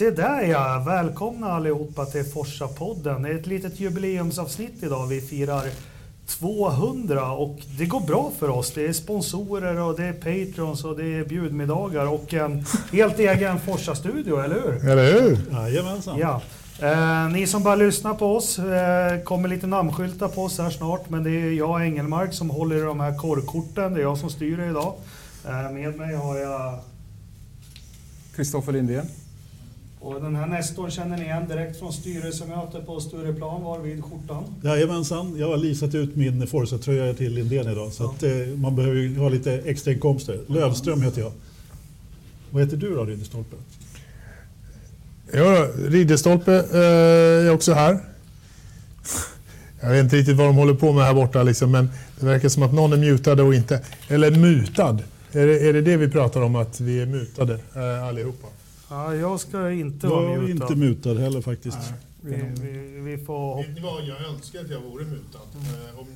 Se där ja, välkomna allihopa till Forsapodden. Det är ett litet jubileumsavsnitt idag, vi firar 200 och det går bra för oss. Det är sponsorer och det är patrons och det är bjudmiddagar och en helt egen Forsa-studio, eller hur? Eller hur? Jajamensan. Ja. Ni som bara lyssnar på oss, kommer lite namnskyltar på oss här snart, men det är jag, Engelmark, som håller i de här korvkorten. Det är jag som styr det idag. Med mig har jag Kristoffer Lindén. Och den här nästan känner ni igen direkt från styrelsemöte på Stureplan var vid skjortan. Jajamensan, jag har lisat ut min Forza-tröja till Lindén idag så att man behöver ju ha lite extra inkomster. Lövström heter jag. Vad heter du då, Riddestolpe? Ja, Riddestolpe är också här. Jag vet inte riktigt vad de håller på med här borta liksom, men det verkar som att någon är mutad och inte. Eller mutad. Är det vi pratar om, att vi är mutade allihopa? Ja, jag ska inte vara mutad. Jag är inte mutad heller faktiskt. Nej, vi får... Vet ni vad, jag önskar att jag vore mutad.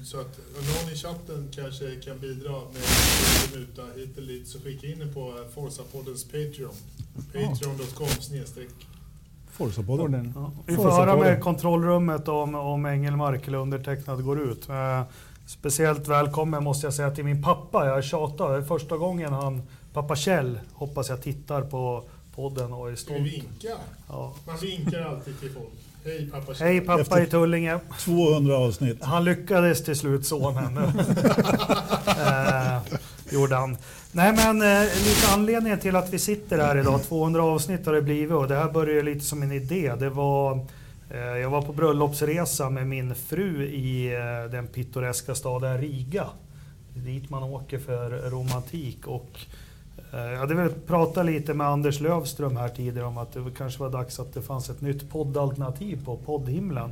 Så att någon i chatten kanske kan bidra med att muta hit eller dit, så skicka in det på Forsapoddens Patreon. Patreon.com/Forsapodden. Ja. Vi får höra med kontrollrummet om Engelmark eller undertecknad går ut. Speciellt välkommen måste jag säga till min pappa. Jag tjatar. Första gången pappa Kjell, hoppas jag tittar på podden och är stolt. Ja. Man vinkar alltid till folk. Hej pappa Kjell. Hej pappa. Efter i Tullinge. 200 avsnitt. Han lyckades till slut, sonen. Jordan. Nej men lite anledningen till att vi sitter här idag, 200 avsnitt har det blivit, och det här började lite som en idé. Det var... Jag var på bröllopsresa med min fru i den pittoreska staden Riga. Dit man åker för romantik. Och jag hade väl pratat lite med Anders Lövström här tidigare om att det kanske var dags att det fanns ett nytt poddalternativ på poddhimlen.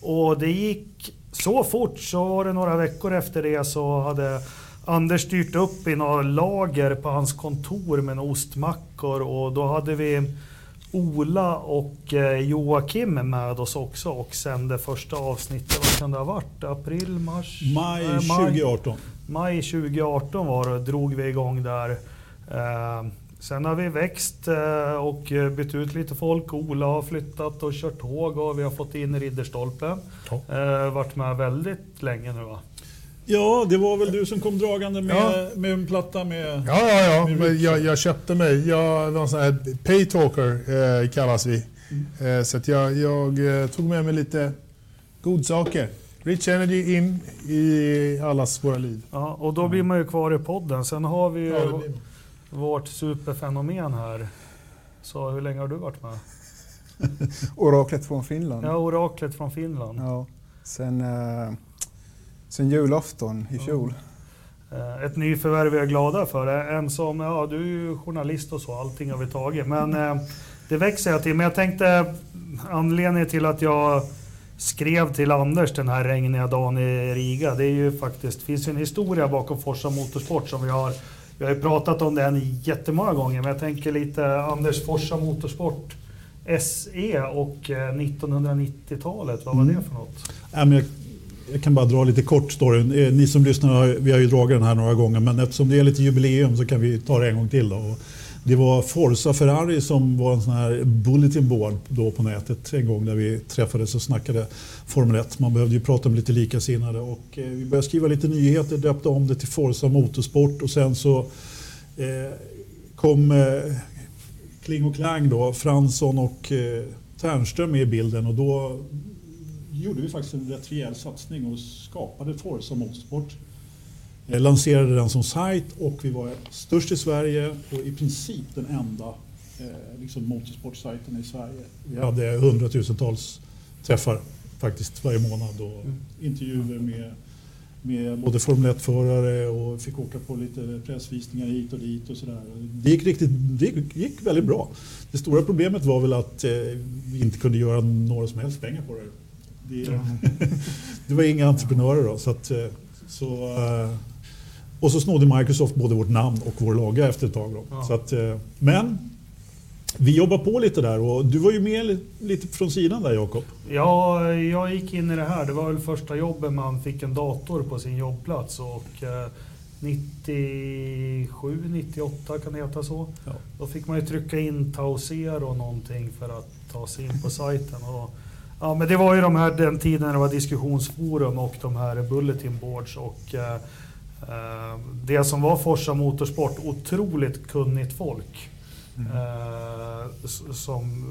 Och det gick så fort, så var det några veckor efter det så hade Anders styrt upp i några lager på hans kontor med ostmackor, och då hade vi Ola och Joakim är med oss också och sände första avsnittet. Vad kan det ha varit? April, mars? Maj 2018. Maj 2018 var det, drog vi igång där. Sen har vi växt och bytt ut lite folk. Ola har flyttat och kört tåg och vi har fått in Ridderstolpe. Varit med väldigt länge nu va? Ja, det var väl du som kom dragande med en platta med... Med jag köpte mig. Jag var en sån här paytalker kallas vi. Så att jag tog med mig lite god saker. Rich energy in i allas våra liv. Ja, och då blir man ju kvar i podden. Sen har vi ju vårt superfenomen här. Så hur länge har du varit med? Oraklet från Finland. Ja, oraklet från Finland. Ja, sen julafton i fjol. Ett nyförvärv vi är glada för. En som, du är ju journalist och så, allting har vi tagit. Men det växer jag till. Men jag tänkte, anledningen till att jag skrev till Anders den här regniga dagen i Riga, det är ju faktiskt, finns ju en historia bakom Forza Motorsport som jag har pratat om den jättemånga gånger. Men jag tänker lite Anders Forza Motorsport SE och 1990-talet, vad var det för något? Jag kan bara dra lite kort storyn. Ni som lyssnar, vi har ju dragit den här några gånger, men eftersom det är lite jubileum så kan vi ta det en gång till då. Det var Forza Ferrari som var en sån här bulletin board då på nätet en gång när vi träffades och snackade Formel 1. Man behövde ju prata med lite likasinnade och vi började skriva lite nyheter, döpte om det till Forza Motorsport och sen så kom Kling och Klang då, Fransson och Ternström med i bilden, och då gjorde vi faktiskt en rätt rejäl satsning och skapade Forza Motorsport. Lanserade den som sajt och vi var störst i Sverige och i princip den enda motorsportsajten i Sverige. Vi hade 100 000-tals träffar faktiskt varje månad och intervjuer med både Formel 1-förare och fick åka på lite pressvisningar hit och dit och sådär. Det gick väldigt bra. Det stora problemet var väl att vi inte kunde göra några som helst pengar på det. Det var inga entreprenörer då, och så snodde Microsoft både vårt namn och vår logga efter ett tag då. Ja. Så att, men vi jobbar på lite där, och du var ju med lite från sidan där, Jakob. Ja, jag gick in i det här. Det var väl första jobbet man fick en dator på sin jobbplats och 97, 98 kan det heta så. Ja. Då fick man ju trycka in Tausero någonting för att ta sig in på sajten. Och, ja, men det var ju de här, den tiden det var diskussionsforum och de här bulletin boards och det som var Forza Motorsport, otroligt kunnigt folk. Som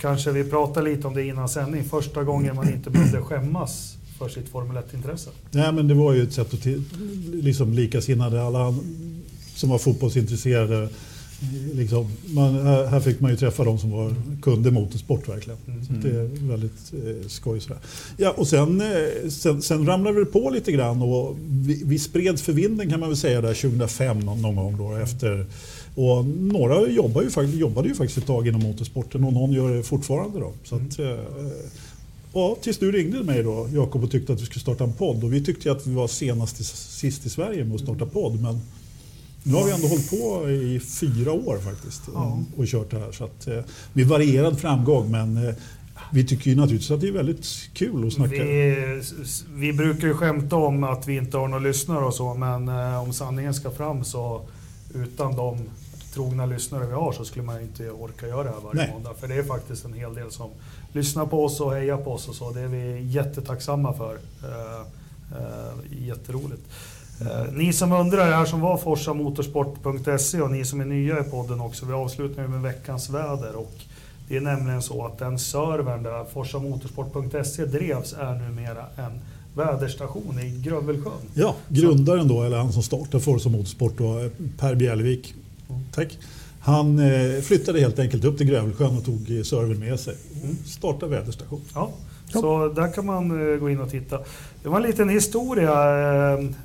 kanske vi pratade lite om det innan sändning, första gången man inte behövde skämmas för sitt Formel 1-intresse. Nej, men det var ju ett sätt att liksom likasinnade, alla som var fotbollsintresserade liksom, här fick man ju träffa de som var kunder motorsport verkligen. Så det är väldigt skoj sådär. Ja, och sen ramlade vi på lite grann och vi spreds för vinden kan man väl säga där 2005 någon gång då efter. Och några jobbade ju faktiskt ett tag inom motorsporten och någon gör det fortfarande då. Så att, ja, tills du ringde mig då, Jakob, och tyckte att vi skulle starta en podd. Och vi tyckte att vi var sist i Sverige med att starta podd. Men nu har vi ändå hållit på i 4 år faktiskt och kört det här. Så att, med varierad framgång, men vi tycker ju naturligtvis att det är väldigt kul att snacka. Vi brukar ju skämta om att vi inte har några lyssnare och så, men om sanningen ska fram så utan de trogna lyssnare vi har så skulle man inte orka göra det här varje måndag. För det är faktiskt en hel del som lyssnar på oss och hejar på oss och så. Det är vi jättetacksamma för. Jätteroligt. Ni som undrar här som var forsamotorsport.se och ni som är nya i podden också. Vi avslutar nu med veckans väder och det är nämligen så att den servern där forsamotorsport.se drevs är numera en väderstation i Grövelsjön. Ja, grundaren då, eller han som startade Forza Motorsport då, Per Bjälvik. Tack. Han flyttade helt enkelt upp till Grövelsjön och tog servern med sig. Startade väderstation. Ja, så där kan man gå in och titta. Det var en liten historia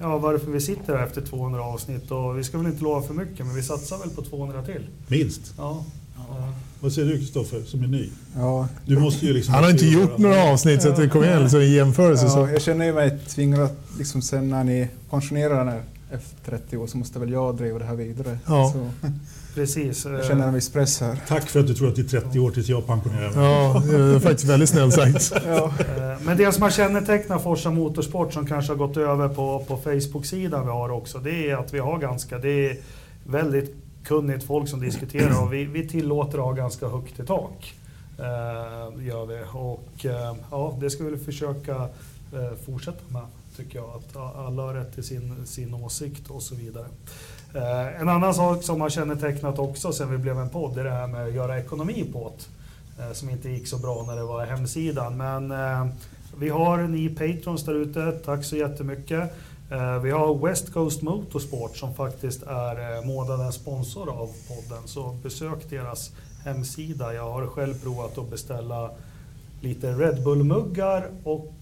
varför vi sitter här efter 200 avsnitt. Och vi ska väl inte lova för mycket, men vi satsar väl på 200 till. Minst. Ja. Vad säger du, Kristoffer, som är ny? Ja. Du måste ju liksom... Han har inte gjort några avsnitt så att det kommer igen, så det är en jämförelse. Ja, så. Jag känner mig tvingad att liksom, sen när ni pensionerar när efter 30 år så måste väl jag driva det här vidare. Ja. Så. Precis. Jag känner en viss press här. Tack för att du tror att det är 30 år tills jag pensionerar mig. Ja, det är faktiskt väldigt snällt sagt. Ja. Men det som man kännetecknar Forza Motorsport som kanske har gått över på Facebook-sidan vi har också, det är att vi har det är väldigt kunnigt folk som diskuterar och vi tillåter ha ganska högt i tak gör vi och det ska vi försöka fortsätta med, tycker jag, att alla har rätt till sin åsikt och så vidare. En annan sak som har kännetecknat också sen vi blev en podd är det här med att göra ekonomi på det som inte gick så bra när det var hemsidan, men vi har ni patrons där ute, tack så jättemycket. Vi har West Coast Motorsport som faktiskt är månadens sponsor av podden, så besök deras hemsida. Jag har själv provat att beställa lite Red Bull-muggar och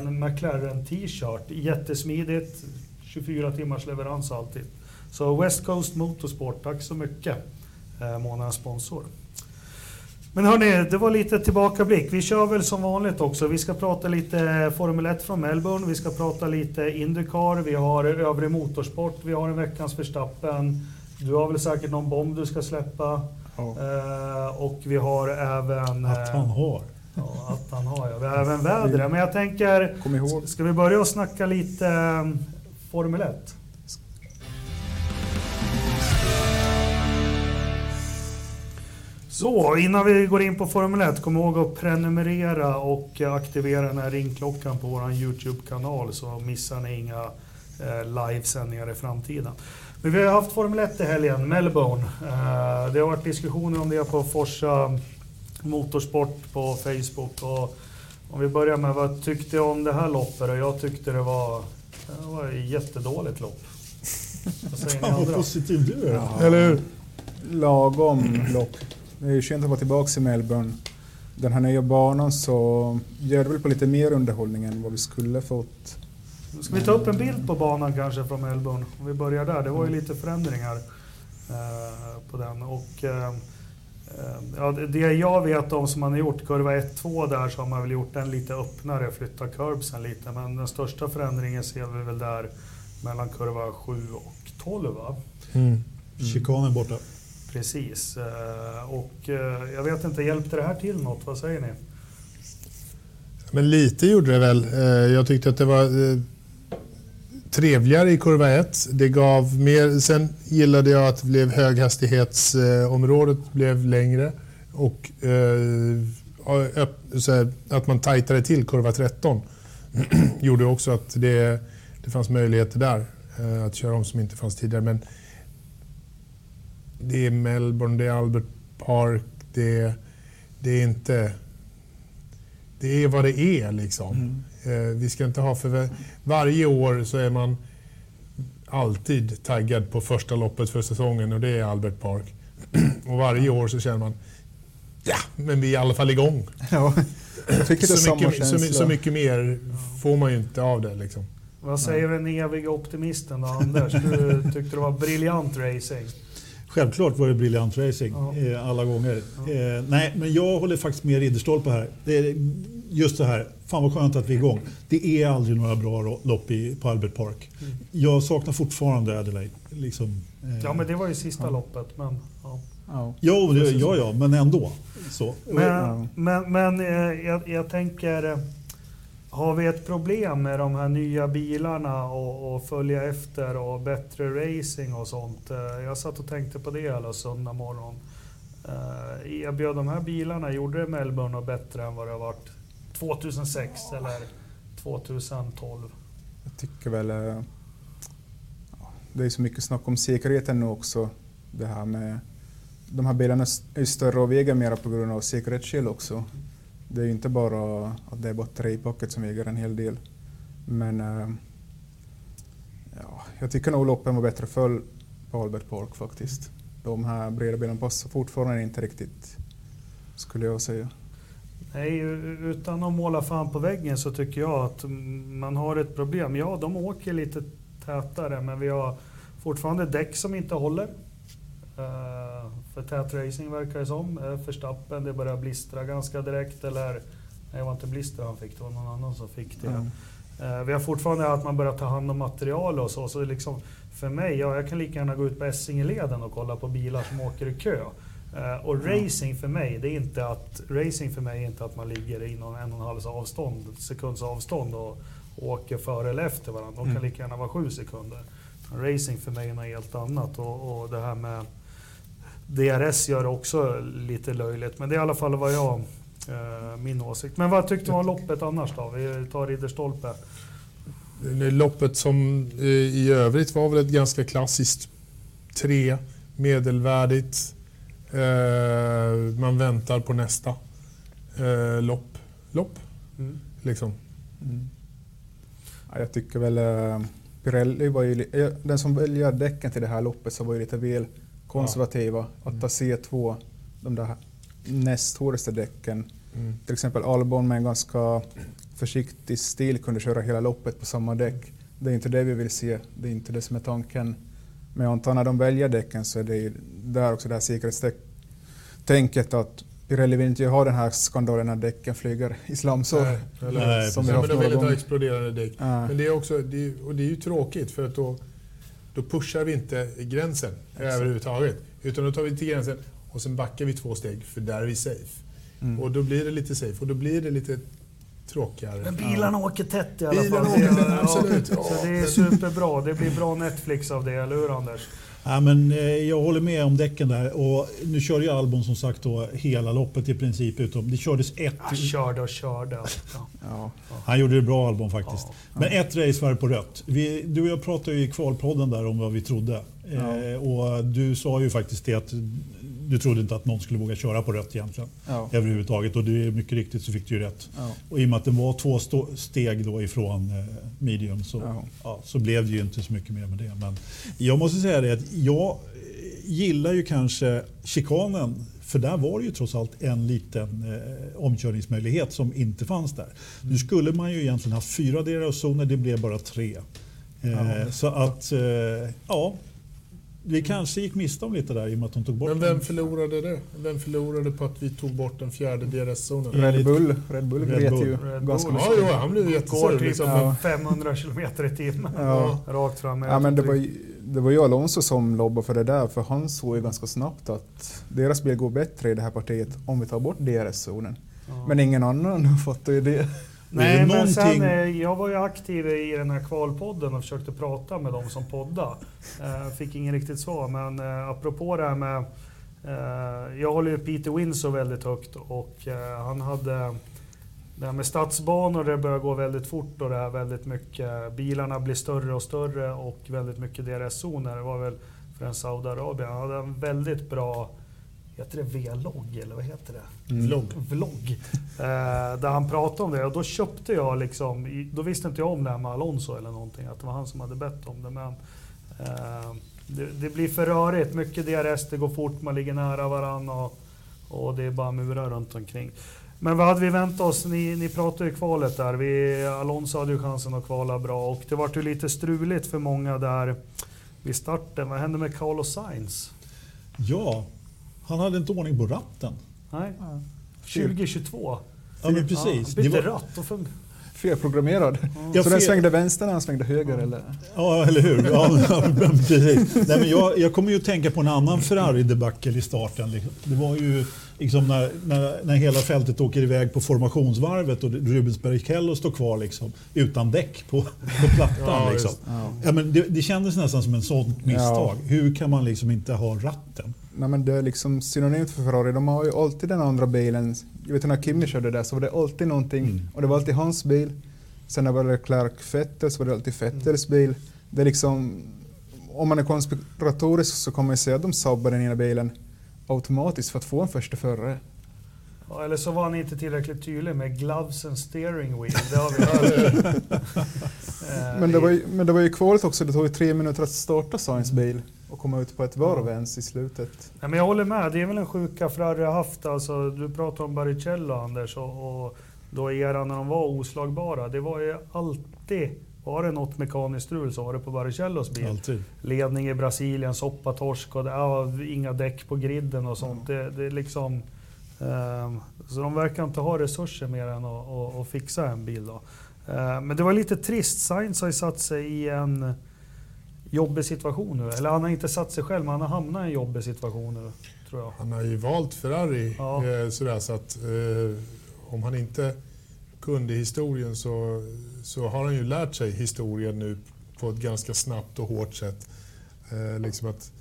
en McLaren t-shirt. Jättesmidigt, 24 timmars leverans alltid. Så West Coast Motorsport, tack så mycket, månadens sponsor. Men hörni, det var lite tillbakablick. Vi kör väl som vanligt också. Vi ska prata lite Formel 1 från Melbourne. Vi ska prata lite IndyCar. Vi har övrig motorsport. Vi har en veckans Verstappen. Du har väl säkert någon bomb du ska släppa. Ja. Och vi har även... Att han har. Ja, att han har. Ja. Vi har även vädret. Men jag tänker, kom ihåg. Ska vi börja och snacka lite Formel 1? Så, innan vi går in på Formel 1, kom ihåg att prenumerera och aktivera den här ringklockan på vår YouTube-kanal så missar ni inga livesändningar i framtiden. Men vi har haft Formel 1 i helgen, Melbourne. Det har varit diskussioner om det på Forza Motorsport på Facebook. Och om vi börjar med vad tyckte jag om det här loppet, och jag tyckte det var ett jättedåligt lopp. Vad säger ni andra? Vad positiv du är. Ja. Eller lagom lopp. Det är ju skönt att vara tillbaka i Melbourne. Den här nya banan så gör det väl på lite mer underhållning än vad vi skulle fått. Ska vi ta upp en bild på banan kanske från Melbourne? Om vi börjar där. Det var ju lite förändringar på den. Och, det jag vet om som man har gjort kurva 1-2 där så har man väl gjort den lite öppnare. Flytta kurbsen lite. Men den största förändringen ser vi väl där mellan kurva 7 och 12. Va? Chikanen borta. Precis, och jag vet inte, hjälpte det här till något? Vad säger ni? Men lite gjorde det väl. Jag tyckte att det var trevligare i kurva 1. Det gav mer. Sen gillade jag att det blev höghastighetsområdet blev längre och så här, att man tajtade till kurva 13 gjorde också att det fanns möjligheter där att köra om som inte fanns tidigare. Men det är Melbourne, det är Albert Park, det är inte... Det är vad det är liksom. Mm. Vi ska inte ha varje år så är man alltid taggad på första loppet för säsongen och det är Albert Park. Och varje år så känner man ja, men vi är i alla fall igång. Ja, jag tycker det är så mycket mer får man ju inte av det liksom. Vad säger den eviga optimisten då, Anders? Du tyckte det var briljant racing. Självklart var det briljant racing alla gånger. Ja. Nej, men jag håller faktiskt med Riddestolpe här. Det är just det här. Fan vad skönt att vi är igång. Det är aldrig några bra lopp på Albert Park. Mm. Jag saknar fortfarande Adelaide. Liksom, ja, men det var ju sista loppet. Men, Jo, ja, men ändå. Så. Men jag tänker... Har vi ett problem med de här nya bilarna och följa efter och bättre racing och sånt? Jag satt och tänkte på det alla söndag morgon. Jag bjöd de här bilarna, gjorde det Melbourne och bättre än vad det har varit 2006 eller 2012? Jag tycker väl det är så mycket snack om säkerheten nu också. Det här med de här bilarna är större och väger mer på grund av säkerhetsskäl också. Det är ju inte bara att det är batteripacket som väger en hel del. Men jag tycker nog loppen var bättre för på Albert Park faktiskt. De här breda bilarna passar fortfarande inte riktigt, skulle jag säga. Nej, utan att måla fan på väggen så tycker jag att man har ett problem. Ja, de åker lite tätare men vi har fortfarande däck som inte håller. För tätracing verkar det som. Verstappen, det börjar blistra ganska direkt. Eller, nej, det var inte blister han fick, det var någon annan som fick det. Vi har fortfarande att man börjar ta hand om material och så. Så liksom, för mig, jag kan lika gärna gå ut på Essingeleden och kolla på bilar som åker i kö. Racing för mig, är inte att man ligger inom 1,5 sekunds avstånd och åker före eller efter varandra. De kan lika gärna vara 7 sekunder. Racing för mig är något helt annat. Och det här med DRS gör också lite löjligt. Men det är i alla fall vad jag min åsikt. Men vad tyckte du om loppet annars då? Vi tar Riddestolpe. Loppet som i övrigt var väl ett ganska klassiskt 3, medelvärdigt. Man väntar på nästa lopp. Mm. Liksom. Mm. Ja, jag tycker väl Pirelli var ju, den som väljer däcken till det här loppet så var ju lite väl konservativa. Att ta C2, de där näst hårdaste däcken. Mm. Till exempel Albon med en ganska försiktig stil kunde köra hela loppet på samma däck. Det är inte det vi vill se, det är inte det som är tanken. Men jag antar när de väljer däcken så är det där också det här säkerhetstänket att Pirelli vill inte ha den här skandalen när däcken flyger i slamsor. Nej, som vi har haft någon gång. Exploderande däck. Men det är också, och det är ju tråkigt för att då pushar vi inte gränsen överhuvudtaget. Utan då tar vi till gränsen och sen backar vi 2 steg för där är vi safe. Mm. Och då blir det lite safe och då blir det lite tråkigare. Men bilarna åker tätt i alla fall. Absolut. Så det är superbra. Det blir bra Netflix av det, eller hur Anders? Ja, men jag håller med om däcken där och nu körde ju Albon som sagt då hela loppet i princip utom det kördes ett körde. Ja. Han gjorde det bra Albon faktiskt. Ja. Men ett race var på rött. Du och jag pratade ju i kvalpodden där om vad vi trodde. Ja. Och du sa ju faktiskt det att du trodde inte att någon skulle våga köra på rött egentligen överhuvudtaget och det är mycket riktigt så fick du ju rätt. Ja. Och i och med att det var 2 steg då ifrån medium så, så blev det ju inte så mycket mer med det. Men jag måste säga det att jag gillar ju kanske chikanen för där var det ju trots allt en liten omkörningsmöjlighet som inte fanns där. Nu skulle man ju egentligen ha 4 DRS-zoner, det blev bara 3. Så att vi kanske gick miste om lite där i och med att de tog bort. Men vem förlorade det? Vem förlorade på att vi tog bort den 4:e DRS-zonen? Red Bull vet ju. Ja, han blev jättekort liksom 500 km i timmen rakt fram. Ja, men det var ju Alonso som lobbade för det där för han såg ju ganska snabbt att deras bil går bättre i det här partiet om vi tar bort DRS-zonen. Ja. Men ingen annan fattar ju det. Nej, men någonting... sen, jag var ju aktiv i den här kvalpodden och försökte prata med dem som podda. Fick ingen riktigt svar, men apropå det här med... Jag håller ju Peter Winsor väldigt högt och han hade... Det här med stadsbanor, det börjar gå väldigt fort och det här väldigt mycket, bilarna blir större och större och väldigt mycket DRS-zoner. Det var väl för en Saudiarabien. Han hade en väldigt bra, heter det vlogg eller vad heter det? Vlogg. Där han pratade om det och då köpte jag liksom, då visste inte jag om det här med Alonso eller någonting, att det var han som hade bett om det. Men det blir för rörigt, mycket DRS, det går fort, man ligger nära varandra och det är bara murar runt omkring. Men vad hade vi väntat oss? Ni pratade ju kvalet där. Alonso hade ju chansen att kvala bra. Och det var ju lite struligt för många där vid starten. Vad hände med Carlos Sainz? Ja, han hade inte ordning på ratten. Nej, 2022. Ja, men precis. Ja, bytte ratt och felprogrammerad. Ja, så den svängde vänster när han svängde höger, eller? Ja, eller hur? Ja, precis. Nej, men jag kommer ju att tänka på en annan Ferrari-debacle i starten. Det var ju... Liksom när hela fältet åker iväg på formationsvarvet och Rubens Barrichello står kvar liksom, utan däck på plattan. Ja, liksom. Ja, men det kändes nästan som en sånt misstag. Ja. Hur kan man liksom inte ha ratten? Nej, men det är liksom synonymt för Ferrari. De har ju alltid den andra bilen. Jag vet när Kimi körde där så var det alltid någonting. Mm. Och det var alltid hans bil. Sen när det var Leclerc Vettel så var det alltid Vettels bil. Det är liksom, om man är konspiratorisk så kommer man se att de sabbar den ena bilen automatiskt för att få en första förare. Ja, eller så var han inte tillräckligt tydlig med gloves and steering wheel. Det har vi hört. men det var ju kvalet också. Det tog ju 3 minuter att starta Sainz bil och komma ut på ett varv ens i slutet. Ja, men jag håller med. Det är väl en sjuka Ferrari har haft. Alltså, du pratar om Barrichello, Anders, och då era när de var oslagbara. Det var ju alltid... Var det något mekaniskt strul så var det på Barrichellos bil. Alltid. Ledning i Brasilien, soppatorsk och inga däck på gridden och sånt. Det är liksom, så de verkar inte ha resurser mer än att fixa en bil. Då. Men det var lite trist. Sainz har ju satt sig i en jobbig situation nu. Eller han har inte satt sig själv, men han har hamnat i en jobbig situation nu, tror jag. Han har ju valt Ferrari sådär, så att om han inte... kunde historien så har han ju lärt sig historien nu på ett ganska snabbt och hårt sätt. Liksom att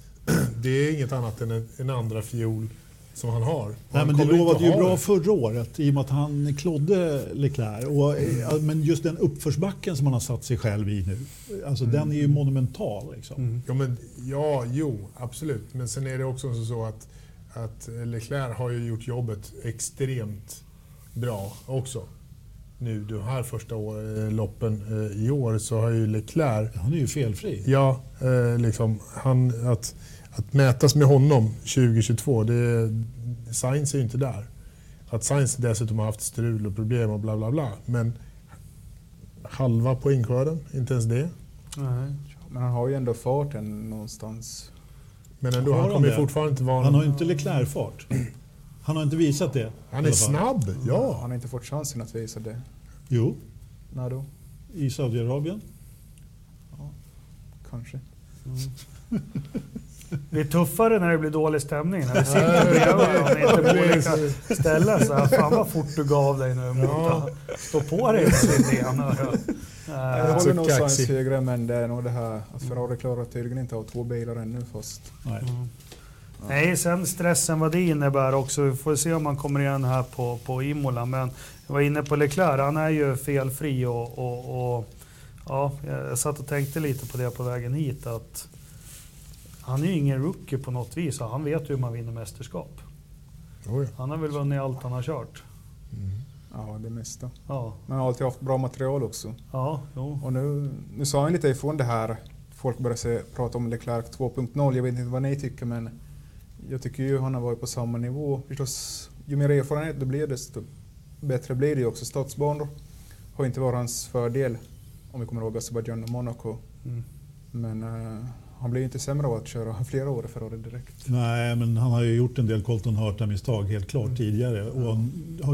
det är inget annat än en andra fiol som han har. Nej, men det lovade ju bra förra året i och med att han klodde Leclerc. Men just den uppförsbacken som han har satt sig själv i nu, alltså den är ju monumental. Liksom. Mm. Absolut. Men sen är det också så att Leclerc har ju gjort jobbet extremt bra också. Nu de här första loppen i år så har ju Leclerc... Han är ju felfri. Ja, liksom, att mätas med honom 2022, Sainz är ju inte där. Att Sainz dessutom har haft strul och problem och bla bla bla. Men halva poängskörden, inte ens det. Nej, men han har ju ändå farten någonstans. Men ändå, han kommer ju fortfarande inte vara... Han har ju inte Leclerc-fart. Han har inte visat det. Han är snabb, ja. Han har inte fått chansen att visa det. Jo. När då? I Saudiarabien? Ja, kanske. Mm. Det är tuffare när det blir dålig stämning. När vi sitter bredvid och inte på olika ställen så här. Fan vad fort du gav dig nu. Ja. Stå på dig. Jag håller nog Sainz högre, men det är nog det här att Ferrari klarar tydligen inte av 2 bilar ännu först. Nej. Nej, sen stressen vad det innebär också. Vi får se om man kommer igen här på Imola. Men jag var inne på Leclerc. Han är ju felfri och jag satt och tänkte lite på det på vägen hit. Att han är ju ingen rookie på något vis. Han vet hur man vinner mästerskap. Oj. Han har väl vunnit allt han har kört. Mm. Ja, det mesta. Ja. Men han har alltid haft bra material också. Ja, jo. Och nu sa han lite ifrån det här. Folk börjar prata om Leclerc 2.0. Jag vet inte vad ni tycker, men... Jag tycker ju han har varit på samma nivå. Förstås, ju mer erfarenhet det blir desto bättre blir det ju också. Stadsbanor har inte varit hans fördel om vi kommer ihåg Azerbaijan och Monaco. Mm. Men han blir ju inte sämre av att köra flera år för året direkt. Nej, men han har ju gjort en del Colton Herta-misstag helt klart tidigare. Och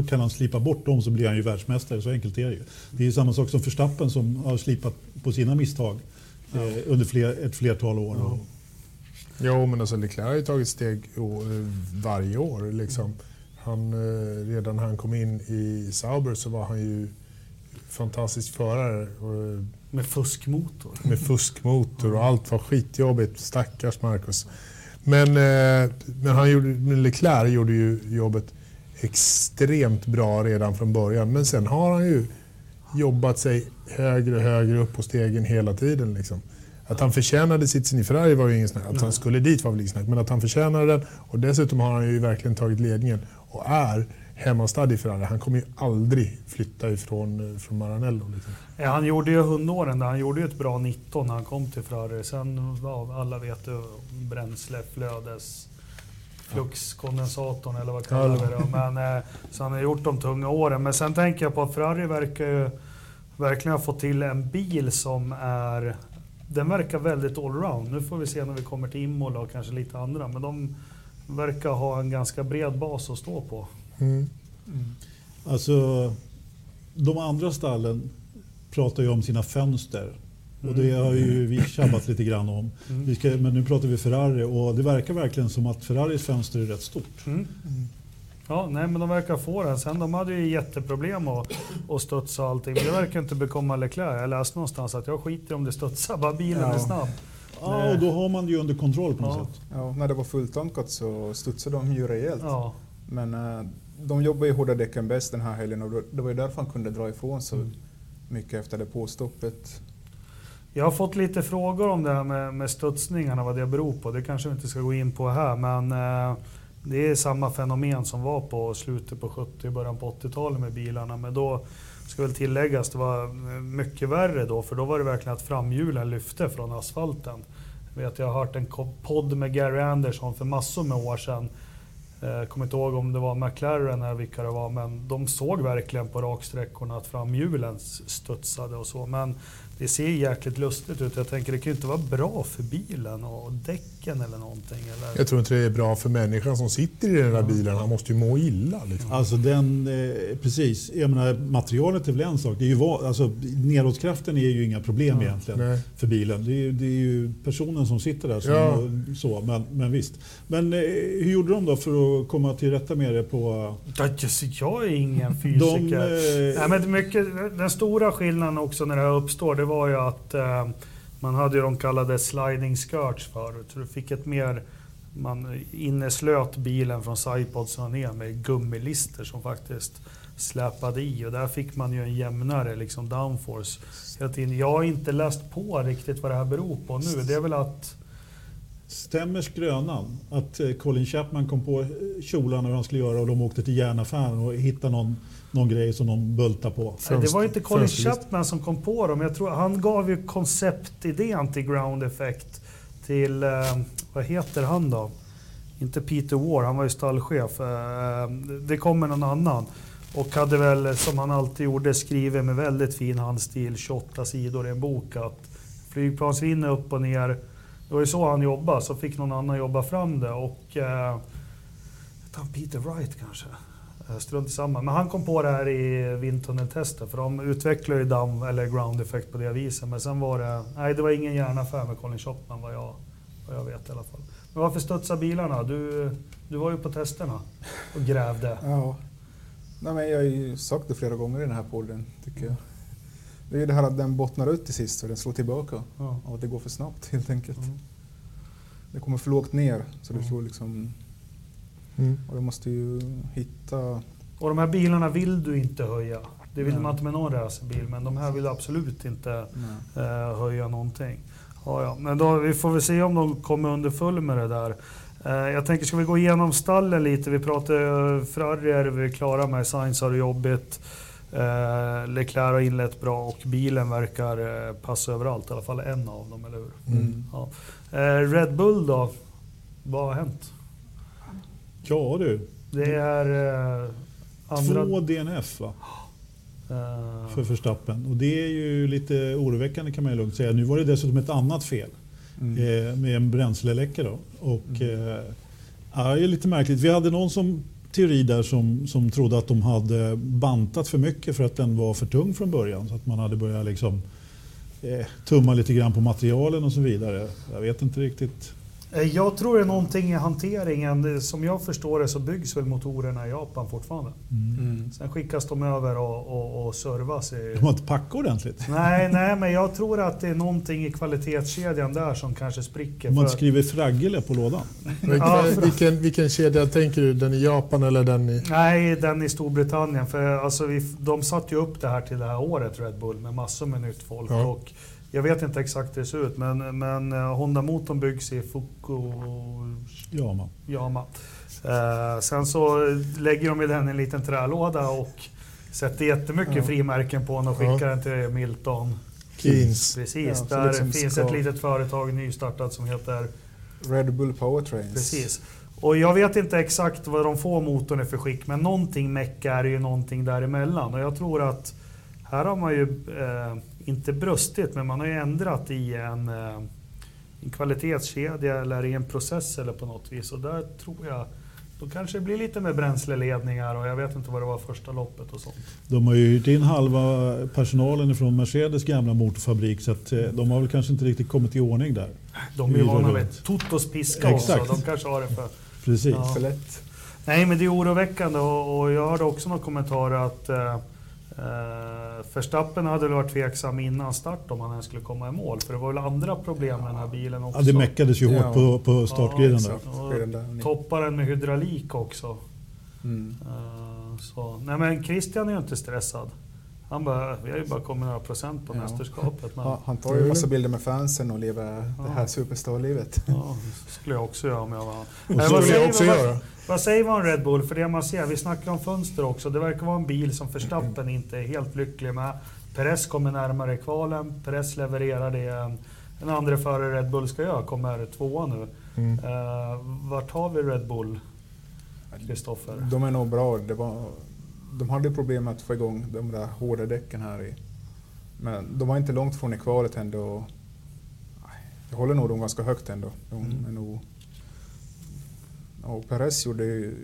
kan han slipa bort dem så blir han ju världsmästare, så enkelt är det ju. Det är ju samma sak som Verstappen som har slipat på sina misstag under ett flertal år. Ja. Jo, men alltså Leclerc har ju tagit steg varje år. Liksom. Redan när han kom in i Sauber så var han ju fantastisk förare med fuskmotor. Med fuskmotor och allt var skitjobbigt, stackars Marcus. Men han gjorde, Leclerc gjorde ju jobbet extremt bra redan från början, men sen har han ju jobbat sig högre och högre upp på stegen hela tiden liksom. Att han förtjänade sitsen i Ferrari var ju ingen snack. Att han skulle dit var väl ingen snack. Men att han förtjänade den. Och dessutom har han ju verkligen tagit ledningen. Och är hemmastad i Ferrari. Han kommer ju aldrig flytta ifrån Maranello. Liksom. Ja, han gjorde ju 100-åren. Han gjorde ju ett bra 19 när han kom till Ferrari. Sen, ja, alla vet ju bränsle, flödes, fluxkondensatorn eller vad kallar vi det. Men, så han har gjort de tunga åren. Men sen tänker jag på att Ferrari verkar ju verkligen ha fått till en bil som är... Den verkar väldigt allround. Nu får vi se när vi kommer till Imola och kanske lite andra. Men de verkar ha en ganska bred bas att stå på. Alltså, de andra stallen pratar ju om sina fönster. Och det har ju vi tjabbat lite grann om. Men nu pratar vi Ferrari och det verkar verkligen som att Ferraris fönster är rätt stort. Ja, nej, men de verkar få det. Sen de hade ju jätteproblem att studsa och allting. Men det verkar inte bekomma Leclerc. Jag läste någonstans att jag skiter om det studsar, bara bilen är snabb. Ja, och då har man det ju under kontroll på något sätt. Ja, när det var fullt omkott så studsade de ju rejält. Ja. Men de jobbar ju hårda däcken bäst den här helgen och det var ju därför han kunde dra ifrån så mycket efter det påstoppet. Jag har fått lite frågor om det här med studsningarna, vad det beror på. Det kanske vi inte ska gå in på här, men... Det är samma fenomen som var på slutet på 70- och början på 80-talet med bilarna. Men då ska väl tilläggas, det var mycket värre då. För då var det verkligen att framhjulen lyfte från asfalten. Jag har hört en podd med Gary Anderson för massor med år sedan. Jag kommer inte ihåg om det var McLaren eller vilka det var. Men de såg verkligen på raksträckorna att framhjulen studsade och så. Men det ser jäkligt lustigt ut. Jag tänker det kan ju inte vara bra för bilen och däcken eller någonting. Eller? Jag tror inte det är bra för människan som sitter i den där bilen. Han måste ju må illa. Liksom. Alltså den, precis. Jag menar, materialet är väl en sak. Det är ju, alltså, nedåtkraften är ju inga problem egentligen för bilen. Det är ju personen som sitter där som så. Men visst. Men hur gjorde de då för att komma till rätta med det på... Jag är ingen fysiker. Nej, men mycket, den stora skillnaden också när det här uppstår, det var ju att man hade ju de kallade sliding skirts förut. Så du fick ett mer, man inneslöt bilen från sidepodsen ner med gummilister som faktiskt släpade i. Och där fick man ju en jämnare liksom downforce. Jag har inte läst på riktigt vad det här beror på nu. Det är väl att... Stämmer skrönan att Colin Chapman kom på kjolan och han skulle göra och de åkte till järnaffären och hittade någon grej som de bultade på. Nej, det var inte Colin Chapman som kom på dem. Jag tror han gav ju konceptidén till Ground Effect till, vad heter han då? Inte Peter Ward, han var ju stallchef. Det kommer någon annan. Och hade väl, som han alltid gjorde, skrivit med väldigt fin handstil, 28 sidor i en bok att flygplansvinner upp och ner. Det var ju så han jobbade, så fick någon annan jobba fram det. Och Peter Wright kanske, strunt samma. Men han kom på det här i vindtunneltesten, för de utvecklade ju down eller ground effect på det viset. Men sen var det, nej, det var ingen hjärnaffär med Colin Chapman vad jag vet i alla fall. Men varför studsar bilarna? Du var ju på testerna och grävde. Ja, nej, men jag har ju sagt det flera gånger i den här podden tycker jag. Det är ju det här att den bottnar ut till sist och den slår tillbaka. Ja. Och att det går för snabbt helt enkelt. Mm. Det kommer för lågt ner så det slår liksom... Och du måste ju hitta... Och de här bilarna vill du inte höja. Det vill man inte med någon racerbil, men de här vill absolut inte höja någonting. Ja. Men då vi får väl se om de kommer underfull med det där. Jag tänker, ska vi gå igenom stallen lite? Vi pratar Ferrari, vi är klara med Sainz har det jobbigt. Leclerc har inlett bra och bilen verkar passa överallt, i alla fall en av dem, eller hur? Ja. Red Bull då, vad har hänt? Ja du, det är andra... 2 DNF va? För Verstappen, och det är ju lite oroväckande kan man ju lugnt säga. Nu var det dessutom ett annat fel med en bränsleläcka då, och det är lite märkligt. Vi hade någon som teori där som trodde att de hade bantat för mycket för att den var för tung från början, så att man hade börjat liksom, tumma lite grann på materialen och så vidare. Jag vet inte riktigt. Jag tror det är någonting i hanteringen. Som jag förstår det så byggs väl motorerna i Japan fortfarande. Mm. Sen skickas de över och servas. De har inte packat ordentligt. Nej, men jag tror att det är någonting i kvalitetskedjan där som kanske spricker. Man skriver fraggele på lådan. Vilken kedja tänker du? Den i Japan eller den i... Nej, den i Storbritannien. För alltså de satt ju upp det här till det här året, Red Bull, med massor med nytt folk. Ja. Och jag vet inte exakt hur det ser ut, men Honda-motorn byggs i Fukuyama. Sen så lägger de i den en liten trälåda och sätter jättemycket frimärken på den och skickar den till Milton. Keynes. Precis, ja, där liksom finns ett litet företag nystartat som heter Red Bull Powertrains. Precis. Och jag vet inte exakt vad de får motorn i för skick, men någonting mecka är ju någonting däremellan. Och jag tror att här har man ju... inte bröstigt, men man har ju ändrat i en kvalitetskedja eller i en process eller på något vis. Och där tror jag, då kanske det blir lite med bränsleledningar och jag vet inte vad det var första loppet och sånt. De har ju hyrt in halva personalen från Mercedes gamla motorfabrik, så att de har väl kanske inte riktigt kommit i ordning där. De är ju vana med Totos piska också, de kanske har det för, precis. Ja. För lätt. Nej, men det är oroväckande och jag hörde också några kommentarer att Verstappen hade väl varit tveksam innan start om han ens skulle komma i mål, för det var väl andra problem med den här bilen också. Ja, det mäckades ju hårt på startgriden där. Toppar den med hydraulik också. Mm. Så. Nej, men Christian är ju inte stressad. Han bara, vi har ju bara kommit några procent på mästerskapet. Men... Han tar ju en massa bilder med fansen och lever det här superstar-livet. Ja, det skulle jag också göra om jag var... Vad säger man om Red Bull? För det man ser, vi snackar om fönster också. Det verkar vara en bil som Verstappen inte är helt lycklig med. Perez kommer närmare kvalen. Perez levererar det en andra före Red Bull ska göra. Kommer tvåa nu. Mm. Vart har vi Red Bull, Kristoffer? De är nog bra. De hade problem att få igång de där hårda däcken här i. Men de var inte långt från i kvalet ändå. Jag håller nog dem ganska högt ändå. De är nog... Och Perez gjorde ju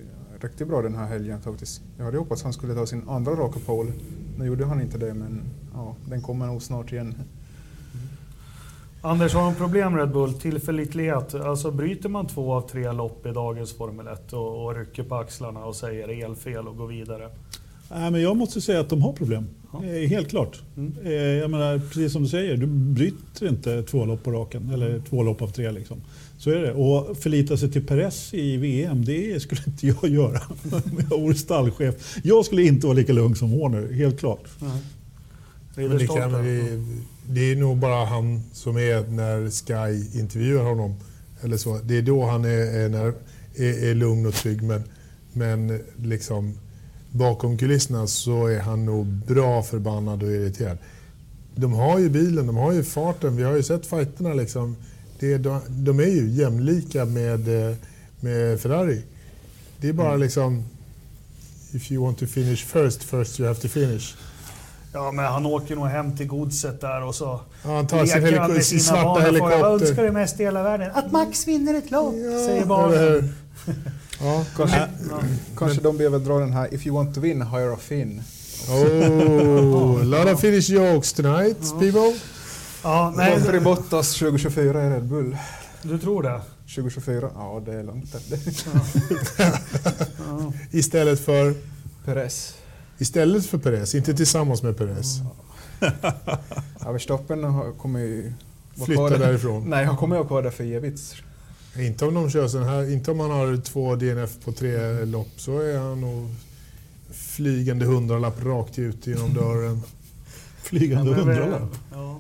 riktigt bra den här helgen faktiskt. Jag hade hoppats att han skulle ta sin andra raka pole. Nu gjorde han inte det, men den kommer nog snart igen. Anders, har de problem Red Bull? Tillförlitlighet. Alltså bryter man 2 av 3 lopp i dagens Formel 1 och rycker på axlarna och säger elfel och går vidare? Nej, men jag måste säga att de har problem. Ja. Helt klart. Mm. Jag menar, precis som du säger, du bryter inte 2 lopp på raken. Eller 2 lopp av 3 liksom. Så är det. Och förlita sig till Perez i VM, det skulle inte jag göra. Jag vore stallchef. Jag skulle inte vara lika lugn som Horner, helt klart. Mm. Det är nog bara han som är när Sky intervjuar honom. Eller så. Det är då han är lugn och trygg. Men liksom... Bakom kulisserna så är han nog bra förbannad och irriterad. De har ju bilen, de har ju farten. Vi har ju sett fighterna liksom. De är ju jämlika med Ferrari. Det är bara liksom... If you want to finish first you have to finish. Ja, men han åker nog hem till godset där och så... Ja, han tar sin svarta helikopter. Jag önskar det mest i hela världen. Att Max vinner ett lopp, säger barnen. Ja, kanske de behöver dra den här if you want to win, hire a Finn. Oh, a lot of Finnish jokes tonight, people. Ja, nej. Valtteri Bottas 2024 i Red Bull. Du tror det? 2024? Ja, det är långt. Istället för? Perez. Istället för Perez, inte tillsammans med Perez. Ja, Verstappen kommer ju... Flytta därifrån. Nej, han kommer ju vara där för evigt. Inte om de kör så här, inte om man har 2 DNF på 3 lopp, så är han nog flygande hundralapp rakt ut genom dörren. Flygande hundralapp? Ja.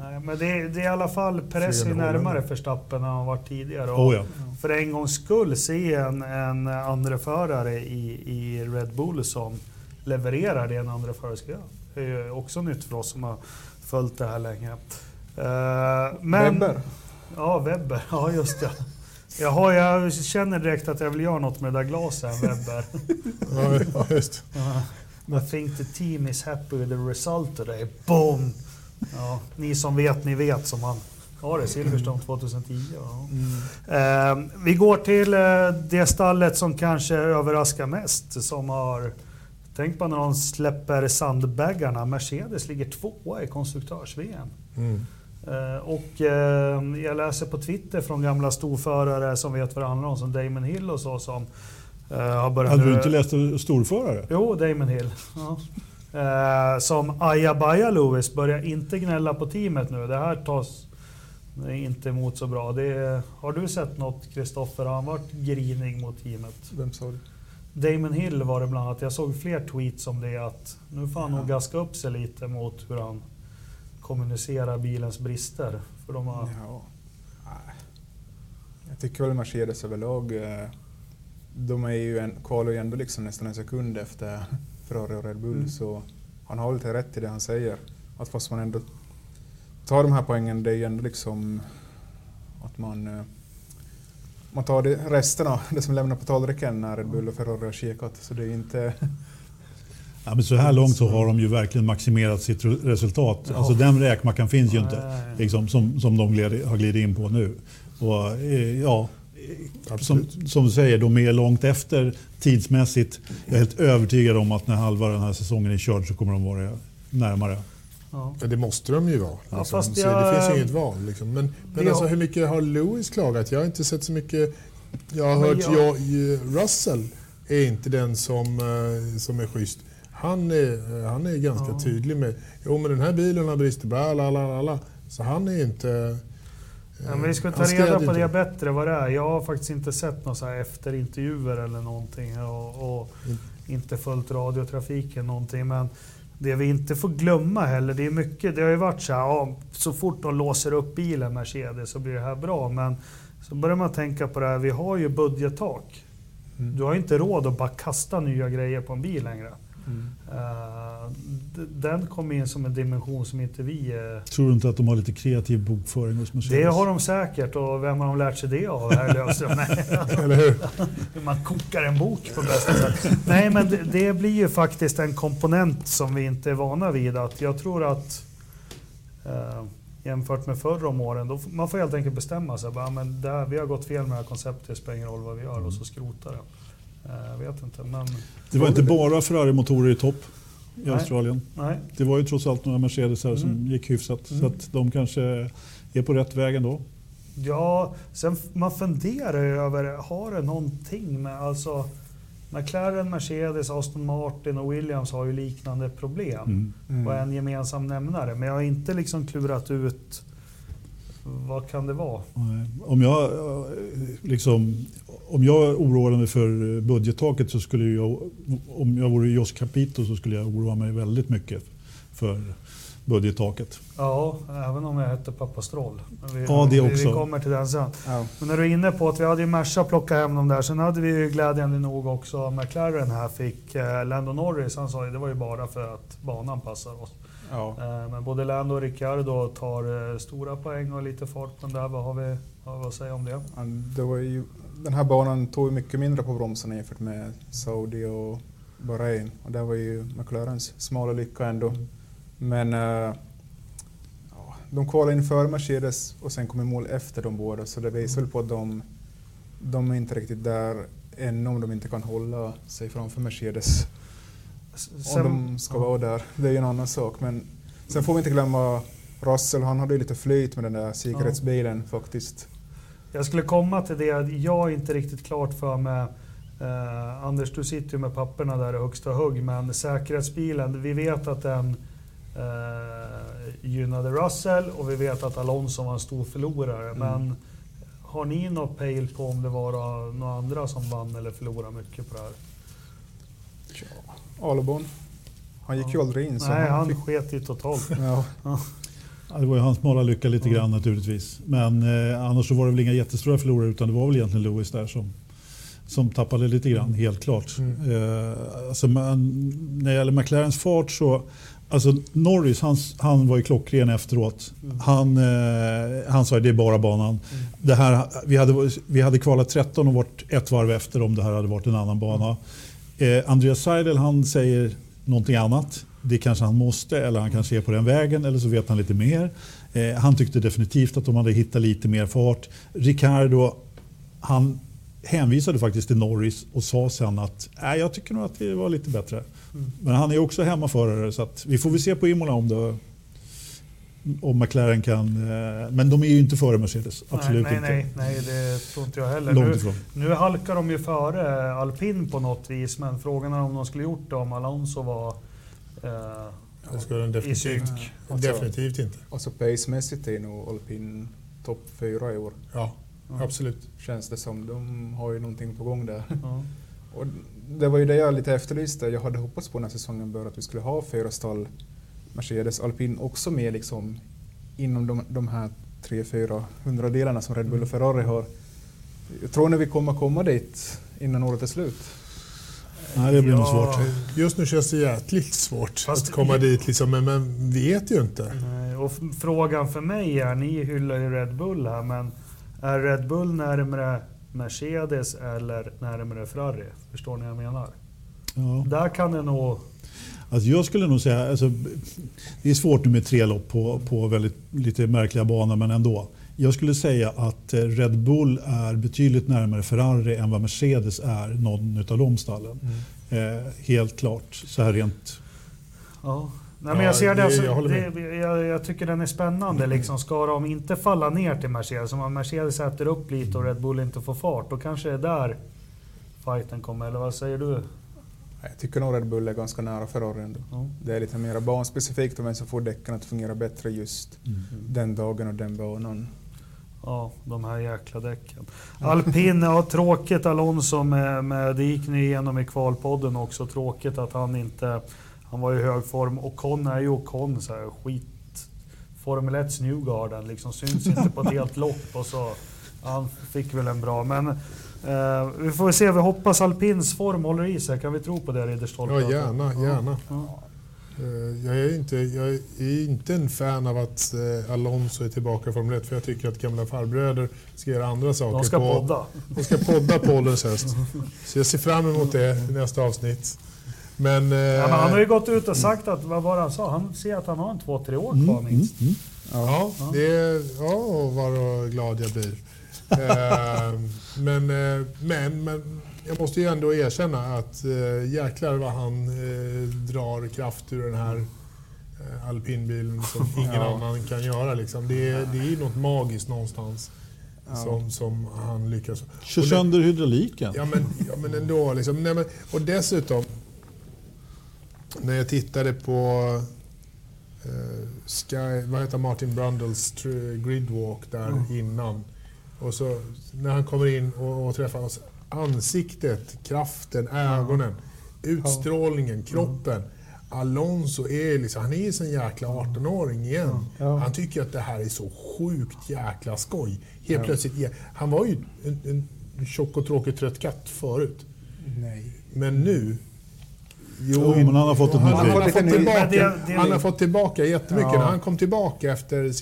Nej, men det är i alla fall Perez är närmare Verstappen än han var tidigare. Och för en gångs skull se en andra förare i Red Bull som levererar det en andra förare ska göra. Det är ju också nytt för oss som har följt det här länge. Webber. Ja, just det. Jag känner direkt att jag vill göra något med det där glasen, Webber. Ja, just. I think the team is happy with the result today. Boom! Ja, ni vet som han har det. Silverstone 2010. Ja. Vi går till det stallet som kanske överraskar mest. Som har... Tänk på när de släpper sandbaggarna. Mercedes ligger 2 i konstruktörs-VM. Och jag läser på Twitter från gamla storförare som vet vad det handlar om, som Damon Hill och så, som har börjat... Hade du inte läst storförare? Jo, Damon Hill. Ja. Som ajabaja Lewis, börjar inte gnälla på teamet nu. Det här tas inte emot så bra. Har du sett något, Kristoffer? Har han varit grinig mot teamet? Vem sa du? Damon Hill var det bland annat. Jag såg fler tweets om det, att nu får han nog gaska upp sig lite mot hur han kommunicerar bilens brister. För de har... Ja. Jag tycker väl Mercedes överlag, de är ju kvalar ju ändå liksom nästan en sekund efter Ferrari och Red Bull, så han har lite rätt i det han säger. Att fast man ändå tar de här poängen, det är ju ändå liksom att man tar det, resten av det som lämnar på tallriken när Red Bull och Ferrari har kikat, så det är inte... Ja, men så här långt så har de ju verkligen maximerat sitt resultat. Ja. Alltså den räkmackan finns ju inte, liksom, som de har glidit in på nu. Och, ja, som du säger, de är långt efter tidsmässigt. Jag är helt övertygad om att när halva den här säsongen är körd så kommer de vara närmare. Ja. Det måste de ju vara. Liksom. Ja, fast det finns ju inget val. Liksom. Men alltså, hur mycket har Lewis klagat? Jag har inte sett så mycket. Jag har hört Russell är inte den som är schysst. Han är ganska tydlig med, jo men den här bilen har brister, blalalala. Så han är inte... Ja, men vi ska ta reda på det bättre vad det är. Jag har faktiskt inte sett några så här efterintervjuer eller någonting, och inte följt radiotrafiken någonting. Men det vi inte får glömma heller, det är mycket, det har ju varit så här, så fort de låser upp bilen Mercedes så blir det här bra. Men så börjar man tänka på det här, vi har ju budgettak. Du har ju inte råd att bara kasta nya grejer på en bil längre. Den kommer in som en dimension som inte vi... Tror du inte att de har lite kreativ bokföring hos Mercedes? Det har de säkert, och vem har de lärt sig det av? Här Lövström? Eller hur? Man kokar en bok på bästa sätt. Nej, men det blir ju faktiskt en komponent som vi inte är vana vid. Att jag tror att jämfört med förra om åren, då man får helt enkelt bestämma sig. Bara, men där, vi har gått fel med det här konceptet, det spelar ingen roll vad vi gör, och så skrotar det. Jag vet inte, men... Det var inte bara Ferrari-motorer i topp i Australien. Nej. Det var ju trots allt några Mercedes här som gick hyfsat. Så att de kanske är på rätt väg ändå. Ja, sen man funderar ju över, har det någonting med... Alltså, McLaren, Mercedes, Aston Martin och Williams har ju liknande problem. Och en gemensam nämnare. Men jag har inte liksom klurat ut... Vad kan det vara? Om jag oroade mig för budgettaket, så skulle jag, om jag vore Jos Capito, så skulle jag oroa mig väldigt mycket för budgettaket. Ja, även om jag hette pappa Stroll. Vi kommer till den sen. Ja. Men när du är inne på att vi hade ju Mersa plocka hem dem där, sen hade vi ju glädjande nog också McLaren här fick Lando Norris, han sa ju det var ju bara för att banan passar oss. Ja. Men både Lando och Ricciardo tar stora poäng och lite fart på den där. Vad har vi att säga om det? Ja, det var ju, den här banan tog mycket mindre på bromsen jämfört med Saudi och Bahrain. Och det var ju McLarens smala lycka ändå. Men de kvalade in före Mercedes och sen kom i mål efter de båda. Så det visar väl på att de är inte riktigt där än, om de inte kan hålla sig framför Mercedes. Sen, om de ska vara där, det är ju en annan sak. Men sen får vi inte glömma Russell, han hade ju lite flyt med den där säkerhetsbilen faktiskt. Jag skulle komma till det, jag är inte riktigt klart för mig. Anders, du sitter ju med papperna där i högsta hugg, men säkerhetsbilen, vi vet att den gynnade Russell, och vi vet att Alonso var en stor förlorare. Men har ni något pejl på om det var några andra som vann eller förlorade mycket på det här? Ja. Albon. Han gick ju aldrig in. Så nej, han sket ju totalt. Det var ju hans smala lycka lite grann naturligtvis. Men annars så var det väl inga jättestora förlorare, utan det var väl egentligen Lewis där som tappade lite grann, helt klart. Alltså, när det gäller McLarens fart så... Alltså Norris, han var ju klockren efteråt. Han sa ju det är bara banan. Det här, vi hade kvalat 13 och varit ett varv efter om det här hade varit en annan bana. Andreas Seidel, han säger någonting annat. Det kanske han måste, eller han kanske är på den vägen, eller så vet han lite mer. Han tyckte definitivt att de hade hittat lite mer fart. Ricardo, han hänvisade faktiskt till Norris och sa sen att jag tycker nog att det var lite bättre. Men han är också hemmaförare, så att vi får se på Imola om det om McLaren kan... Men de är ju inte före Mercedes, absolut inte. Nej, det tror inte jag heller. Nu halkar de ju före Alpin på något vis, men frågan är om de skulle gjort det om Alonso var... det skulle den definitivt inte. Alltså pacemässigt är nog Alpin topp 4 i år. Ja, absolut. Känns det som, de har ju någonting på gång där. Ja. Och det var ju det jag lite efterlyste. Jag hade hoppats på när säsongen började att vi skulle ha 4 stall, Mercedes, Alpin också med liksom inom de här 300-400 delarna som Red Bull och Ferrari har. Jag tror när vi kommer komma dit innan året är slut. Nej, det blir nog svårt. Just nu känns det jäkligt svårt att komma dit liksom, men vet ju inte. Nej, och frågan för mig är, ni hyllar ju Red Bull här, men är Red Bull närmare Mercedes eller närmare Ferrari? Förstår ni vad jag menar? Ja. Där kan det nog... Alltså jag skulle nog säga, alltså, det är svårt nu med 3 lopp på väldigt lite märkliga banor, men ändå. Jag skulle säga att Red Bull är betydligt närmare Ferrari än vad Mercedes är någon av de stallen. Mm. Helt klart, så här rent. Ja. Nej, men jag ser det, alltså, jag tycker den är spännande. Liksom. Ska de inte falla ner till Mercedes, om Mercedes äter upp lite och Red Bull inte får fart, då kanske det är där fighten kommer. Eller vad säger du? Jag tycker nog Red Bull är ganska nära Ferrari ändå. Mm. Det är lite mer banspecifikt om vem som får däcken att fungera bättre just den dagen och den banan. Ja, de här jäkla däcken. Alpin, ja, tråkigt Alonso med det gick ni igenom i kvalpodden också. Tråkigt att han inte... Han var ju i hög form. Ocon är ju Ocon, så här skit. Formel 1s New Garden liksom, syns inte på ett helt lopp. Och så, han fick väl en bra... Men, vi får se, vi hoppas Alpins form håller i sig. Kan vi tro på det, Riddestolpe? Ja, gärna. Ja. Jag är inte en fan av att Alonso är tillbaka i Formel 1, för jag tycker att gamla farbröder ska göra andra saker. De ska podda på ålderns höst. Så jag ser fram emot det i nästa avsnitt. Men han har ju gått ut och sagt att, vad var det han sa? Han ser att han har 2-3 år kvar minst. Ja. Vad glad jag blir. Men jag måste ju ändå erkänna att jäklar vad han drar kraft ur den här alpinbilen som ingen annan kan göra. Liksom. Det är något magiskt någonstans som han lyckas. Kör sönder hydrauliken. Ja men ändå. Liksom. Nej, men, och dessutom, när jag tittade på Martin Brundles gridwalk där innan. Och så när han kommer in och träffar oss, ansiktet, kraften, ögonen, utstrålningen, kroppen. Alonso är liksom, han är ju en jäkla 18-åring igen. Han tycker att det här är så sjukt jäkla skoj. Helt plötsligt han var ju en tjock och tråkig trött katt förut. Nej. Men nu... men han har fått tillbaka jättemycket. När han kom tillbaka efter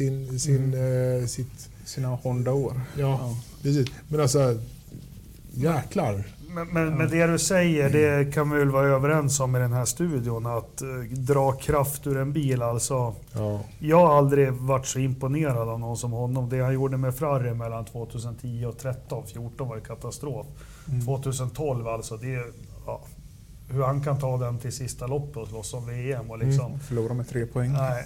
sina Honda-år. Ja, precis. Men alltså, jäklar. Men det du säger, det kan vi väl vara överens om i den här studion, att dra kraft ur en bil. Alltså, jag har aldrig varit så imponerad av någon som honom. Det han gjorde med Ferrari mellan 2010 och 2013-14 var ju katastrof. 2012 alltså, det är... Ja. Hur han kan ta den till sista loppet och slåss om VM och liksom... förlora med 3 poäng. Nej,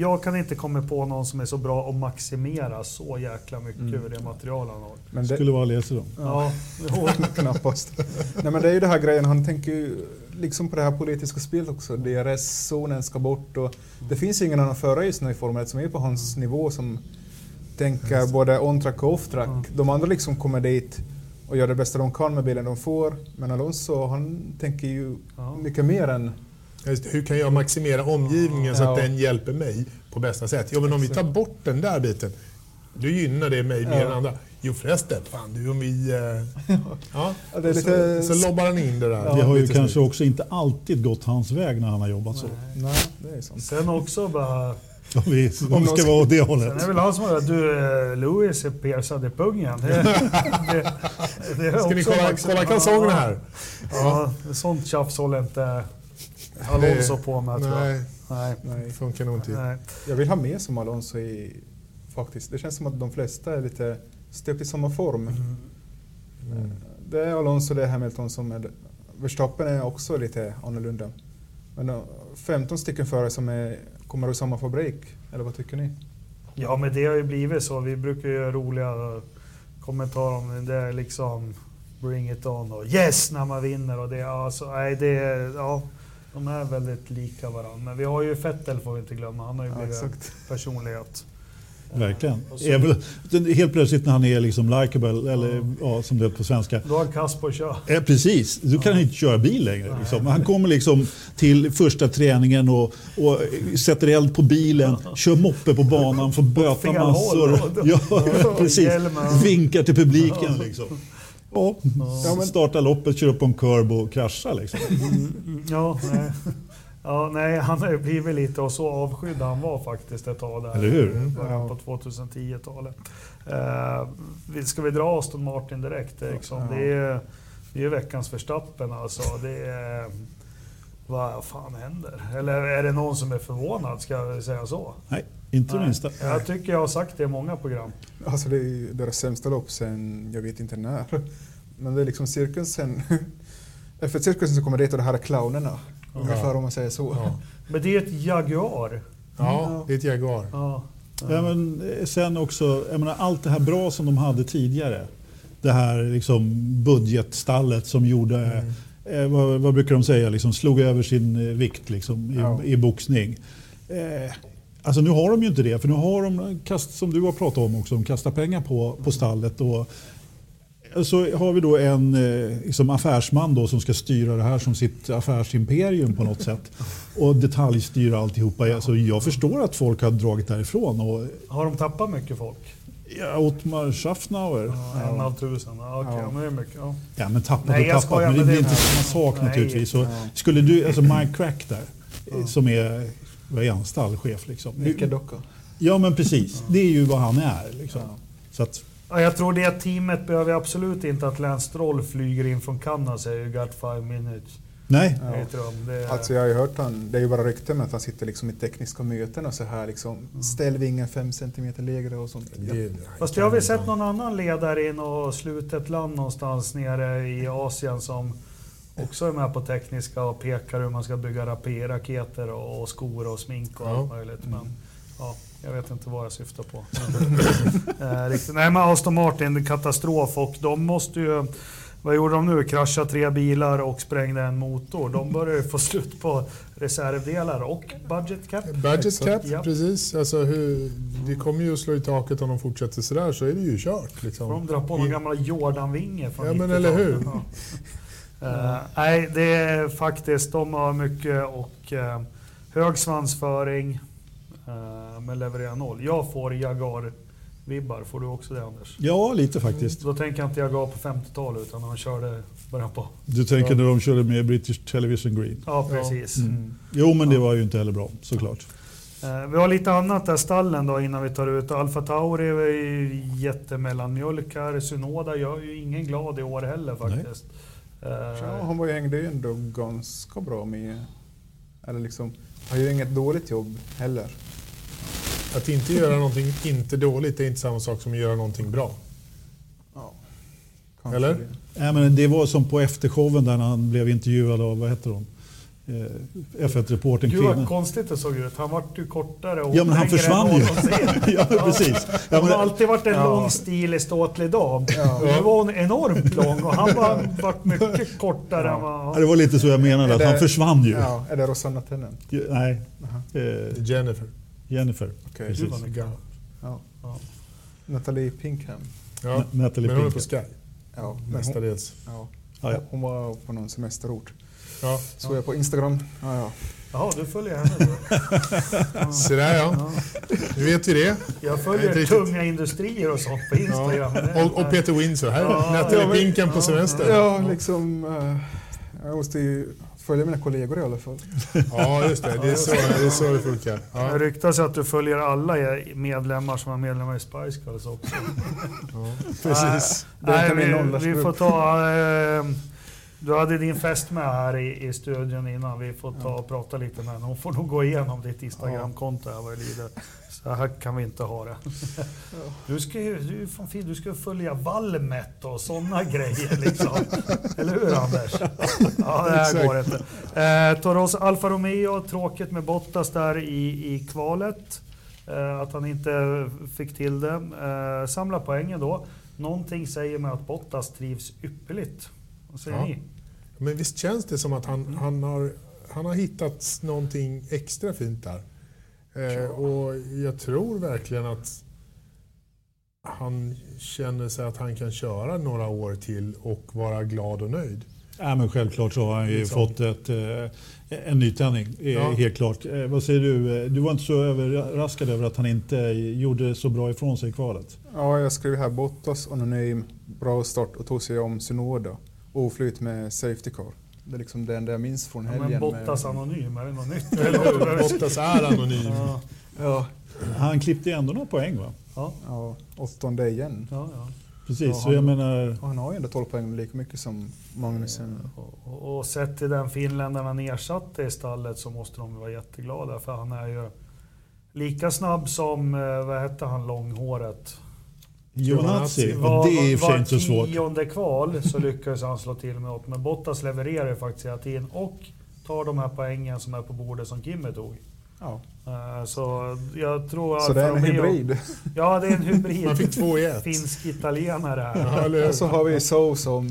jag kan inte komma på någon som är så bra att maximera så jäkla mycket över det material han har. Men det skulle vara läsa dem. Ja, knappast. Nej, men det är ju det här grejen. Han tänker ju liksom på det här politiska spelet också. DRS-zonen ska bort och det finns ingen annan förare just nu i Formel 1 som är på hans nivå, som tänker både on-track och off-track. De andra liksom kommer dit och gör det bästa de kan med bilen de får. Men Alonso, han tänker ju mycket mer än... Hur kan jag maximera omgivningen så att den hjälper mig på bästa sätt? Jo, men om vi tar bort den där biten, då gynnar det mig mer än andra. Jo, förresten, fan, du och vi... Det är lite... så lobbar han in det där. Det har ju kanske också inte alltid gått hans väg när han har jobbat så. Nej, det är sant. Sen också bara... Om ska vara åt det hållet. Sen är väl han som att du, Lewis, är persad i pungen. Det ska ni kolla kalsongerna här? Ja, sånt tjafs håller inte Alonso på med. Nej, det funkar nog inte. Jag vill ha med som Alonso i, faktiskt. Det känns som att de flesta är lite stöpt i samma form. Det är Alonso, det är Hamilton som är... Verstappen är också lite annorlunda. Men 15 stycken förare som är kommer ur samma fabrik, eller vad tycker ni? Ja, men det har ju blivit så. Vi brukar ju göra roliga kommentarer om det är liksom bring it on och yes när man vinner och det, alltså, nej, det är, ja, de är väldigt lika varandra. Men vi har ju Vettel, får vi inte glömma, han har ju blivit personlighet. Verkligen. Helt plötsligt när han är liksom likeable, eller ja, som det är på svenska. Då har Kasper kör. Precis, du kan inte köra bil längre. Liksom. Han kommer liksom till första träningen och sätter eld på bilen, kör moppe på banan, får böta massor. Ja, precis. Vinkar till publiken liksom. Ja, startar loppet, kör upp på en curb och kraschar liksom. Ja, nej. Ja, nej, han har ju blivit lite och så avskydd han var faktiskt ett tag där. Eller hur? På 2010-talet. Ska vi dra Aston Martin direkt? Liksom? Ja. Det är veckans Verstappen alltså. Det är, vad fan händer? Eller är det någon som är förvånad, ska jag säga så? Nej, inte minst. Jag tycker jag har sagt det i många program. Alltså det är deras sämsta lopp sen, jag vet inte när. Men det är liksom cirkeln sen. Efter cirkeln så kommer det till de här clownerna. Ungefär om man säger så. Ja. Men det är ett Jaguar. Ja, det är ett Jaguar. Ja. Ja, men sen också, jag menar, allt det här bra som de hade tidigare. Det här liksom budgetstallet som gjorde, vad brukar de säga, liksom, slog över sin vikt liksom, i boxning. Alltså nu har de ju inte det, för nu har de, som du har pratat om också, de kastar pengar på stallet och... Så har vi då en liksom affärsman då som ska styra det här som sitt affärsimperium på något sätt och detaljstyra alltihopa. Alltså jag förstår att folk har dragit därifrån. Och... Har de tappat mycket folk? Ja, Ottmar Schaffnauer. Ja, 1,500. Okej, men det är mycket. Ja, ja men tappat. Men det blir inte samma sak naturligtvis. Så skulle du, alltså Mike Crack där, som är, vad är han, stallchef liksom. Vilka dockor? Ja, men precis. Det är ju vad han är liksom. Ja. Så att... Jag tror det teamet behöver absolut inte att Lance Stroll flyger in från Kanada, säger you got 5 minutes. Nej. Det är... Alltså jag har ju hört han, det är ju bara rykten att han sitter liksom i tekniska möten och så här liksom, ställ vingen 5 centimeter lägre och sånt. Fast jag har väl sett någon annan ledare in och slutet land någonstans nere i Asien som också är med på tekniska och pekar hur man ska bygga raketer och skor och smink och allt möjligt. Men, jag vet inte vad jag syftar på. Nej, men Aston Martin, katastrof, och de måste ju, vad gjorde de nu? Krascha 3 bilar och sprängde en motor. De börjar ju få slut på reservdelar och budget cap. Budget cap, precis. Alltså, det kommer ju att slå i taket om de fortsätter sådär, så är det ju kört. Liksom. De drar på några gamla Jordan-vinge från 90-talet. Ja, men eller hur? Nej, det är faktiskt, de har mycket och hög svansföring. Men levererar noll. Jag får Jaguar-vibbar. Får du också det, Anders? Ja, lite faktiskt. Då tänker jag inte Jaguar på 50-talet utan när de körde början på. Du tänker när de körde med British Television Green? Ja, precis. Ja. Mm. Jo, men det var ju inte heller bra, såklart. Vi har lite annat där stallen då innan vi tar ut. Alfa Tauri är ju jättemellanmjölk här. Sunoda gör ju ingen glad i år heller faktiskt. Ja, han var ju ändå ganska bra med... Eller liksom... Han gör inget dåligt jobb heller. Att inte göra någonting inte dåligt är inte samma sak som att göra någonting bra. Ja. Eller? Nej, men det var som på eftershowen där han blev intervjuad av, vad heter hon? F1-reporten kvinnan. Gud vad konstigt det såg ut. Han var ju kortare och... Ja, men han försvann ju. Ja, precis. Ja, hon har alltid varit en lång stil i ståtlig dam. Ja. Nu var hon enormt lång och han var mycket kortare. Ja. Det var lite så jag menade, att han försvann ju. Ja, är det Rosanna Tennant? Nej. Jennifer. Okej, precis. Ja. Natalie Pinkham. Ja, Natalie Pinkham. Men hon är på Sky. Ja, mestadels. Ja. Hon var på någon semesterort. Ja. Så jag på Instagram. Ja, du följer henne då. Så där Du vet ju det. Jag följer tunga industrier och sånt på Instagram. Ja. Och Peter Winsor här. Natalie Pinkham på semester. Ja, liksom... Jag måste ju följa mina kollegor i alla fall. Ja, just det. Det är så det funkar. Ja. Jag ryktas att du följer alla medlemmar som är medlemmar i Spice Girls också. Ja, precis. Nej, vi får ta... Du hade din fest med här i studion innan. Vi får ta och prata lite med henne. Hon får nog gå igenom ditt Instagram-konto här vad det lider. Så här kan vi inte ha det. Du ska följa Valmet och sådana grejer liksom. Eller hur, Anders? Ja, det här går inte. Toros Alfa Romeo, tråkigt med Bottas där i kvalet. Att han inte fick till det. Samla poängen då. Någonting säger mig att Bottas trivs ypperligt. Vad säger ni? Men visst känns det som att han har hittat någonting extra fint där. Och jag tror verkligen att han känner sig att han kan köra några år till och vara glad och nöjd. Ja, men självklart så har han ju fått en nytändning, helt klart. Vad säger du? Du var inte så överraskad över att han inte gjorde så bra ifrån sig i kvalet? Ja, jag skrev här Bottas anonym, bra start och tog sig om Sunoda. Oflyt med safety car. Det är liksom det enda jag minns från helgen. Men Bottas anonym, är det något nytt? Bottas är anonym. Ja. Han klippte ändå några poäng, va? Ja, 8:e igen. Ja. Precis, ja, så jag menar... Han har ju ändå 12 poäng lika mycket som Magnussen. Ja, och sett till den finländarna nersatt i stallet så måste de vara jätteglada. För han är ju lika snabb som, vad hette han, långhåret? Johansi, det är i och för sig inte så svårt. Var tionde kval så lyckades han slå till med åt. Men Bottas levererar ju faktiskt hela tiden och tar de här poängen som är på bordet som Kimi tog. Ja. Så jag tror att... Så det är en hybrid? Ja, det är en hybrid. Man fick 2 i 1. Finsk italienare här. Ja, så har vi So som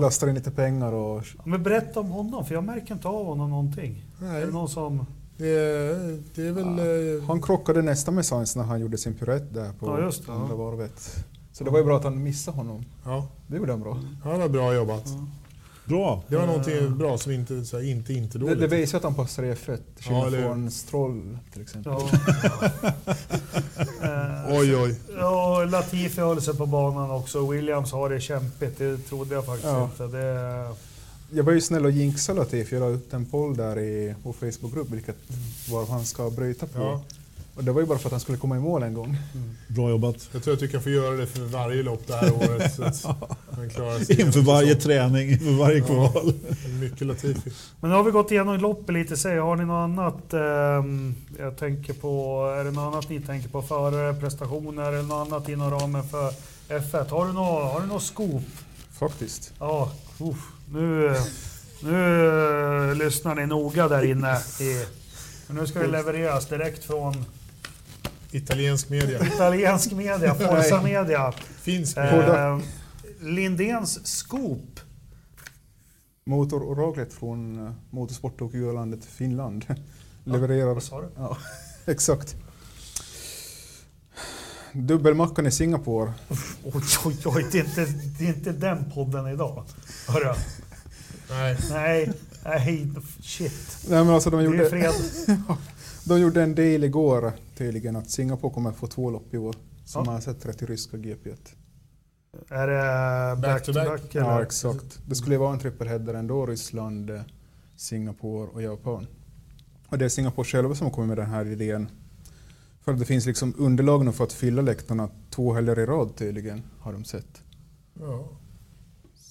lastar in lite pengar. Och... Men berätta om honom, för jag märker inte av honom någonting. Nej. Är det någon som... Det är väl, han krockade nästan med Sainz när han gjorde sin piruett där på andra varvet. Så det var ju bra att han missade honom. Ja. Det gjorde han bra. Han har bra jobbat. Ja. Bra. Det var någonting bra som inte dåligt. Det visar att han passar i F1. Från Stroll till exempel. Oj. Ja, Latifi håller sig på banan också. Williams har det kämpigt. Det trodde jag faktiskt inte. Jag var ju snäll och jinxade till för jag la upp en poll där i vår Facebookgrupp vilket var han ska bryta på. Ja. Och det var ju bara för att han skulle komma i mål en gång. Mm. Bra jobbat. Jag tror att jag kan få göra det för varje lopp det här året. Så att man klarar sig inför varje träning, inför varje kval. Mycket Latifi. Men nu har vi gått igenom loppet lite. Har ni något annat jag tänker på? Är det något annat ni tänker på? Förare, prestationer eller något annat inom ramen för F1? Har du något scoop? Faktiskt. Ja, Nu lyssnar ni noga där inne. Nu ska det levereras direkt från... Italiensk media, Forza media. Finsk media. Lindéns scoop. Motororaklet från motorsport och ölandet Finland. Levererar... Vad sa du? Ja, exakt. Dubbelmackan i Singapore. Oj, det är inte den podden idag. Hörru. Nej, shit. Nej, men alltså de gjorde en del igår tydligen att Singapore kommer få 2 lopp i år som har sett 30 ryska GP1. Är det back-to-back? Ja, exakt. Det skulle vara en trippelheader ändå, Ryssland, Singapore och Japan. Och det är Singapore själva som kommer med den här idén. För det finns liksom underlag nog för att fylla läktarna 2 helger i rad tydligen, har de sett. Ja.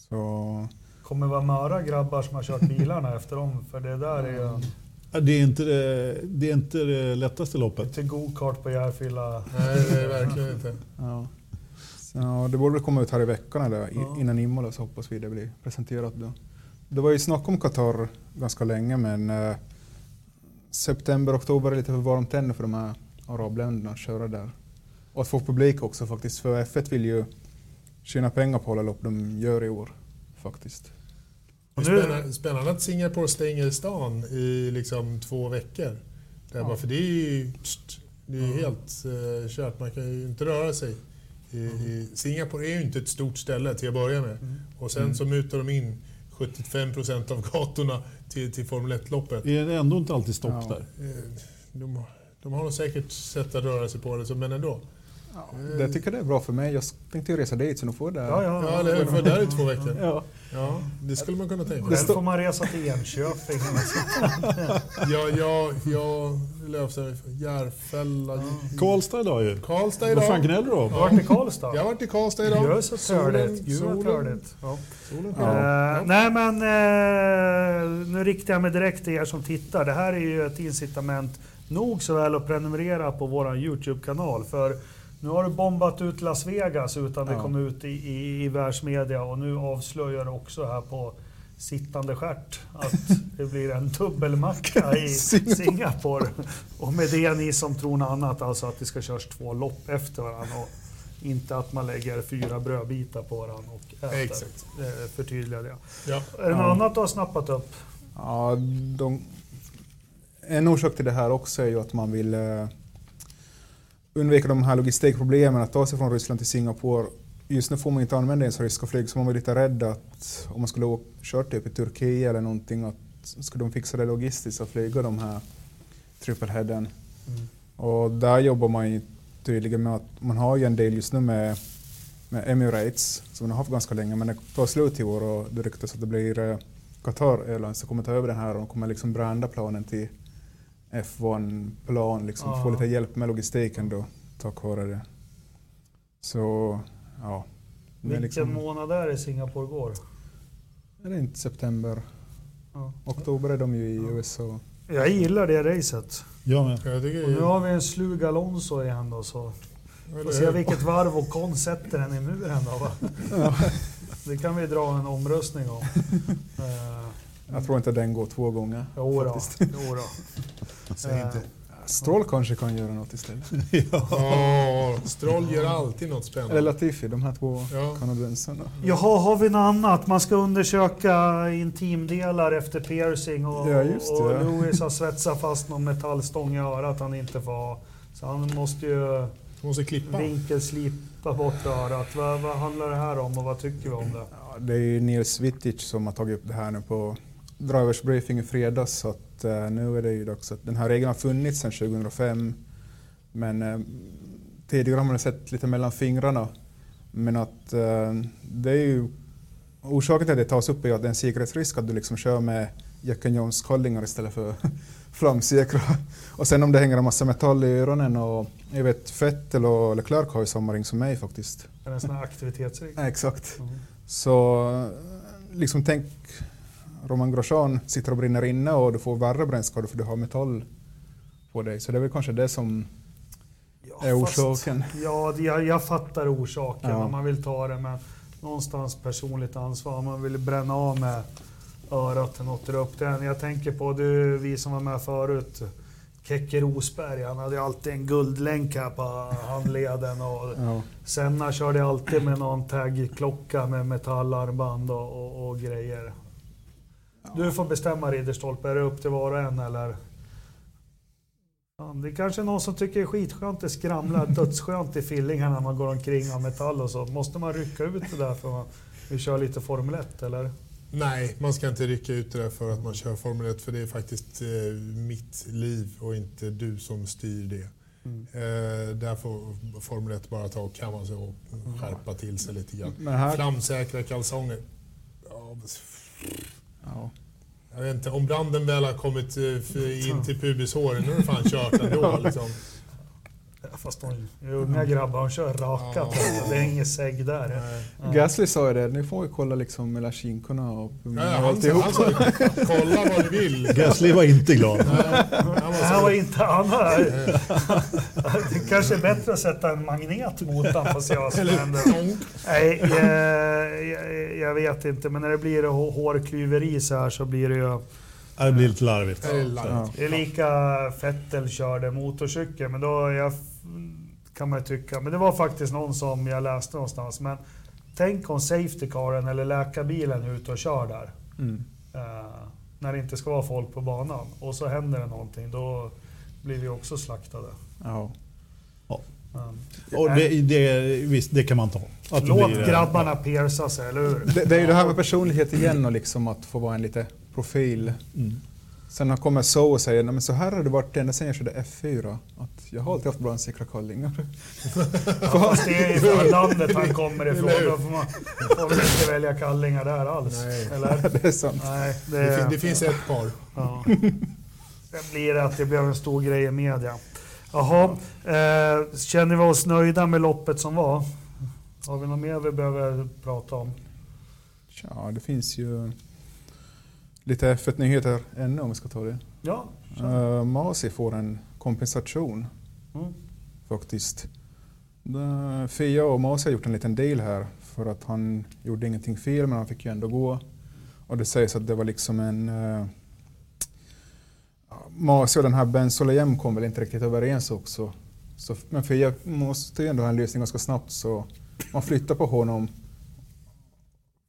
Så... Kommer vara möra grabbar som har kört bilarna efter dem, för det där är ju... Det är inte det lättaste loppet. Det är inte go-kart på Järfylla. Nej, det är verkligen inte. Ja. Så det borde komma ut här i veckan eller innan Imola, så hoppas vi det blir presenterat då. Det var ju snack om Qatar ganska länge, men september, oktober är lite för varmt ännu för de här arabländerna att köra där. Och att få publik också faktiskt, för F1 vill ju tjäna pengar på alla lopp de gör i år faktiskt. Det är spännande att Singapore stänger stan i liksom 2 veckor. Det är bara för det är ju helt kört. Man kan ju inte röra sig. Singapore är ju inte ett stort ställe till att börja med. Och sen så mutar de in 75% av gatorna till Formel 1-loppet. Det är ändå inte alltid stopp där. De har nog säkert sätt att röra sig på det, men ändå. Ja, det tycker jag är bra för mig. Jag tänkte ju resa dit så nu får det. Ja, det är för där i 2 veckor. Ja, det skulle man kunna tänka. Själv får man resa till Enköping. Ja, Lövström, Järfälla. Karlstad idag ju. Vad fan gnäller du om? Jag har varit i Karlstad. Gör så törligt. Nej, men nu riktar jag mig direkt till er som tittar. Det här är ju ett incitament nog så väl att prenumerera på våran YouTube-kanal, för nu har du bombat ut Las Vegas utan det kom ut i världsmedia, och nu avslöjar du också här på sittande skärt att det blir en dubbelmacka i Singapore. Och med det, ni som tror något annat, alltså att det ska köras 2 lopp efter varandra och inte att man lägger 4 brödbitar på varandra och äter. Exakt. Förtydliga det. Ja. Är det något annat du har snappat upp? Ja, en orsak till det här också är ju att man vill undvika de här logistikproblemen att ta sig från Ryssland till Singapore. Just nu får man inte använda ens ryska flyg, så man var lite rädd att om man skulle köra typ i Turkiet eller någonting, att skulle de fixa det logistiskt att flyga de här trippelheaden. Mm. Och där jobbar man ju tydligen med att man har ju en del just nu med Emirates som man har haft ganska länge, men det tar slut i år och det ryktas att det blir Qatar Airlines som kommer ta över den här, och de kommer liksom branda planen till F1-plan, liksom få lite hjälp med logistiken då, tack vare det. Så, ja. Vilken månad är det Singapore går? Det är inte september. Ja. Oktober är de ju i USA. Jag gillar det racet. Och nu har vi en slug Alonso i hand, så får se vilket varv och kon sätter den i muren då, va? Ja. Det kan vi dra en omröstning om. Jag tror inte den går 2 gånger. Jo då. Säg inte. Stroll kanske kan göra något istället. Stroll gör alltid något spännande. Relativt i de här 2 kanadensarna. Jaha, har vi något annat? Man ska undersöka intimdelar efter piercing och Lewis har svetsat fast någon metallstång i örat han inte får. Så han måste ju klippa. Vinkelslipa bort örat. Vad handlar det här om och vad tycker vi om det? Ja, det är ju Nils Wittich som har tagit upp det här nu på Drivers Briefing i fredags, så att nu är det ju dags att den här regeln har funnits sedan 2005, men tidigare har man sett lite mellan fingrarna, men att det är ju orsaken till att det tas upp är att det är en säkerhetsrisk att du liksom kör med Jack and Jones kollingar istället för framsäkra. Och sen om det hänger en massa metall i öronen, och jag vet Vettel och Leclerc har ju samma ring som mig faktiskt. Det är en sån här aktivitetsring. Exakt. Mm. Så liksom tänk, Romain Grosjean sitter och brinner inne och du får värre brännskador för du har metall på dig. Så det är väl kanske det som är orsaken. Jag fattar orsaken om man vill ta det, men någonstans personligt ansvar. Man vill bränna av med örat och åter upp den. Jag tänker på vi som var med förut, Keke Rosberg, han hade alltid en guldlänk här på handleden, och Senna körde alltid med någon taggklocka med metallarmband och grejer. Du får bestämma, Riddestolpe, är det upp till var och en eller? Det är kanske någon som tycker det är skitskönt att skramla dödsskönt i fillingarna när man går omkring av metall och så. Måste man rycka ut det där för att vi kör lite Formel 1 eller? Nej, man ska inte rycka ut det där för att man kör Formel 1, för det är faktiskt mitt liv och inte du som styr det. Mm. Där får Formel 1 bara ta och kamma sig och skärpa till sig lite grann. Flamsäkra kalsonger. Ja. Jag vet inte, om branden väl har kommit in till pubishåren, nu är det fan kört ändå. Liksom. Fast de unga grabbar kör raka på det är ingen sägg där. Gasly sa ju det, ni får ju kolla liksom mellan kinkorna och alltihop. Kolla vad du vill. Gasly var inte glad. Han var inte annan. Det kanske är bättre att sätta en magnet mot han på sig. Nej, jag vet inte, men när det blir hårklyveri så här så blir det ju... Det blir lite larvigt. Det är lika Vettel körde motorcykel, men då kan man tycka. Men det var faktiskt någon som jag läste någonstans. Men tänk om safety-caren eller läkarbilen är ute och kör där. Mm. När det inte ska vara folk på banan. Och så händer det någonting, då blir vi också slaktade. Ja. Och det kan man ta. Låt grabbarna persa sig, eller hur? Det är ju det här med personlighet igen och liksom att få vara en lite profil. Sen kommer så och säger, men så här har det varit ända sen jag körde F4. Att jag har alltid haft blandsäkra kallingar. Fast det är ju från landet han kommer ifrån. Då får man inte välja kallingar där alls. Nej. Eller? Det är sant. Nej, det finns ett par. Ja. Det blir att det blev en stor grej i media. Jaha, känner vi oss nöjda med loppet som var? Har vi något mer vi behöver prata om? Ja, det finns ju lite F1-nyheter ännu om vi ska ta det. Ja. Masi får en kompensation faktiskt. Fia och Masi har gjort en liten deal här för att han gjorde ingenting fel men han fick ju ändå gå. Och det sägs att det var liksom en... Masi och den här Ben Solheim kom väl inte riktigt överens också. Så, men Fia måste ändå ha en lösning ganska snabbt så man flyttar på honom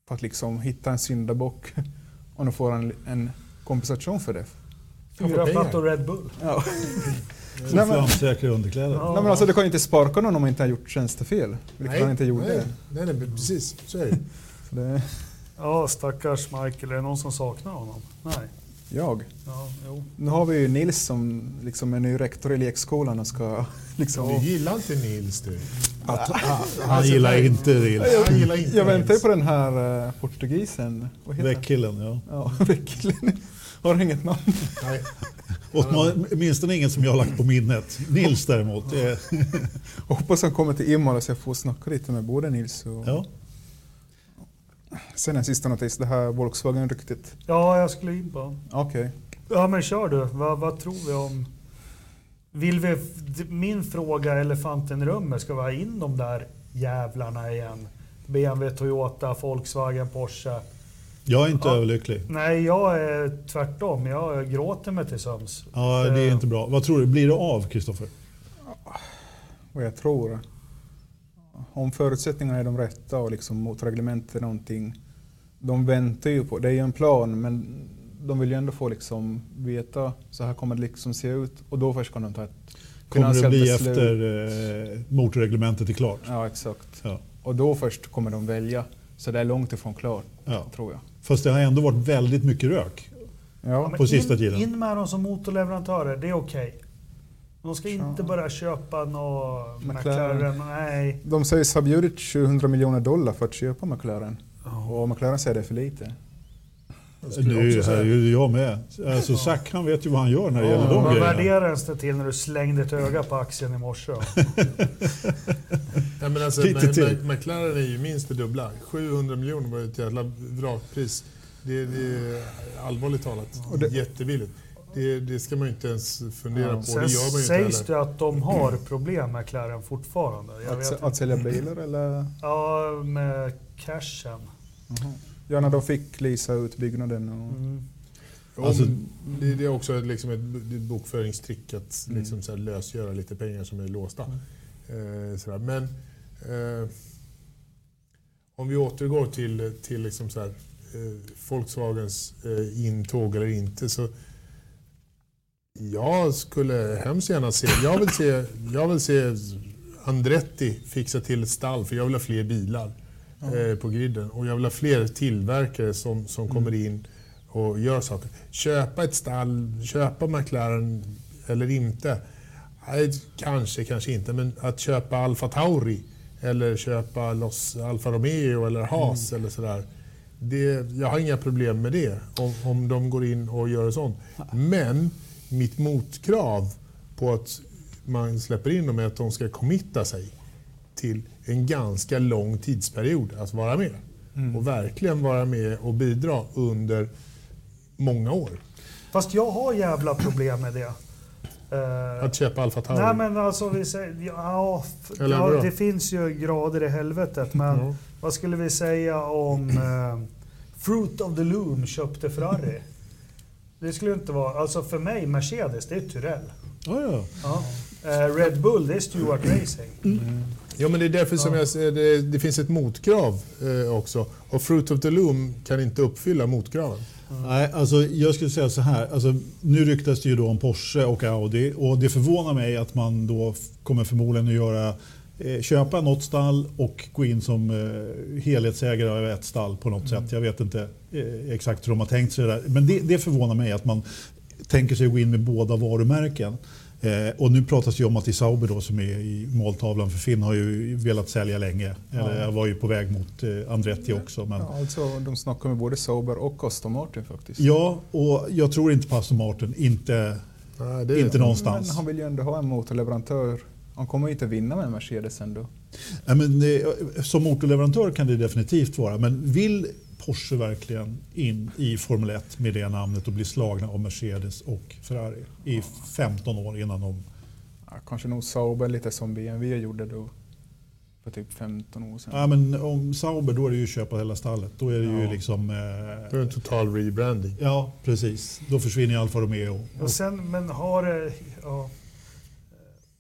för att liksom hitta en syndabock. Och då får han en kompensation för det. Fyraflatt och Red Bull. Ja. Framsäkra underkläder. Ja. Nej, men alltså, det kan ju inte sparka någon om man inte har gjort tjänstefel. Vilket han inte gjorde. Nej, precis. Så är det. Så det... Ja, stackars Michael. Är det någon som saknar honom? Nej. Jag? Ja, jo. Nu har vi ju Nils som liksom är ny rektor i lekskolan och ska... Liksom... Du gillar inte Nils, du. Han gillar inte Nils. Jag väntar ju på den här portugisen. Väckkillen, ja. Ja, Väckkillen. Har du inget namn? Nej. Åtminstone ingen som jag har lagt på minnet. Nils däremot. Jag hoppas han kommer till Imola så jag får snacka lite med både Nils och... Ja. Sen en sista notis, det här Volkswagen-ryktet. Ja, jag skulle in på. Okej. Ja, men kör du. Vad tror vi om... Vill vi... Min fråga, elefanten i rummet, ska vi ha in de där jävlarna igen? BMW, Toyota, Volkswagen, Porsche. Jag är inte överlycklig. Nej, jag är tvärtom. Jag gråter mig till söms. Ja, det är inte bra. Vad tror du? Blir det av, Kristoffer? Vad jag tror... Om förutsättningarna är de rätta och liksom mot reglementet eller någonting, de väntar ju på, det är ju en plan men de vill ju ändå få liksom veta så här kommer det liksom se ut och då först kan de ta ett finansiellt beslut. Kommer det bli efter motorreglementet är klart? Ja, exakt. Ja. Och då först kommer de välja, så det är långt ifrån klart, tror jag. Fast det har ändå varit väldigt mycket rök på sista tiden. In med dem som motorleverantörer, det är okej. De ska inte bara köpa någon McLaren. Nej. De sägs ha bjudit $700 miljoner för att köpa McLaren. Och McLaren säger det är för lite. Nu är ju jag med. Alltså Zack, han vet ju vad han gör när det gäller de grejerna. Vad värderades det till när du slängde ett öga på aktien i morse? Ja, men alltså, McLaren är ju minst det dubbla. 700 miljoner var ju ett jävla vrakpris. Det är allvarligt talat. Jättebilligt. Det ska man ju inte ens fundera på. Sen det gör man ju sägs inte det att de har problem med McLaren fortfarande. Att sälja bilar eller? Ja, med cashen. Ja, när de fick leasa utbyggnaden. Och... Alltså, det är också liksom ett bokföringstrick att liksom så här lösgöra lite pengar som är låsta. Sådär. Men om vi återgår till liksom så här, Volkswagens intåg eller inte, så jag skulle hemskt gärna se. Jag vill se Andretti fixa till ett stall, för jag vill ha fler bilar på griden. Och jag vill ha fler tillverkare som kommer in och gör saker. Köpa ett stall, köpa McLaren eller inte. Nej, kanske inte. Men att köpa Alfa Tauri eller köpa Alfa Romeo eller Haas eller sådär. Jag har inga problem med det om de går in och gör sånt. Men... Mitt motkrav på att man släpper in dem är att de ska committa sig till en ganska lång tidsperiod att vara med. Och verkligen vara med och bidra under många år. Fast jag har jävla problem med det. Att köpa Alfa Tauri? Nej, men alltså vi säger... Ja, det finns ju grader i helvetet. Men vad skulle vi säga om Fruit of the Loom köpte Ferrari? Det skulle inte vara... Alltså för mig, Mercedes, det är Tyrell. Red Bull, det är Stewart Racing. Ja, men det är därför som jag säger... Det finns ett motkrav också. Och Fruit of the Loom kan inte uppfylla motkraven. Nej, alltså jag skulle säga så här. Alltså, nu ryktas det ju då om Porsche och Audi. Och det förvånar mig att man då kommer förmodligen att göra... köpa något stall och gå in som helhetsägare av ett stall på något sätt. Jag vet inte exakt hur de har tänkt sig det där. Men det förvånar mig att man tänker sig gå in med båda varumärken. Och nu pratas ju om att i Sauber då, som är i måltavlan för Finn, har ju velat sälja länge. Eller var ju på väg mot Andretti också. Men... Ja, alltså, de snackar med både Sauber och Aston Martin faktiskt. Ja, och jag tror inte på Aston Martin. Inte någonstans. Men han vill ju ändå ha en motorleverantör. Han kommer ju inte vinna med Mercedes ändå. Ja, men, som motorleverantör kan det definitivt vara. Men vill Porsche verkligen in i Formel 1 med det namnet och bli slagna av Mercedes och Ferrari i 15 år innan de... Ja, kanske nog Sauber lite som BMW gjorde då för typ 15 år sedan. Ja, men om Sauber då är det ju köpa hela stallet. Då är det ju liksom... Då är det en total rebranding. Ja, precis. Då försvinner ju Alfa Romeo. Och sen, men har det... Ja.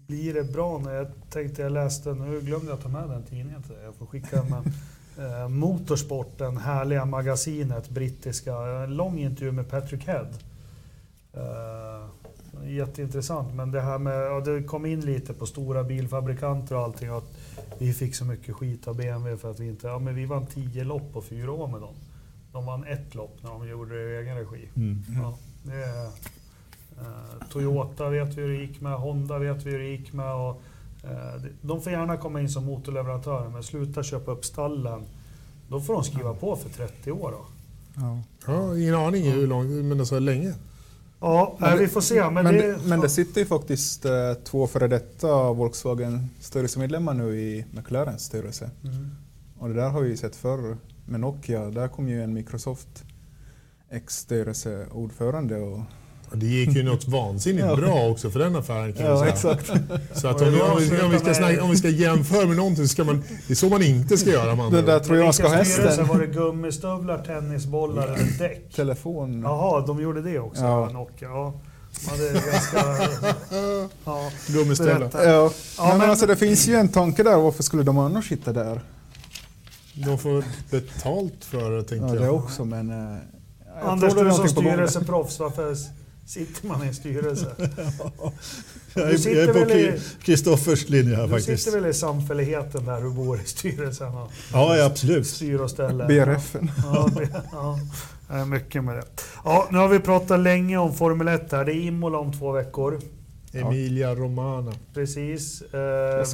Blir det bra när jag tänkte jag läste, nu glömde jag ta med den tidningen till dig. Jag får skicka den. Motorsport, den härliga magasinet, brittiska. En lång intervju med Patrick Head. Jätteintressant, men det här med, ja, det kom in lite på stora bilfabrikanter och allting. Och att vi fick så mycket skit av BMW för att vi inte, ja men vi vann 10 lopp på 4 år med dem. De vann 1 lopp när de gjorde det i egen regi. Mm. Ja, det, Toyota vet vi hur det gick med, Honda vet vi hur det gick med och de får gärna komma in som motorleverantörer, men sluta köpa upp stallen, då får de skriva på för 30 år då. Ja, ingen aning hur långt, men det så länge. Ja, vi får se. Men det sitter ju faktiskt 2 före detta Volkswagen styrelsemedlemmar nu i McLarens styrelse. Mm. Och det där har vi ju sett förr med Nokia, där kom ju en Microsoft ex-styrelseordförande och det gick ju något vansinnigt bra också för den affären kan jag säga. Exakt. Så att om vi ska jämföra med någonting så ska man, det är så man inte ska göra. Man det där tror jag ska hästen. Var det gummistövlar, tennisbollar eller däck? Telefon. Jaha, de gjorde det också. Ja. Gummistövlar. Ja, men alltså det finns ju en tanke där. Varför skulle de annars sitta där? De får betalt för det tänker jag. Ja, det också, men... Anders, du som styrelseproffs, varför sitter man i en styrelse? Jag är på Kristoffers linje här faktiskt. Du sitter väl i samfälligheten där du bor i styrelsen? Och ja, absolut. Styr och ställer. BRF-en. Ja, mycket med det. Ja, nu har vi pratat länge om Formel 1 här. Det är Imola om 2 veckor. Emilia Romana. Precis.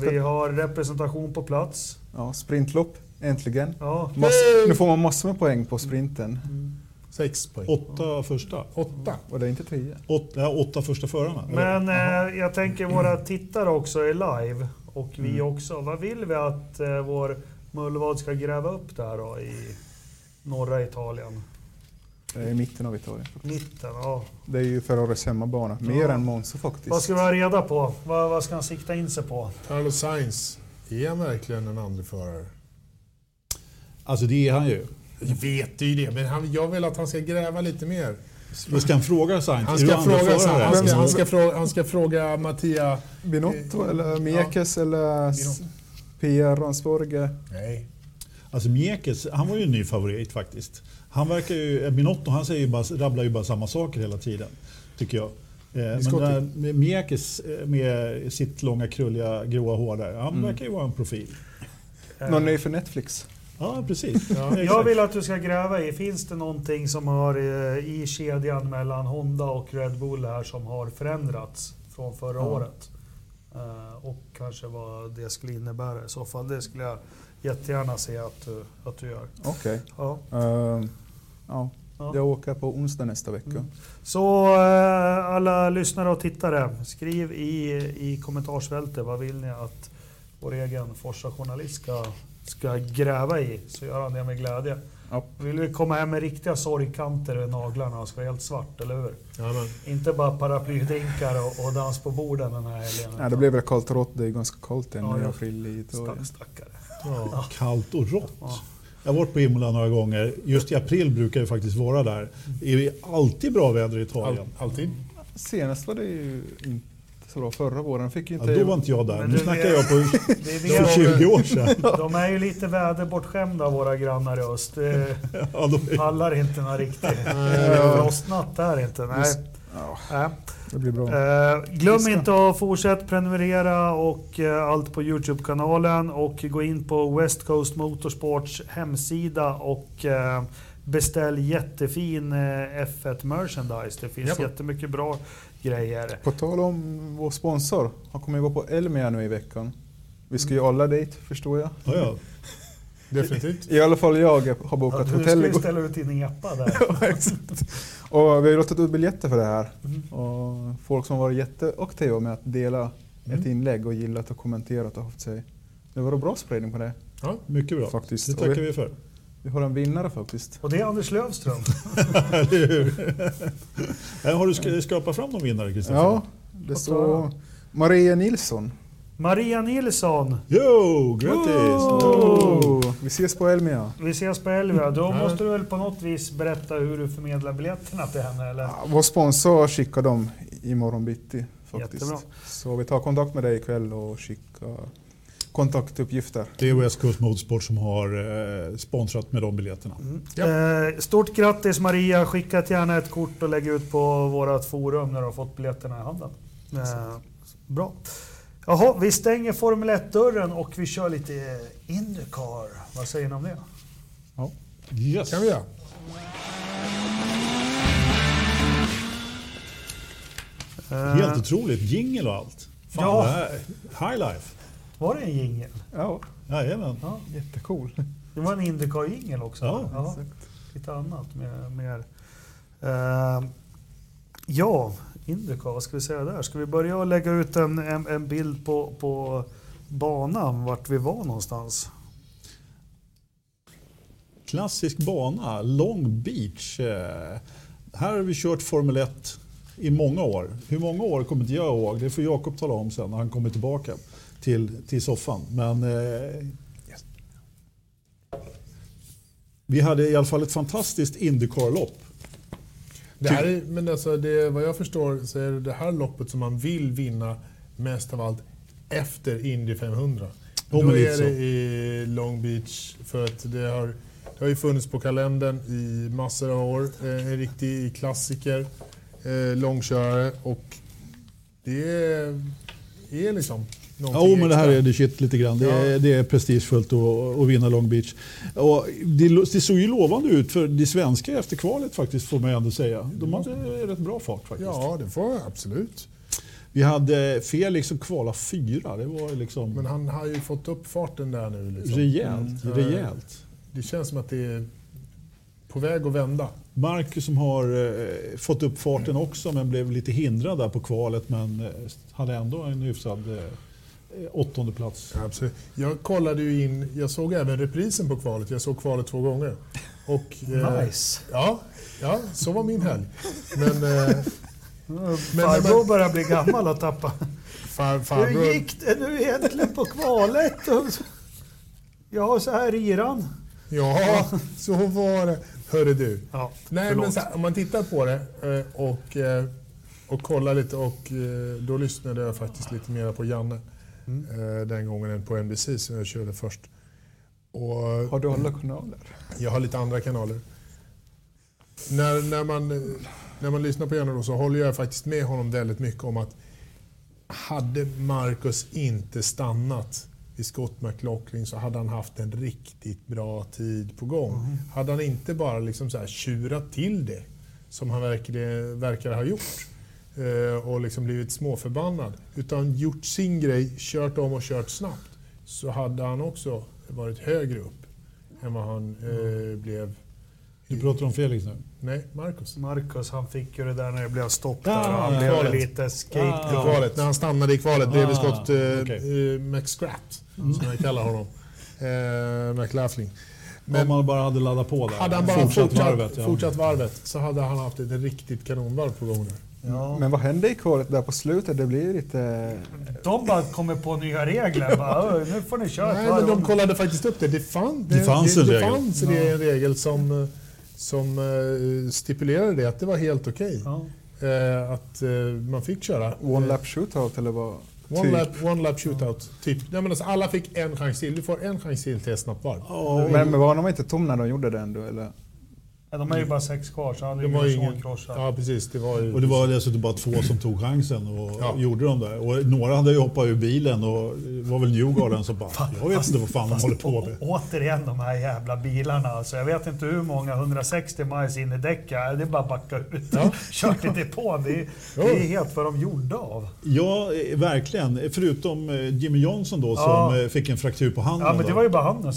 Vi har representation på plats. Ja, sprintlopp, äntligen. Ja. Nu får man massor med poäng på sprinten. Mm. 6 poäng. 8 första. 8. Och det är inte 3. 8 första förarna. Men jag tänker våra tittare också är live. Och vi också. Vad vill vi att vår mullvad ska gräva upp där då i norra Italien? Det är i mitten av Italien. Mitten, ja. Det är ju Ferraris hemmabana. Mer än Monza faktiskt. Vad ska vi ha reda på? Vad ska han sikta in sig på? Carlos Sainz. Är han verkligen en andra förare? Alltså det är han ju. Jag vet ju det, men jag vill att han ska gräva lite mer. Då ska han fråga Sainz. Han ska fråga Mattia Binotto eller Mekes eller Pierre Ransborg. Nej. Alltså Mekes, han var ju en ny favorit faktiskt. Han verkar ju, Binotto, han säger ju bara, rabblar ju bara samma saker hela tiden, tycker jag. Men Mekes med sitt långa krulliga gråa hår där, han verkar ju vara en profil. Någon ny för Netflix? Ja, precis. Ja, jag vill att du ska gräva i, finns det någonting som har i kedjan mellan Honda och Red Bull här som har förändrats från förra året? Och kanske vad det skulle innebära i så fall. Det skulle jag jättegärna se att du gör. Okej. Okay. Ja. Jag åker på onsdag nästa vecka. Mm. Så alla lyssnare och tittare, skriv i kommentarsfältet vad vill ni att vår egen Forsa-journalist ska gräva i, så gör han det med glädje. Ja. Vill vi komma hem med riktiga sorgkanter vid naglarna och ska vara helt svart, eller hur? Amen. Inte bara paraplydrinkar och dans på borden den här helgen. Nej, det blev väl kallt och rått. Det är ganska kallt än i april i Italien. Stackare. Ja. Kallt och rått. Ja. Jag har varit på Imola några gånger. Just i april brukar jag faktiskt vara där. Det är alltid bra väder i Italien. Alltid. Senast var det ju inte. Då, förra våren fick inte... Ja, då var inte jag där. Men nu snackar jag på 20 år sedan. De är ju lite väderbortskämda, våra grannar i öst. De pallar inte någon riktig frostnatt där inte. Nej. Det blir bra. Glöm inte att fortsätta prenumerera och allt på Youtube-kanalen och gå in på West Coast Motorsports hemsida och beställ jättefin F1 merchandise. Det finns jättemycket bra grejer. På tal om vår sponsor. Han kommer ju gå på Elmia nu i veckan. Vi ska ju alla dit, förstår jag. Ja, ja. Definitivt. I alla fall jag har bokat hotell. Du ska ställa ut in en jappa där. Ja, exakt. Och vi har låtit ut biljetter för det här. Mm. Och folk som har varit jätteaktiva med att dela ett inlägg och gillat och kommenterat och haft sig. Det var en bra spridning på det. Ja, mycket bra. Faktiskt. Det tackar vi för. Vi har en vinnare faktiskt. Och det är Anders Lövström. Har du skapat fram någon vinnare, Kristian? Ja, det står Maria Nilsson. Maria Nilsson. Jo, grattis. Oh. Vi ses på Elmia. Vi ses på Elmia. Då måste du väl på något vis berätta hur du förmedlar biljetterna till henne, eller? Ja, vår sponsor skickar dem imorgon bitti faktiskt. Jättebra. Så vi tar kontakt med dig ikväll och skickar kontaktuppgifter. Det är West Coast Motorsport som har sponsrat med de biljetterna. Mm. Ja. Stort grattis Maria. Skicka gärna ett kort och lägg ut på vårat forum när du har fått biljetterna i handen. Bra. Jaha, vi stänger Formel 1-dörren och vi kör lite IndyCar. Vad säger ni om det? Ja, yes. Kan vi göra. Helt otroligt, jingle och allt. Fan, ja. High life. Var det en jingle? Ja. Jajamän. Ja, jättecool. Det var en IndyCar-jingle också. Ja, ja. Lite annat. Mer. Ja. IndyCar, vad ska vi säga där? Ska vi börja lägga ut en bild på banan, vart vi var någonstans? Klassisk bana, Long Beach. Här har vi kört Formel 1 i många år. Hur många år kommer inte jag ihåg, det får Jakob tala om sen när han kommer tillbaka till soffan. Men vi hade i alla fall ett fantastiskt IndyCar-lopp. Det här är, men alltså det, vad jag förstår så är det, det här loppet som man vill vinna mest av allt efter Indy 500. Då är det i Long Beach, för att det har ju funnits på kalendern i massor av år. En riktig klassiker, långkörare, och det är liksom... Ja, men det här är det shit lite grann. Det är prestigefullt att vinna Long Beach. Och det såg ju lovande ut för de svenska efter kvalet faktiskt, får man ändå säga. De hade rätt bra fart faktiskt. Ja, det var absolut. Vi hade Felix som kvala 4. Det var liksom... Men han har ju fått upp farten där nu. Liksom. Rejält. Det känns som att det är på väg att vända. Marcus som har fått upp farten också, men blev lite hindrad där på kvalet, men hade ändå en hyfsad... 8:e plats. Absolut. Jag kollade ju in, jag såg även reprisen på kvalet. Jag såg kvalet 2 gånger. Och, nice. Ja, så var min helg. Men farbror börjar bli gammal och tappa. Hur gick det nu egentligen på kvalet? Ja, så här i Iran. Ja, så var det. Hörde du. Ja, nej, men så här, om man tittar på det och kollar lite, och då lyssnade jag faktiskt lite mer på Janne. Den gången på NBC som jag körde först. Och har du alla kanaler? Jag har lite andra kanaler. När man lyssnar på honom då, så håller jag faktiskt med honom väldigt mycket om att hade Marcus inte stannat i Scott McLaughlin så hade han haft en riktigt bra tid på gång. Hade han inte bara liksom så här tjurat till det som han verkar ha gjort, och liksom blivit småförbannad, utan gjort sin grej, kört om och kört snabbt, så hade han också varit högre upp än vad han blev. Du pratar om Felix nu? Nej, Marcus. Marcus, han fick ju det där när det blev stopp där, och han blev lite skategoat. När han stannade i kvalet, bredvid Scott McScratt, som jag kallar honom, McLaughlin. Men om han bara hade laddat på där, hade han bara fortsatt varvet, så hade han haft ett riktigt kanonvarv på gång där. Ja. Men vad hände i kvalet där på slutet? Det blir lite... De bara kommer på nya regler. Bara, nu får ni köra. Nej, men de kollade faktiskt upp det. Det fanns en regel som stipulerade det, att det var helt okej. Ja. Att man fick köra. One lap shootout eller vad? One lap shootout, typ. Nej, men alltså, alla fick en chans till. Du får en chans till ett snabbt varv. Oh. Men var de inte tom när de gjorde det ändå, eller? De är ju bara 6 kvar, så han hade ju ingen kross. Ja, precis. Det var ju... Och det var dessutom bara 2 som tog chansen och gjorde de där. Och några hade ju hoppat ur bilen och var väl Newgarden som bara, jag vet inte vad fan de håller på med. Återigen de här jävla bilarna. Alltså, jag vet inte hur många 160 miles in i däckar. Det är bara backa ut. Ja. Kört inte på. Det är helt vad de gjorde av. Ja, verkligen. Förutom Jimmy Johnson då som fick en fraktur på handen. Ja, men det var ju bara handen.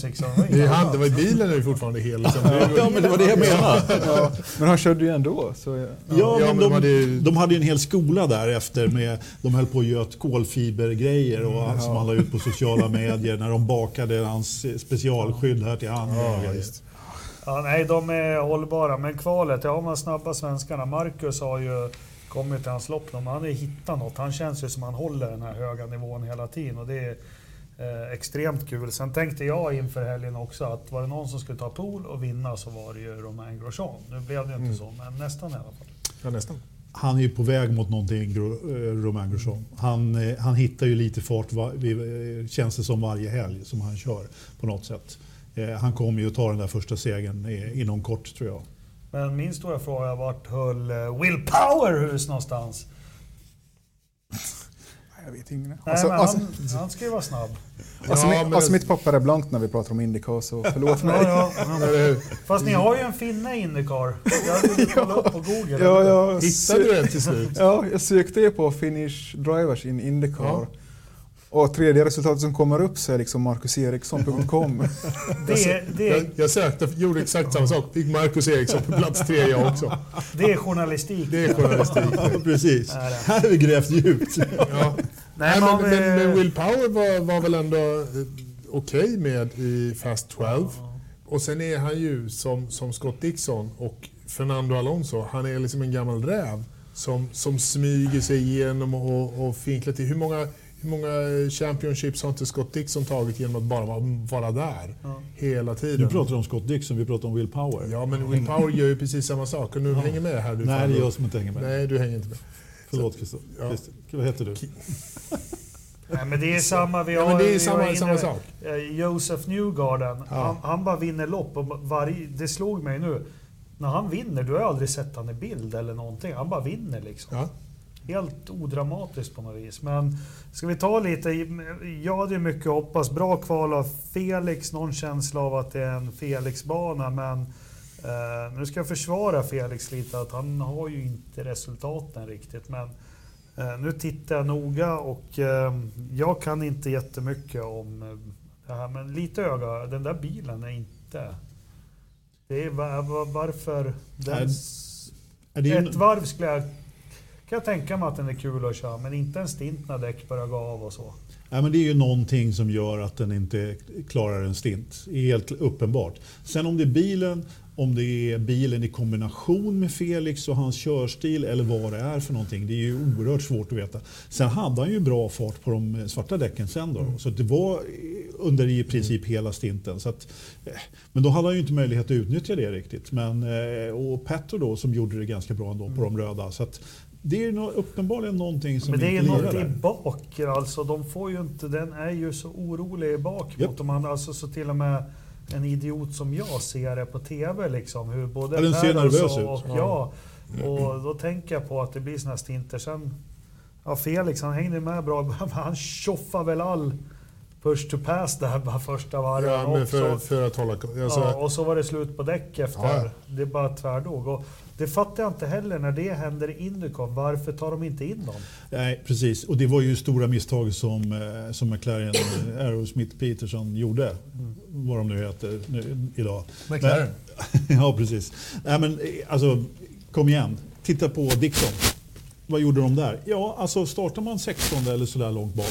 Det var ju bilen nu fortfarande hel. Ja, men det var det jag menade. Ja. Men han körde ju ändå. Så, men de hade ju en hel skola där efter med, de höll på att göra kolfibergrejer och som han la ut på sociala medier när de bakade hans specialskydd här till handlaget. Nej, de är hållbara. Men kvalet, man snabba svenskarna. Marcus har ju kommit till hans lopp. Han har hittat något. Han känns ju som han håller den här höga nivån hela tiden. Och det är extremt kul. Sen tänkte jag inför helgen också att var det någon som skulle ta pool och vinna så var det ju Romain Grosjean. Nu blev det inte så, men nästan i alla fall. Ja, nästan. Han är ju på väg mot någonting, Romain Grosjean. Han hittar ju lite fart, känns det som varje helg som han kör på något sätt. Han kommer ju att ta den där första segern inom kort, tror jag. Men min stora fråga, vart höll Will Powerhus någonstans? Jag vet inte. Nej, han ska ju vara snabb. Mitt pappa är blankt när vi pratar om IndyCar, så förlåt mig. Fast ni har ju en finna i IndyCar. Jag hade kolla upp på Google. Hittade du den till slut? Ja, jag sökte på Finnish Drivers in IndyCar. Ja. Och tredje resultatet som kommer upp så är liksom marcuseriksson.com. Jag gjorde exakt samma sak. Fick Marcus Eriksson på plats 3 jag också. Det är journalistik. Ja, precis. Här har vi grävt djupt. Ja. Men Will Power var väl ändå okej med i Fast 12. Och sen är han ju som Scott Dixon och Fernando Alonso. Han är liksom en gammal räv som smyger sig igenom och finklar till. Hur många championships har inte Scott Dixon tagit genom att bara vara där hela tiden? Du pratar om Scott Dixon, vi pratar om Will Power. Ja, men Will Power gör ju precis samma sak. Och nu hänger med här. Nej, det är jag som inte hänger med. Nej, du hänger inte med. Förlåt, Christer. Ja. Vad heter du? Nej, men det är samma. Samma sak. Joseph Newgarden, han bara vinner lopp. Och det slog mig nu. När han vinner, du har aldrig sett han i bild eller någonting. Han bara vinner liksom. Ja. Helt odramatiskt på något vis. Men ska vi ta lite... Jag hade mycket hoppas. Bra kval av Felix. Någon känsla av att det är en Felix-bana. Men nu ska jag försvara Felix lite. Att han har ju inte resultaten riktigt. Men nu tittar jag noga. Och jag kan inte jättemycket om det här. Men lite öga. Den där bilen är inte... Det är varför... Ett varv skulle jag... Kan jag tänka mig att den är kul att köra, men inte en stint när däck börjar gå av och så. Nej, men det är ju någonting som gör att den inte klarar en stint. Det är helt uppenbart. Sen om det är bilen i kombination med Felix och hans körstil eller vad det är för någonting, det är ju oerhört svårt att veta. Sen hade han ju bra fart på de svarta däcken sen då. Så det var under i princip hela stinten. Så att, men då hade han ju inte möjlighet att utnyttja det riktigt. Men, och Petro då som gjorde det ganska bra ändå på de röda. Så att, det är uppenbarligen någonting som... Men det är något i bak, alltså. De får ju inte... Den är ju så orolig i bak mot de andra. Alltså, så till och med en idiot som jag ser det på tv liksom. Hur både den ser nervös ut. Och då tänker jag på att det blir såna här stinter. Sen, Felix han hängde med bra. Han tjoffar väl all push to pass där bara första varven. Ja, men för att hålla... och så var det slut på däck efter. Ja. Det är bara tvärdåg. Och det fattar jag inte heller när det händer i IndyCar. Varför tar de inte in dem? Nej, precis. Och det var ju stora misstag som McLaren Aerosmith-Peterson gjorde. Vad de nu heter idag. McLaren. Men, ja, precis. Nej, men alltså, kom igen. Titta på Dixon. Vad gjorde de där? Ja, alltså startar man 16 eller sådär långt bak,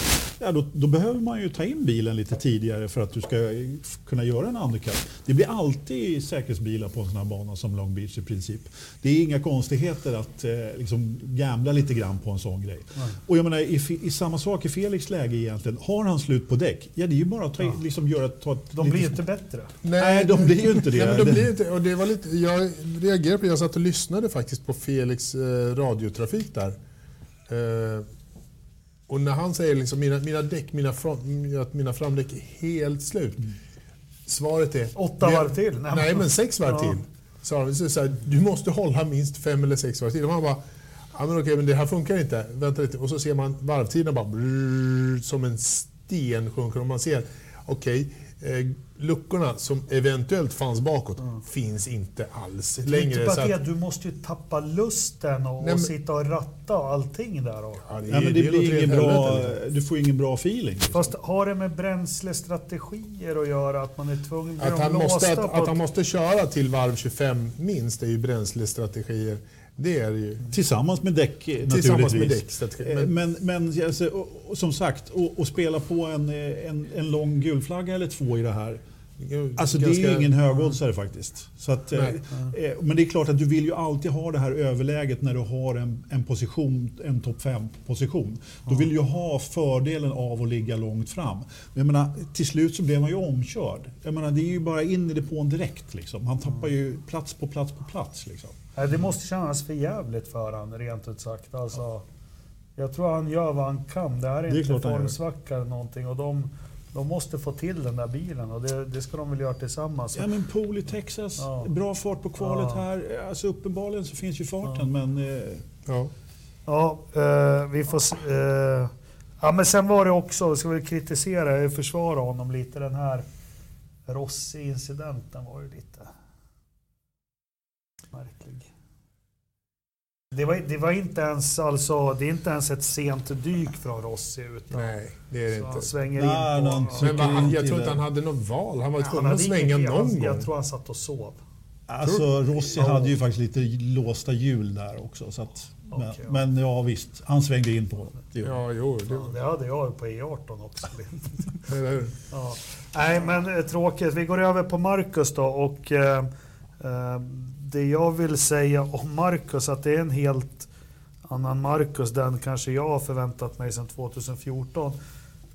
då behöver man ju ta in bilen lite tidigare för att du ska kunna göra en undercut. Det blir alltid säkerhetsbilar på en sån här bana som Long Beach i princip. Det är inga konstigheter att liksom gamla lite grann på en sån grej. Mm. Och jag menar, i samma sak i Felix läge egentligen, har han slut på däck? Ja, det är ju bara att de blir ju inte bättre. Nej, de blir ju inte det. Nej, de blir inte, och det var lite, jag reagerade på, jag satt och lyssnade faktiskt på Felix radiotrafik där. Och när han säger liksom mina framdäck är helt slut. Svaret är 8 varv till. Nej, men 6 varv till. Så du måste hålla minst 5 eller 6 varv till. Och man bara, men det här funkar inte. Vänta lite. Och så ser man varvtiden bara som en igen sjunker. Om man ser, luckorna som eventuellt fanns bakåt finns inte alls längre. Inte bara det, du måste ju tappa lusten och sitta och ratta och allting där. Och. Ja, det blir ingen bra, du får ingen bra feeling. Liksom. Fast har det med bränslestrategier att göra, att man är tvungen att han måste, att han måste köra till varv 25 minst, är ju bränslestrategier. Det är det ju. Tillsammans med däck naturligtvis. Men alltså, och som sagt, att spela på en lång gulflagga eller två i det här. Alltså ganska, det är ju ingen högoddsare faktiskt. Så att, men det är klart att du vill ju alltid ha det här överläget när du har en position, en topp 5-position. Då vill ju ha fördelen av att ligga långt fram. Men jag menar, till slut så blev man ju omkörd. Jag menar, det är ju bara in i depån direkt. Liksom. Han tappar ju plats på plats på plats. Liksom. Det måste kännas för jävligt för han, rent ut sagt. Alltså, jag tror han gör vad han kan. Det här är inte formsvacka eller någonting. Och de måste få till den där bilen, och det ska de väl göra tillsammans. Ja, men pool i Texas, bra fart på kvalet här. Alltså, uppenbarligen så finns ju farten, men... vi får... men sen var det också, ska vi kritisera och försvara honom lite, den här Rossi-incidenten var ju lite... märklig. Det var inte ens, alltså, det är inte ens ett sent dyk från Rossi, utan han svänger in på. Men jag tror inte han hade något val. Han var tvungen att svänga någon gång. Jag tror han satt och sov. Alltså, Rossi hade ju faktiskt lite låsta hjul där också. Så att, men ja, visst. Han svängde in på honom. Det hade jag på E18 också. Nej, men tråkigt. Vi går över på Marcus då, och... det jag vill säga om Marcus, att det är en helt annan Marcus, den kanske jag har förväntat mig sedan 2014.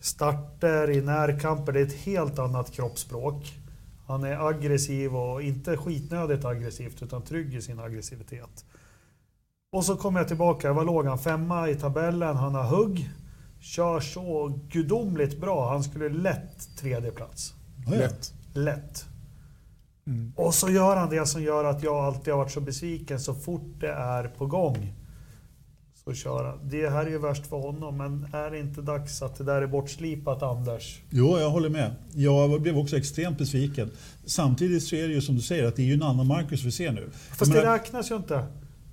Starter i närkamper, det är ett helt annat kroppsspråk. Han är aggressiv, och inte skitnödigt aggressivt, utan trygg i sin aggressivitet. Och så kommer jag tillbaka, var låg han? 5:a i tabellen, han har hugg, kör så gudomligt bra. Han skulle lätt 3:e plats. Lätt. Mm. Och så gör han det som gör att jag alltid har varit så besviken. Så fort det är på gång så kör han. Det här är ju värst för honom, men är det inte dags att det där är bortslipat, Anders? Jo, jag håller med. Jag blev också extremt besviken. Samtidigt så är det ju som du säger, att det är ju en annan Marcus vi ser nu. Fast det räknas ju inte.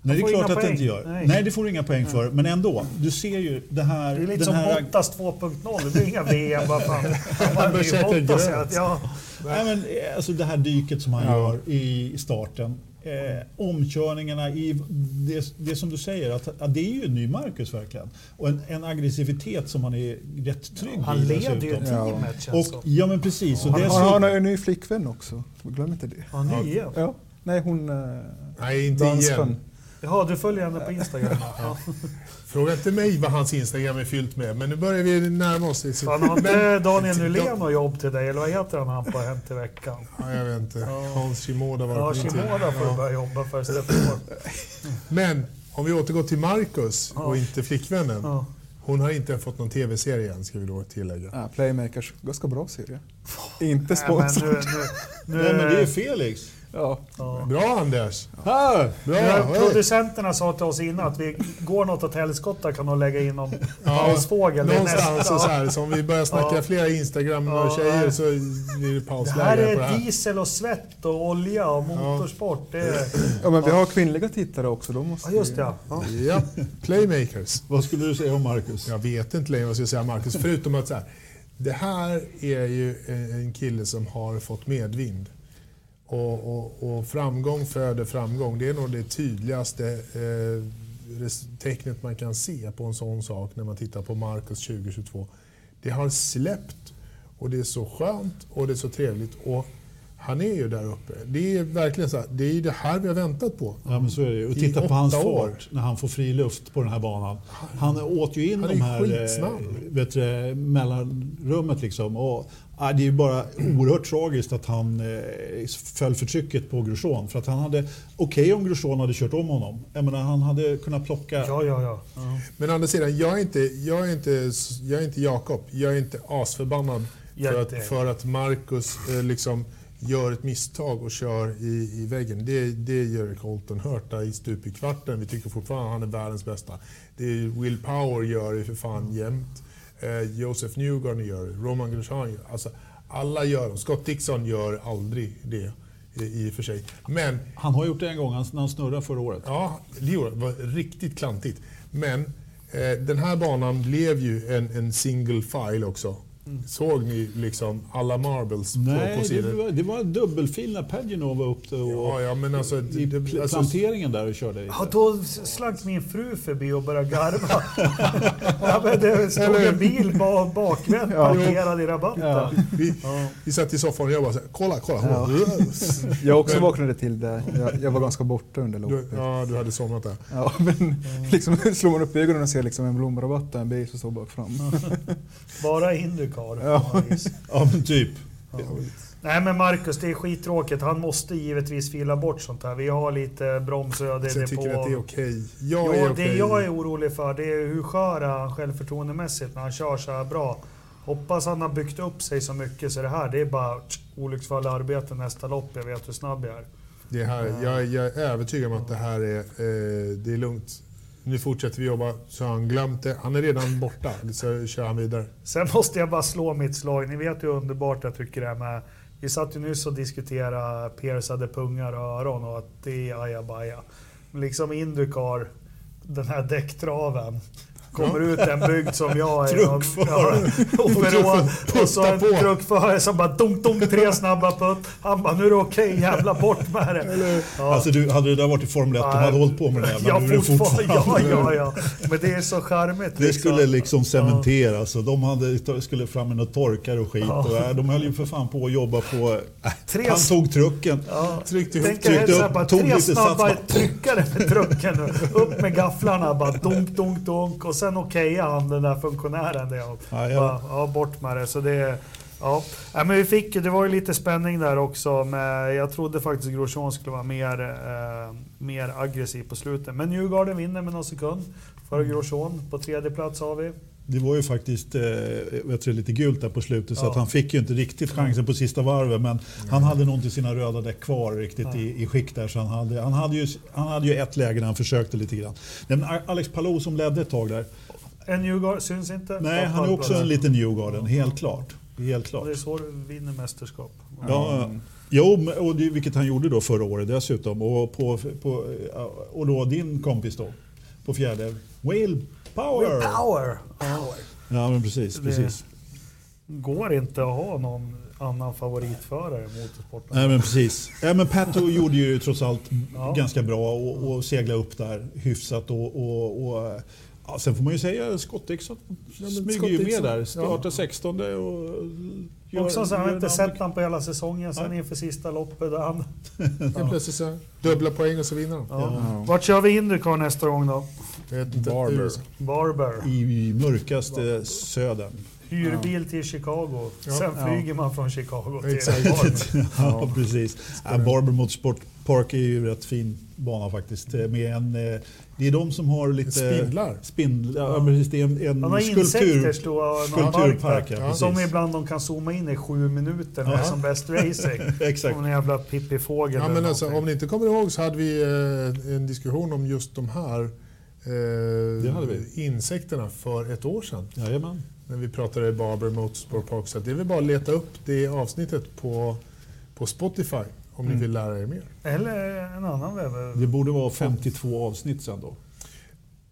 Nej, det är klart att det inte gör. Nej, det får du inga poäng för. Men ändå, du ser ju det här... Det är lite den som Bottas 2.0. Det blir inga VM, vad fan. Han bör sätta grönt. Nej, men alltså det här dyket som han gör i starten. Omkörningarna, i det som du säger, att det är ju en ny Marcus verkligen. Och en aggressivitet som han är rätt trygg i. Han leder ju teamet, känns det. Ja, men precis. Han har en ny flickvän också. Glöm inte det. Ja, ny igen. Nej, hon... Nej, inte igen. Ja, du följer henne på Instagram. Fråga inte mig vad hans Instagram är fyllt med, men nu börjar vi närma oss. Fan, har inte Daniel Nylén och jobb till dig, eller vad heter han på hem till veckan? Ja, jag vet inte. Hans Shimoda var det. Ja, Shimoda får börja jobba för istället. Men om vi återgår till Marcus och inte flickvännen. Hon har inte fått någon tv-serie än, ska vi då tillägga. Ja, Playmakers, ganska bra serie. Inte sponsrat. Nej, men det är Felix. Ja. Bra, Anders. Producenterna sa till oss innan att vi går något åt helskotta, kan de lägga in någon pausfågel. Någonstans så här, så om vi börjar snacka flera Instagram och tjejer så blir det pausläge. Det här är diesel och svett och olja och motorsport. Det är... Ja, men vi har kvinnliga tittare också. De måste just det. Playmakers. Vad skulle du säga om Marcus? Jag vet inte längre vad jag skulle säga om Marcus. Förutom att så här, det här är ju en kille som har fått medvind. Och framgång föder framgång. Det är nog det tydligaste tecknet man kan se på en sån sak när man tittar på Marcus 2022. Det har släppt, och det är så skönt och det är så trevligt, och han är ju där uppe. Det är verkligen så här, det är det här vi har väntat på. Ja, men så är det. Och titta på hans fart när han får fri luft på den här banan. Han åt ju in de här mellanrummet liksom, och det är ju bara oerhört tragiskt att han föll för trycket på Grosjean. För att han hade, om Grosjean hade kört om honom. Jag menar, han hade kunnat plocka... Men å andra sidan, jag är inte Jakob. Jag är inte asförbannad för att Marcus liksom gör ett misstag och kör i väggen. Det gör Colton Hurt där i stupikvarten. Vi tycker fortfarande att han är världens bästa. Det Will Power gör ju för fan jämt. Joseph Newgarden gör, Romain Grosjean gör. Alltså, alla gör dem. Scott Dixon gör aldrig det i och för sig. Men, han har gjort det en gång när han snurrade förra året. Ja, det var riktigt klantigt. Men den här banan blev ju en single file också. Såg ni liksom alla marbles på sidan? Nej, det var en dubbelfil när Pagino var upp och men alltså, i planteringen där och körde. Ja, då slank min fru förbi och började garva. Det stod en bil bakvänt parkerad i rabatten. Ja. Vi satt i soffan och jag bara så här, kolla. Ja. Jag också vaknade till det. Jag var ganska borta under loppet. Du hade somnat där. Ja, men liksom slår man upp ögonen och ser liksom en blomrabatt och en bil som står bak fram. Bara hinder. Ja, men typ. Ja. Nej, men Marcus, det är skittråkigt. Han måste givetvis fila bort sånt här. Vi har lite bromsöde. Jag tycker att det är okej. Det jag är orolig för, det är hur skör han självförtroendemässigt när han kör så här bra. Hoppas han har byggt upp sig så mycket så det är bara olycksfall arbete nästa lopp. Jag vet hur snabb jag är. Det här, jag är övertygad om att det här är, det är lugnt. Nu fortsätter vi jobba, så han glömt det. Han är redan borta, så kör han vidare. Sen måste jag bara slå mitt slag. Ni vet hur underbart jag tycker det är med. Vi satt ju nyss och diskuterade persade pungar och öron och att det är ajabaja. Liksom Indukar, den här däcktraven. Kommer ut en bygd som jag är. Och så en truckförare som bara dunk, tre snabba putt. Han bara, nu är det okej, jävla bort med det. Ja. Alltså du, hade du där varit i Formel 1 och hade hållit på med det här? Ja. Men det är så charmigt. Det liksom. Skulle liksom cementeras. Ja. De skulle fram med något torkare och skit. Ja. Och de höll ju för fan på att jobba på... Han tog trucken. Ja. Tryckte upp. Tog tre snabba tryckare med trucken. Upp med gafflarna. Bara dunk. Och sen okeja han den där funktionären det bort med det så det men vi fick det var ju lite spänning där också men jag trodde faktiskt Grosjean skulle vara mer aggressiv på slutet men Newgarden vinner med någon sekund för Grosjean på tredje plats har vi. Det var ju faktiskt jag tror lite gult där på slutet så att han fick ju inte riktigt chansen på sista varvet men han hade nog inte sina röda däck kvar riktigt i skick där så han hade ju ett läge när han försökte lite grann. Men Alex Palou som ledde ett tag där. En Newgarden syns inte. Nej, han är också en liten Newgarden helt klart. Det är så du vinner mästerskap. Ja. Jo, och det, vilket han gjorde då förra året dessutom och på och då din kompis då på fjärde Whale Power. Ja, men precis. Går inte att ha någon annan favoritförare i motorsporten. Nej, men precis. Ja, men Pato gjorde ju trots allt ganska bra och segla upp där hyfsat och sen får man ju säga Scott Dixon smyger ju med där. Startar 16:e och så har han inte sett han på hela säsongen sen inför sista loppet där han plötsligt så dubbla poäng och så vinner de. Ja. Vart kör vi Indycar nästa gång då? Barber. I mörkaste södern. Hyrbil till Chicago. Sen flyger man från Chicago till Barber. Ja, precis. Barber Motorsport Park är ju rätt fin bana faktiskt. Med det är de som har lite... Spindlar. Ja, precis. Det är en skulpturpark. Som ibland de kan zooma in i 7 minuter när det är som bäst racing. Exakt. Som en jävla pippifågel. Ja, men alltså, om ni inte kommer ihåg så hade vi en diskussion om just de här... Det hade vi. Insekterna för ett år sedan. Jajamän. När vi pratade Barber Motorsport Park. Så det är väl bara att leta upp det avsnittet på Spotify om ni vill lära er mer. Eller en annan webb. Det borde vara 52 avsnitt sedan då.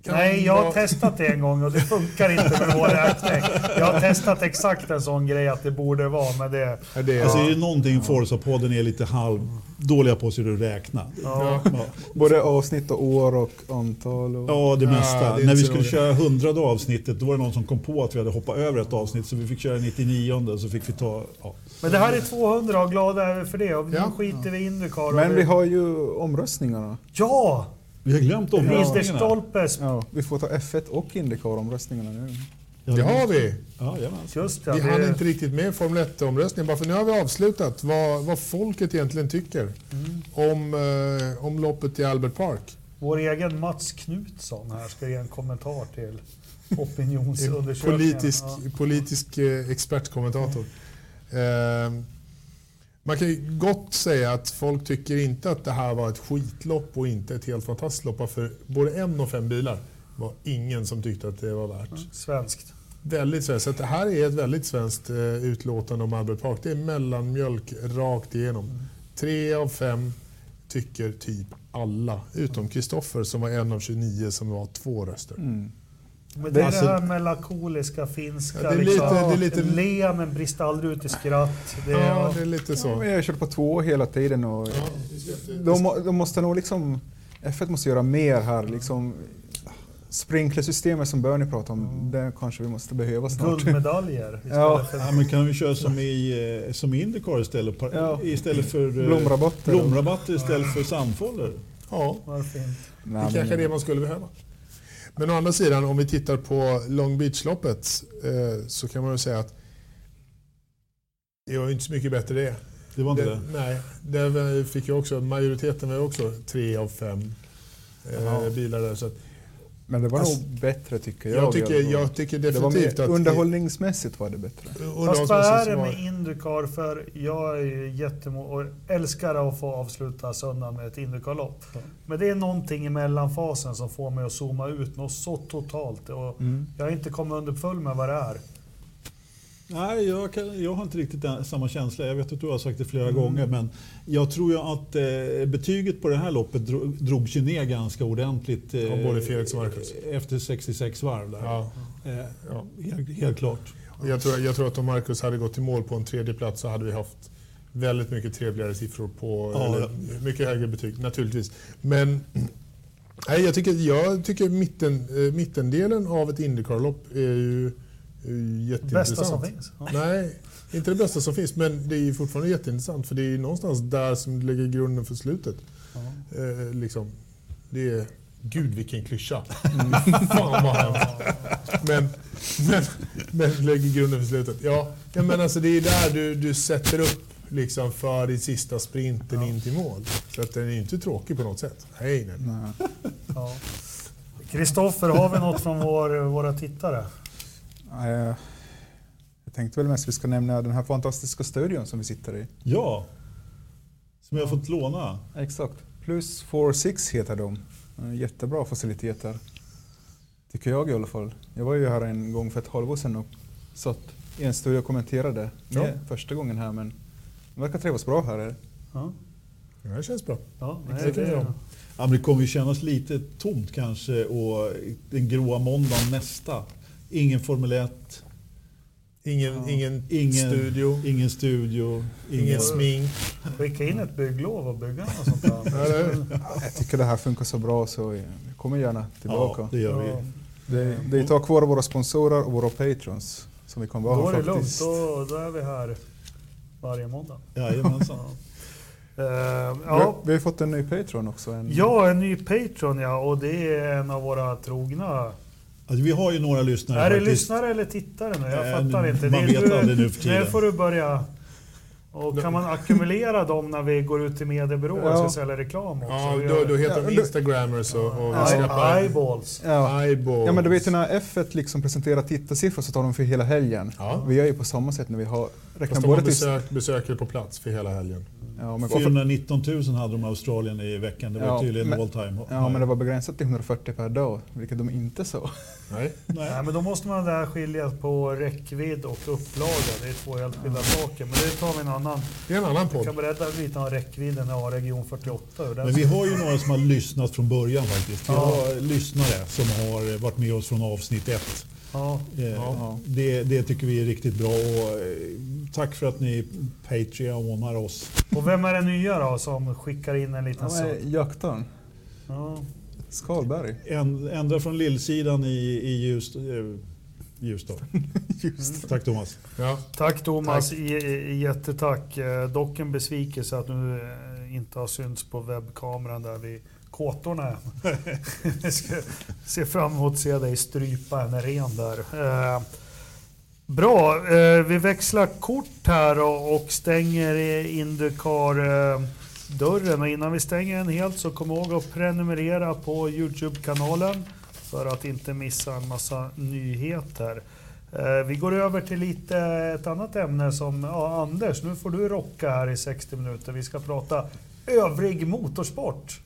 Nej, jag har testat det en gång och det funkar inte med vår räkning. Jag har testat exakt en sån grej att det borde vara med det. Alltså är det någonting Forsapodden är lite halvdåliga på sig att räkna. Ja. Ja. Både avsnitt och år och antal. Och... Ja, det mesta. När vi skulle köra 100:e avsnittet då var det någon som kom på att vi hade hoppat över ett avsnitt så vi fick köra 99:e så fick vi ta... Ja. Men det här är 200 och glada över för det. Och nu skiter vi in det, Karl. Men vi har ju omröstningarna. Ja! Vi har glömt Riddestolpe. Ja, vi får ta F1 och Indycar-omröstningarna nu. Det har vi. Ja, just det. Vi hann inte riktigt med Formel 1-omröstningen. Bara för nu har vi avslutat vad folket egentligen tycker om loppet i Albert Park. Vår egen Mats Knutsson här ska ge en kommentar till opinionsundersökningen. Politisk expertkommentator. Man kan ju gott säga att folk tycker inte att det här var ett skitlopp och inte ett helt fantastiskt lopp. För både 1 och 5 bilar var ingen som tyckte att det var värt. Svenskt. Väldigt svenskt. Så det här är ett väldigt svenskt utlåtande om Albert Park. Det är mellanmjölk rakt igenom. Mm. 3 av 5 tycker typ alla. Utom Kristoffer som var 1 av 29 som var 2 röster. Mm. Men det är alltså, det här melankoliska finska, ja, det är lite leenden brister aldrig ut i skratt. Det är lite så. Ja, jag kör på 2 hela tiden och de måste nog liksom, F1 måste göra mer här liksom. Sprinklersystemet som Bernie pratar om, det kanske vi måste behöva snart. Guldmedaljer. Ja, men kan vi köra som Indycar istället, istället för blomrabatter istället för samfåller? Ja, varför inte? Det kanske är det man skulle behöva. Men å andra sidan, om vi tittar på Long Beach-loppet så kan man ju säga att det var inte så mycket bättre det. Det var inte det? Nej, det fick jag också. Majoriteten var också 3 av 5 bilar där. Så att, men det var nog bättre tycker jag. Jag tycker definitivt att underhållningsmässigt var det bättre. Fast vad är det med Indycar, för jag är ju älskar att få avsluta söndagen med ett Indycar-lopp. Ja. Men det är någonting i mellanfasen som får mig att zooma ut något så totalt. Och jag har inte kommit underfull med vad det är. Nej, jag har inte riktigt samma känsla. Jag vet att du har sagt det flera gånger, men jag tror ju att betyget på det här loppet drog sig ner ganska ordentligt både Felix och Marcus efter 66 varv där. Ja. Helt klart. Jag tror att om Marcus hade gått i mål på en 3:e plats så hade vi haft väldigt mycket trevligare siffror på mycket högre betyg naturligtvis. Men nej, jag tycker mittendelen av ett Indycar-lopp är ju jätteintressant. Bästa som finns. Nej, inte det bästa som finns, men det är fortfarande jätteintressant, för det är någonstans där som det lägger grunden för slutet. Ja. Liksom. Det är gud vilken klyscha. Men lägger grunden för slutet. Ja, men alltså det är där du sätter upp liksom för i sista sprinten in till mål. Så att den är inte tråkig på något sätt. Nej. Ja. Kristoffer, har vi något från våra tittare? Jag tänkte väl mest att vi ska nämna den här fantastiska studion som vi sitter i. Ja, som jag har fått låna. Exakt. Plus 46 heter de. Jättebra faciliteter. Tycker jag i alla fall. Jag var ju här en gång för ett halvår sedan och satt i en studio och kommenterade. Ja. Första gången här, men de verkar trivas bra här. Ja, det känns bra. Ja, det är bra. Ja, det kommer ju kännas lite tomt kanske, och den gråa måndagen nästa. Ingen Formel 1, ingen studio, ingen smink. Skicka in ett bygglov och bygga och sånt där. Jag tycker det här funkar så bra, så jag kommer gärna tillbaka. Ja, det gör vi. Det tar kvar våra sponsorer och våra patrons som vi kommer vara här faktiskt. Då är vi här varje måndag. Jajamensan. Vi har fått en ny patron också. Och det är en av våra trogna. Alltså, vi har ju några lyssnare. Är det faktiskt. Lyssnare eller tittare nu? Jag fattar inte. Man vet aldrig nu för tiden. Nu får du börja. Och kan man ackumulera dem när vi går ut till mediebyrån och ska sälja reklam också? Ja, då heter de Instagrammers och eyeballs. Ja, men du vet ju när F1 liksom presenterar tittarsiffror så tar de för hela helgen. Ja. Vi gör ju på samma sätt när vi har besökare på plats för hela helgen. Ja, men 419 000 hade de Australien i veckan. Det var tydligen all time. Ja, men det var begränsat till 140 per dag, vilket de inte så. Nej, men då måste man där skilja på räckvidd och upplaga. Det är 2 helt skilda saker, men det tar vi en annan podd. Jag kan berätta lite om räckvidden av Region 48. Men vi har ju några som har lyssnat från början faktiskt. Vi har lyssnare som har varit med oss från avsnitt 1. Det tycker vi är riktigt bra, och tack för att ni patreonar oss. Och vem är den nya då som skickar in en liten sån? Jaktorn. Ja. Skalberg. Ändra från lillsidan i Ljusdal. Tack Thomas. Ja. Tack Thomas, jättetack. Dock en besvikelse att nu inte har synts på webbkameran där vi kåtorna. Jag ska se fram emot att se dig strypa en ren där. Bra, vi växlar kort här och stänger Indycar-dörren. Och innan vi stänger den helt så kom ihåg att prenumerera på YouTube-kanalen för att inte missa en massa nyheter. Vi går över till lite ett annat ämne som Anders, nu får du rocka här i 60 minuter. Vi ska prata övrig motorsport.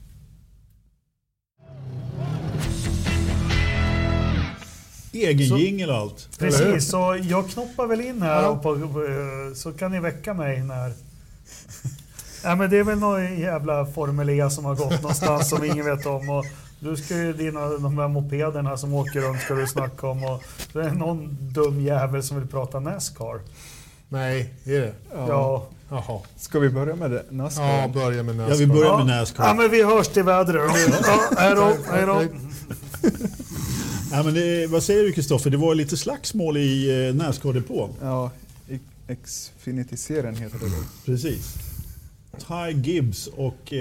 Egen jingle och allt. Precis, så jag knoppar väl in här så kan ni väcka mig när... Ja, men det är väl någon jävla Formel E som har gått någonstans som ingen vet om. Och du ska ju de här mopederna som åker runt ska du snacka om. Och det är någon dum jävel som vill prata NASCAR. Nej, är det? Ja. Jaha. Ska vi börja med NASCAR? Ja, börja med NASCAR. Ja, vi börjar med NASCAR. Ja, men vi hörs till vädret. Ja, hej då. Ja, men vad säger du, Kristoffer? Det var lite slagsmål i NASCAR-depån. Ja, Xfinity-serien heter det. Precis. Ty Gibbs och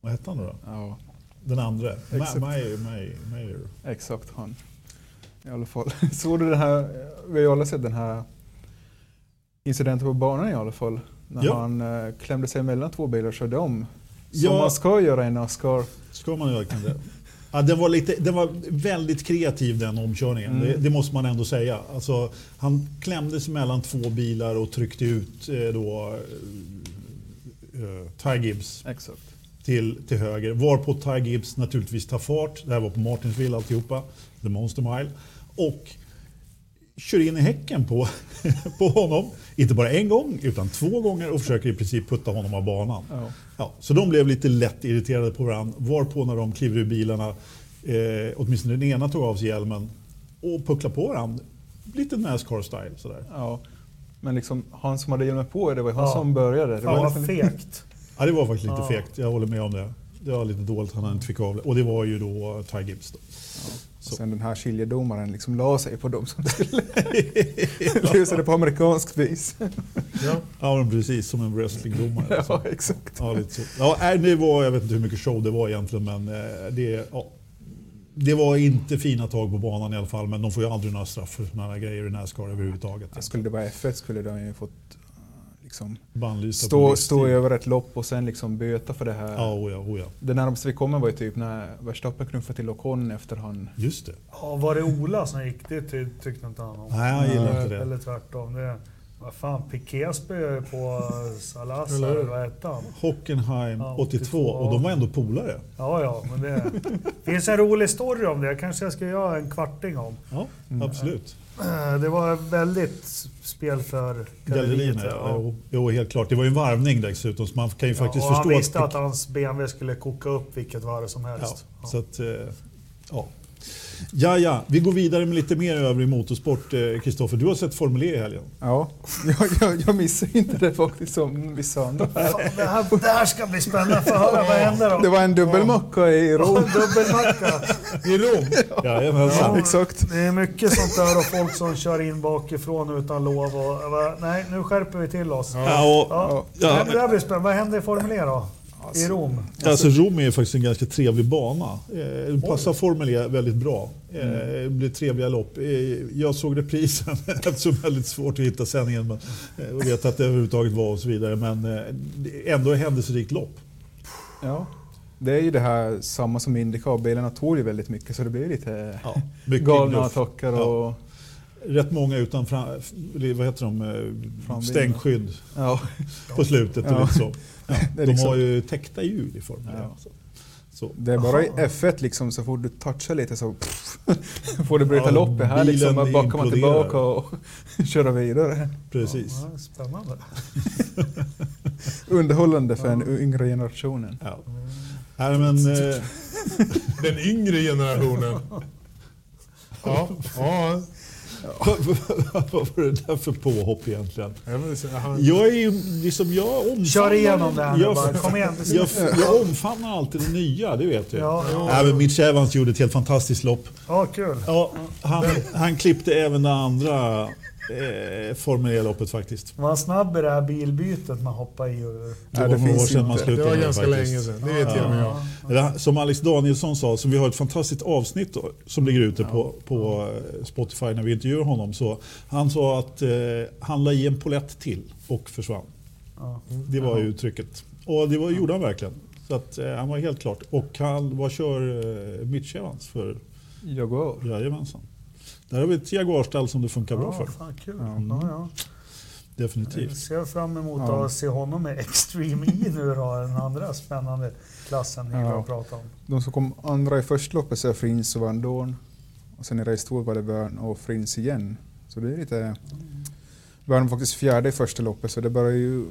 vad heter han då? Ja. Den andra. Mayer. Exakt han. I alla fall. Såg du den här? Vi har ju alla sett den här incidenten på banan i alla fall. När han klämde sig mellan två bilar och körde om. Som man ska göra i NASCAR. Ska man göra kanske. Ja, den var väldigt kreativ den omkörningen. Mm. Det måste man ändå säga. Alltså, han klämdes mellan två bilar och tryckte ut Ty Gibbs till höger. Varpå Ty Gibbs naturligtvis tar fart. Det här var på Martinsville alltihopa. The Monster Mile. Och kör in i häcken på honom. Inte bara en gång utan två gånger och försöker i princip putta honom av banan. Ja. Ja, så de blev lite lätt irriterade på varandra. Varpå när de kliver ur bilarna, åtminstone den ena tog av sig hjälmen och pucklar på varandra. Lite NASCAR-style sådär. Ja, men liksom han som hade hjälmen på det var han som började. Det var lite fegt. Ja, det var faktiskt lite fegt. Jag håller med om det. Det var lite dåligt han inte fick av det. Och det var ju då Ty Gibbs då. Ja. Så. Sen den här skiljedomaren liksom la sig på dem som skulle lösa det på amerikanskt vis. Ja, precis. Som en wrestlingdomare. Ja, exakt. Ja, lite så. Ja, det var, jag vet inte hur mycket show det var egentligen, men det var inte fina tag på banan i alla fall. Men de får ju aldrig några straff för sådana här grejer i NASCAR överhuvudtaget. Ja, skulle det vara F1 skulle de ju fått liksom stå över ett lopp och sen liksom böta för det här. Ja. Det närmaste vi kommer var ju typ när Verstappen knuffade till Ocon efter han. Just det. Ja, var det Ola som gick det tyckte inte han om. Nej, jag gillar inte det. Eller tvärtom. Det, vad fan, Piqué spöade på Salas eller vad hette han? Hockenheim 82 och de var ändå polare. Ja, men det finns en rolig story om det. Kanske jag ska göra en kvarting om. Ja, absolut. Det var väldigt spel för gallerierna. Jo, helt klart. Det var ju en varvning dessutom så man kan ju faktiskt förstå att... han visste att hans BMW skulle koka upp vilket varv som helst. Ja, så att, ja. Vi går vidare med lite mer övrig motorsport, Kristoffer. Du har sett Formel E i helgen. Ja, jag missar inte det faktiskt som vi sa. Det här ska bli spännande för att höra vad händer då. Det var en dubbelmacka i Rom. I Rom? Ja, exakt. Det är mycket sånt där och folk som kör in bakifrån utan lov. Och, nej, nu skärper vi till oss. Det där blir spännande. Vad händer i Formel E då? I Rom. Alltså, Rom är ju faktiskt en ganska trevlig bana. Den passar Formel E väldigt bra. Det blir trevliga lopp. Jag såg reprisen eftersom det är väldigt svårt att hitta sändningen. Men jag vet att det överhuvudtaget var och så vidare. Men ändå är händelserikt lopp. Ja, det är ju det här samma som Indycar. Bilarna tål ju väldigt mycket så det blir lite galna attacker och... Rätt många utan stänkskydd på slutet. Ja. Så. Ja, de liksom har ju täckta hjul i Formel E. Ja. Så. Det är bara i F1 liksom, så fort du touchar lite så får du bryta loppet här. Liksom, bara backar man tillbaka och köra vidare. Precis. Ja, spännande. Underhållande för den yngre generationen. Ja. Nej, men, den yngre generationen? Ja. Vad var det där för påhopp egentligen? Jag är ju liksom, kör igenom det här nu bara. Kom igen. Jag omfamnar alltid det nya, det vet jag. Även Mitch Evans gjorde ett helt fantastiskt lopp. Ja, kul. Ja, han klippte även det andra Formel E-loppet faktiskt. Var snabb i det här bilbytet man hoppar i? Det var några år sedan man slutade. Det var ganska länge sedan, det vet jag. Som Alex Danielsson sa, som vi har ett fantastiskt avsnitt som ligger ute på Spotify när vi intervjuar honom. Så han sa att han la i en polett till och försvann. Det var uttrycket. Och det gjorde han verkligen. Så att, han var helt klart. Och vad kör Mitch Evans för? Jaguar. Jajamensan. Där har vi ett Jaguar-stall som det funkar bra för. Fan, kul. Ja. Definitivt. Jag ser fram emot att se honom med Extreme E nu då, den andra spännande klassen ni har pratat om. De som kom andra i förstloppet så är Frins och Van Dorn. Och sen i race 2 var det Wern och Frins igen. Så det är lite... Wern var faktiskt fjärde i första loppet, så det börjar ju...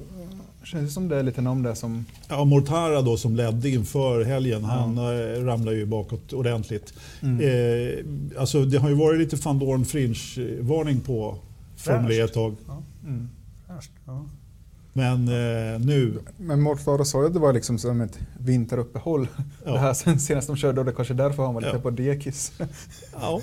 Känns som det är lite namn där som... Ja, Mortara då som ledde inför helgen, han ramlar ju bakåt ordentligt. Mm. Alltså det har ju varit lite Van Dorn Fringe-varning på Formel ett tag. Ja. Mm. Ja. Men nu... Men Mortara sa ju att det var liksom som ett vinteruppehåll. Ja. Det här senast de körde, och det kanske därför han var lite på dekis. Ja.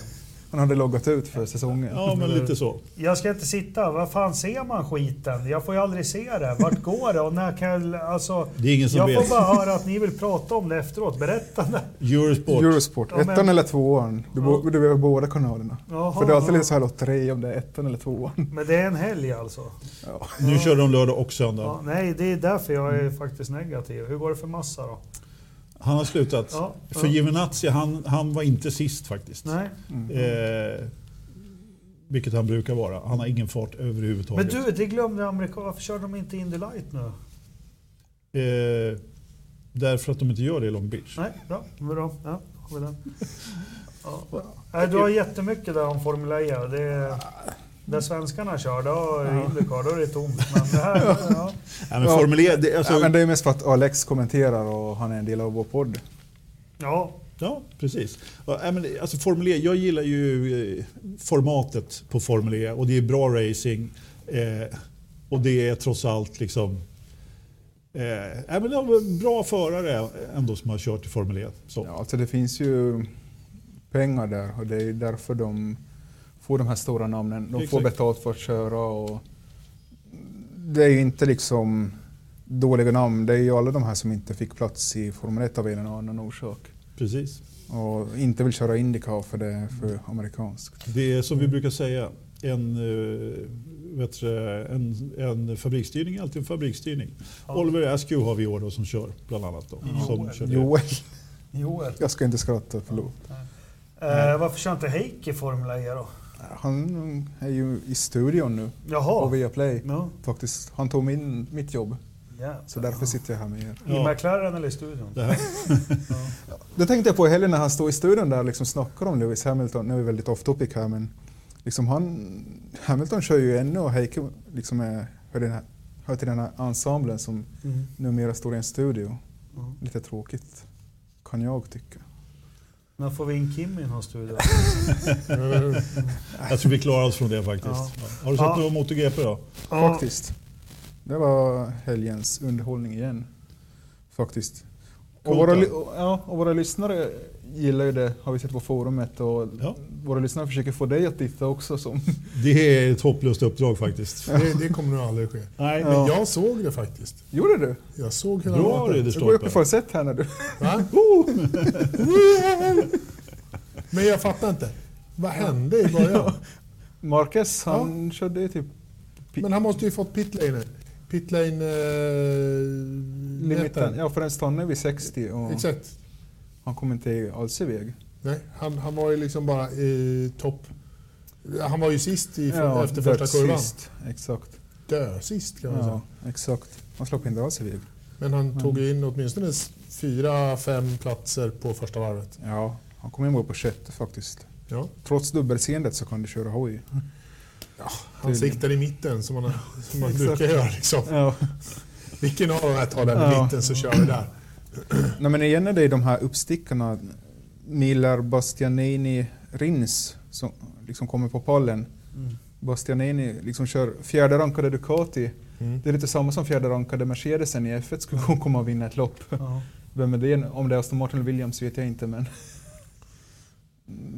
Han hade loggat ut för säsongen. Ja, men lite så. Jag ska inte sitta. Vad fan ser man skiten? Jag får ju aldrig se det. Vart går det? Och när kan jag, alltså, det är ingen som jag vet. Får bara höra att ni vill prata om det efteråt. Berätta det. Eurosport. Ja, men... Ettan eller tvåan. Du behöver båda kanalerna. Jaha, för det är alltid lite så här lotteri om det är ettan eller tvåan. Men det är en helg alltså. Ja. Nu kör de lördag och söndag. Ja, nej, det är därför jag är faktiskt negativ. Hur går det för Massa då? Han har slutat. Ja, ja. För Giovinazzi, han var inte sist faktiskt. Nej. Mm. Vilket han brukar vara. Han har ingen fart överhuvudtaget. Men du, det glömde Amerika. Varför kör de inte Indy Light nu? Därför att de inte gör det i Long Beach. Nej, bra. Ja, kommer den. Ja. Du har jättemycket där om Formel E. Det är... Där svenskarna kör, då är det tomt. Men det här, ja, men Formel E, men det är mest för att Alex kommenterar och han är en del av vår podd. Ja precis. Ja, men, alltså, Formel E, jag gillar ju formatet på Formel E, och det är bra racing. Och det är trots allt liksom... men det är bra förare ändå som har kört i Formel E. Så. Ja, alltså, det finns ju pengar där, och det är därför de... Får de här stora namnen. De får betalt för att köra. Och det är ju inte liksom dåliga namn. Det är ju alla de här som inte fick plats i Formel 1 av en eller annan orsak. Precis. Och inte vill köra IndyCar för det är för amerikanskt. Det är som vi brukar säga. En fabriksstyrning är alltid en fabriksstyrning. Ja. Oliver Askew har vi i år då, som kör bland annat. Då, Joel. Jag ska inte skratta, förlåt. Varför kör inte Heike i Formel 1 då? Han är ju i studion nu. Jaha. På Viaplay. No. Faktiskt, han tog mitt jobb. Yeah. Så därför sitter jag här med er. I McLaren eller i studion? Det tänkte jag på i helgen när han står i studion där och liksom snackar om Lewis Hamilton. Nu är vi väldigt off topic här, men liksom Hamilton kör ju ännu, och Heike liksom hör till den här ensemblen som numera står i en studio. Lite tråkigt, kan jag tycka. När får vi in Kim i den här studion? Jag tror vi klarar oss från det faktiskt. Ja. Har du sett något om MotoGP då? Ja. Faktiskt. Det var helgens underhållning igen. Faktiskt. Och våra lyssnare gillar ju det. Har vi sett på forumet. Och våra lyssnare försöker få dig att titta också. Det är ett hopplöst uppdrag faktiskt. Det kommer nog aldrig ske. Nej, men jag såg det faktiskt. Gjorde du? Jag såg hela loppet. Jag går upp i falsett här när du... Va? Men jag fattar inte. Vad hände i början? Ja. Marcus, han körde ju typ... Men han måste ju fått pitlane. Limiten. Ja, för den stannade vid 60. Och exakt. Han kom inte alls iväg. Nej, han var ju liksom bara i topp. Han var ju sist efter första kurvan. Sist, exakt. Sist kan man säga. Exakt. Han slapp inte alls iväg. Men han tog in åtminstone 4-5 platser på första varvet. Ja, han kom in på 6 faktiskt. Ja. Trots dubbelseendet så kan du köra hoj. Ja, han siktar i mitten som man brukar göra liksom. Ja. Vilken av de här tar den i mitten så kör vi där. Nej, men igen är det de här uppstickarna. Miller, Bastianini, Rins som liksom kommer på pallen. Bastianini liksom kör fjärde rankade Ducati. Det är lite samma som fjärde rankade Mercedesen i F1 skulle komma och vinna ett lopp. Vem är det? Om det är Aston Martin eller Williams vet jag inte, men...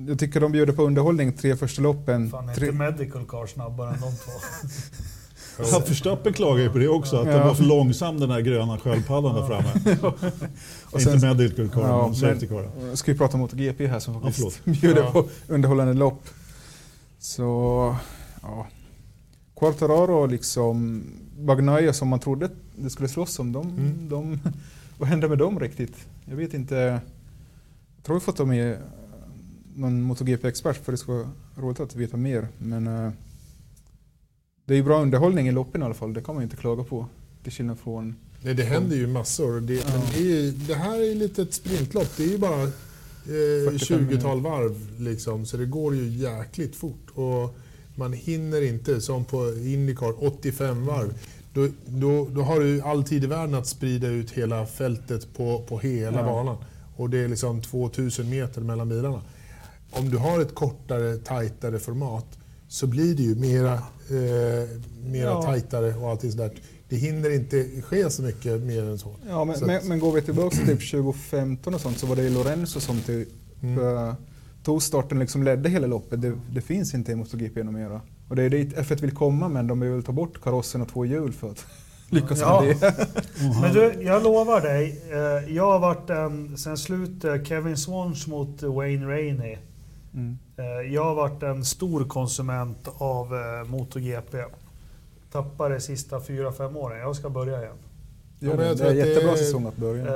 Jag tycker de bjuder på underhållning 3 första loppen. Fan, är inte medical car snabbare än de 2? Han Verstappen klagar ju på det också, att de var för långsam, den här gröna sköldpaddan där framme. Och sen, inte medical car, men safety car. Jag ska ju prata om MotoGP här som faktiskt bjuder på underhållande lopp. Så, Quartararo liksom Bagnaia som man trodde det skulle slåss om. Vad hände med dem riktigt? Jag vet inte. Jag tror vi fått dem i... någon MotoGP-expert, för det ska vara roligt att veta mer. Men det är ju bra underhållning i loppen i alla fall. Det kan man ju inte klaga på. Till skillnad från... Nej, det händer ju massor. Det här är lite ett sprintlopp. Det är ju bara 20-tal varv liksom, så det går ju jäkligt fort och man hinner inte som på IndyCar 85 varv. Då har du all tid i världen att sprida ut hela fältet på hela banan. Och det är liksom 2000 meter mellan bilarna. Om du har ett kortare, tajtare format så blir det ju mera tajtare och allting sådär. Det hinner inte ske så mycket mer än så. Ja, men går vi tillbaka till typ 2015 och sånt, så var det Lorenzo som typ tog starten liksom, ledde hela loppet. Det finns inte i MotoGP ännu mera. Och det är dit F1 vill komma, men de vill ta bort karossen och två hjul för att lyckas med det. Men du, jag lovar dig, jag har varit sen slut Kevin Swans mot Wayne Rainey. Mm. Jag har varit en stor konsument av MotoGP. Tappade sista 4-5 åren. Jag ska börja igen. Ja, men jag tror det är jättebra säsong att börja.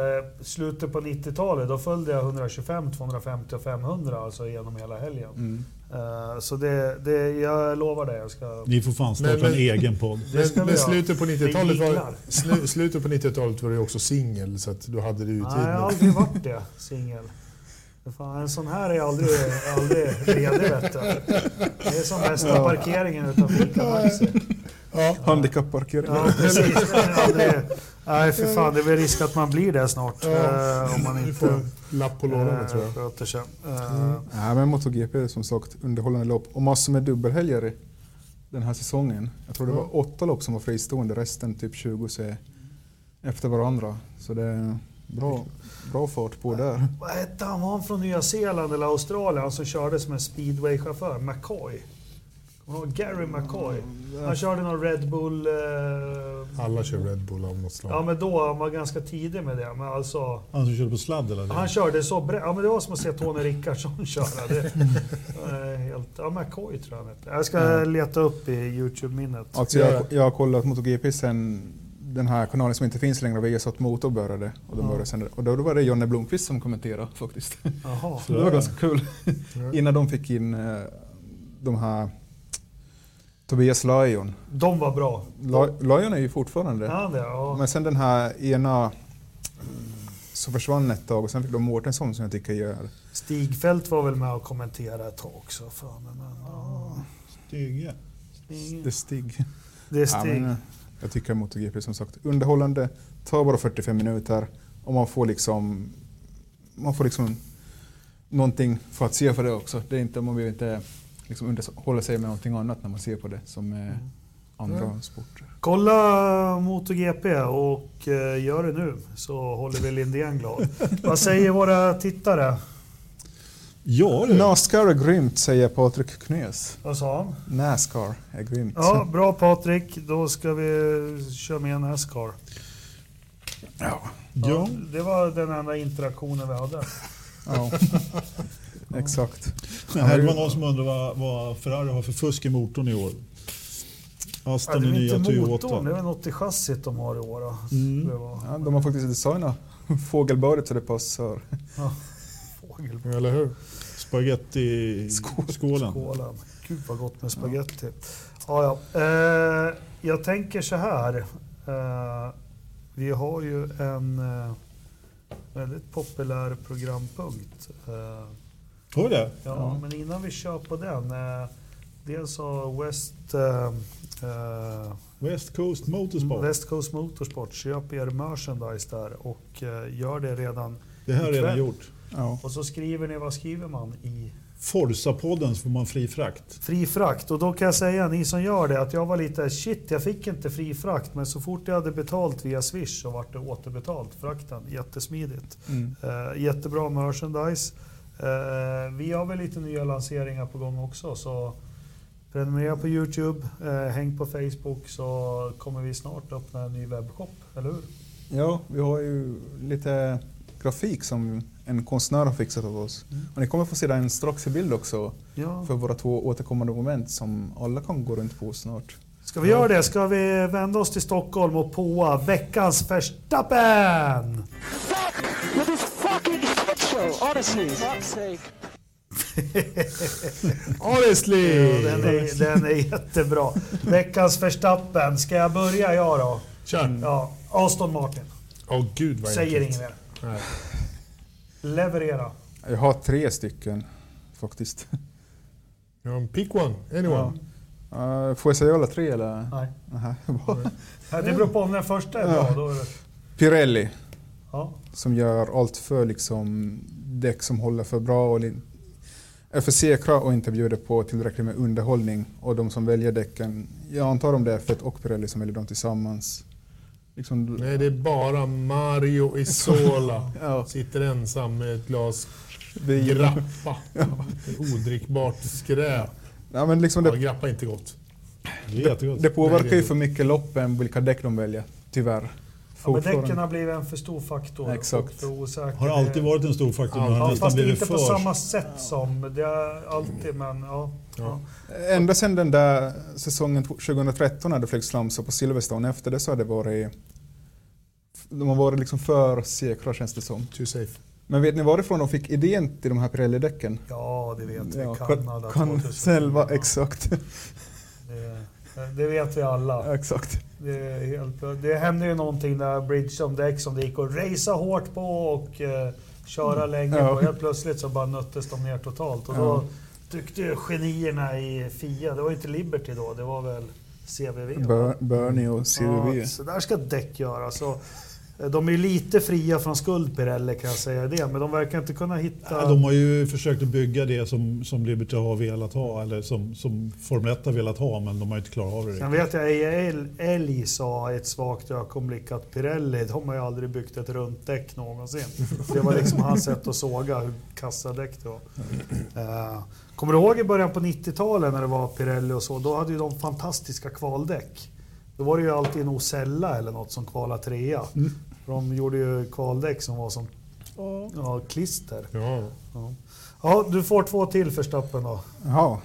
Slutet på 90-talet då följde jag 125, 250 och 500 alltså genom hela helgen. Mm. Så det jag lovar dig, jag ska. Ni får fan starta en egen podd. Men slutet på 90-talet var det också singel, så att du hade det ju tidigare. Nej, jag har aldrig varit det, singel. Fan, en sån här är aldrig redig, vet du. Det är som bästa parkeringen utanför Maxi. Ja. Handikappparkering. Ja, precis. Nej, för fan, det är väl risk att man blir det snart. Ja. Om man inte lapp på lådan, tror jag. Sköter sig. Nej, men MotoGP är som sagt underhållande lopp. Och massor med dubbelhelgare den här säsongen. Jag tror det var 8 lopp som var fristående. Resten typ 20 så är efter varandra. Så det är bra fart på där. Vad hette han? Var han från Nya Zeeland eller Australien? Han som körde som en speedway-chaufför. McCoy. Gary McCoy. Han körde någon Red Bull. Alla kör Red Bull av något slag. Ja, men då han var ganska tidig med det. Men alltså, han som körde på sladd eller det? Han körde så brett. Ja, men det var som att se Tony Rickardsson köra det. McCoy tror jag inte. Jag ska leta upp i YouTube-minnet. Alltså, jag har kollat MotoGP sen den här kanalen som inte finns längre, VSAT Motor började. Och de började sända. Och då var det Jonne Blomqvist som kommenterade faktiskt. Aha. Så det var ganska kul. Innan de fick in de här Tobias Lyon. De var bra. Lyon är ju fortfarande. Ja, men sen den här ena så försvann ett tag och sen fick de Mårtensson som jag tycker gör. Stigfeldt var väl med och kommenterade ett tag också. Fan, Det är Stig. Ja, jag tycker MotoGP som sagt underhållande. Tar bara 45 minuter och man får liksom någonting för att se för det också. Det är inte, man blir inte liksom hålla sig med någonting annat när man ser på det som andra sporter. Kolla MotoGP och gör det nu, så håller vi Lindén glad. Vad säger våra tittare? Ja, NASCAR är grymt, säger Patrik Knös. Vad sa han? NASCAR är grymt. Ja, bra Patrik. Då ska vi köra med NASCAR. Ja. Det var den enda interaktionen vi hade. Ja. Exakt. Men här var någon som undrar vad Ferrari har för fusk i motorn i år. Aston är nya Toyota. Det är väl något i chassit de har i år. Då. Mm. De har faktiskt designat fågelbördet så det passar. Ja, fågelbördet. Eller hur? Spaghetti skålen. Gud vad gott med spaghetti. Ja. Jag tänker så här. Vi har ju en väldigt populär programpunkt. Tror det? Ja, men innan vi kör på den. Dels har West Coast Motorsport. West Coast Motorsport. Köp er merchandise där och gör det redan. Det här är redan gjort. Ja. Och så skriver ni, vad skriver man i? Forsapodden, så får man fri frakt. Fri frakt. Och då kan jag säga, ni som gör det, att jag var lite shit, jag fick inte fri frakt. Men så fort jag hade betalt via Swish så var det återbetalt frakten. Jättesmidigt. Mm. Jättebra merchandise. Vi har väl lite nya lanseringar på gång också, så prenumerera på YouTube, häng på Facebook, så kommer vi snart öppna en ny webbshop, eller hur? Ja, vi har ju lite grafik som en konstnär har fixat av oss. Mm. Och ni kommer få se en strax i bild också för våra 2 återkommande moment som alla kan gå runt på snart. Ska vi göra det? Ska vi vända oss till Stockholm och på veckans Verstappen! Honestly. Ja, den är jättebra. Veckans Verstappen. Ska jag börja då? Kör. Ja, Aston Martin. Gud, vad säger ingen mer. Leverera. Jag har 3 stycken faktiskt. Pick one, anyone. Ja. Får jag säga alla 3 eller? Nej. Det beror på om den första är bra. Då är det... Pirelli. Ja. Som gör allt för liksom däck som håller för bra och är för säkra och inte bjuder på tillräckligt med underhållning. Och de som väljer däcken, jag antar om det är Fett och Pirelli som väljer dem tillsammans. Liksom... Nej, det är bara Mario Isola. Ja. Sitter ensam med ett glas grappa. Ja. Odrickbart skräp. Ja, men liksom det... grappa är inte gott. Det är jättegott. Det påverkar ju för mycket loppen vilka däck de väljer, tyvärr. Ja, men däcken har blivit en för stor faktor. Exakt. För osäker. Har alltid varit en stor faktor. Ja, fast inte på samma sätt som det är alltid. Men, ja. Ända sedan den där säsongen 2013 när det flög slamsor på Silverstone. Efter det så har det varit... De har varit liksom för säkra, känns det som. Too safe. Men vet ni varifrån de fick idén till de här Pirelli-däcken? Ja, det vet vi. Ja, Kanada. Själva, exakt. Det vet vi alla. Exakt. Det hände ju någonting där bridge om däck som det gick att racea hårt på och köra länge på. Helt plötsligt så bara nöttes de ner totalt. Och då tyckte genierna i FIA, det var ju inte Liberty då, det var väl CVV. Bernie och CVV. Ja, så där ska däck göra. Så de är ju lite fria från skuld, Pirelli, kan jag säga det. Men de verkar inte kunna hitta... Ja, de har ju försökt att bygga det som Liberty har velat ha. Eller som Formel 1 har velat ha. Men de har inte klarat av det. Sen vet jag Elg sa ett svagt ögonblick att Pirelli, de har ju aldrig byggt ett runt däck någonsin. Det var liksom hans sätt att såga hur kassadäck det var. Kommer du ihåg i början på 90-talet när det var Pirelli och så? Då hade ju de fantastiska kvaldäck. Då var det ju alltid en Osella eller något som kvalade 3. De gjorde ju kvaldäck som var som klister. Ja, du får 2 till för Stappen då. Ja.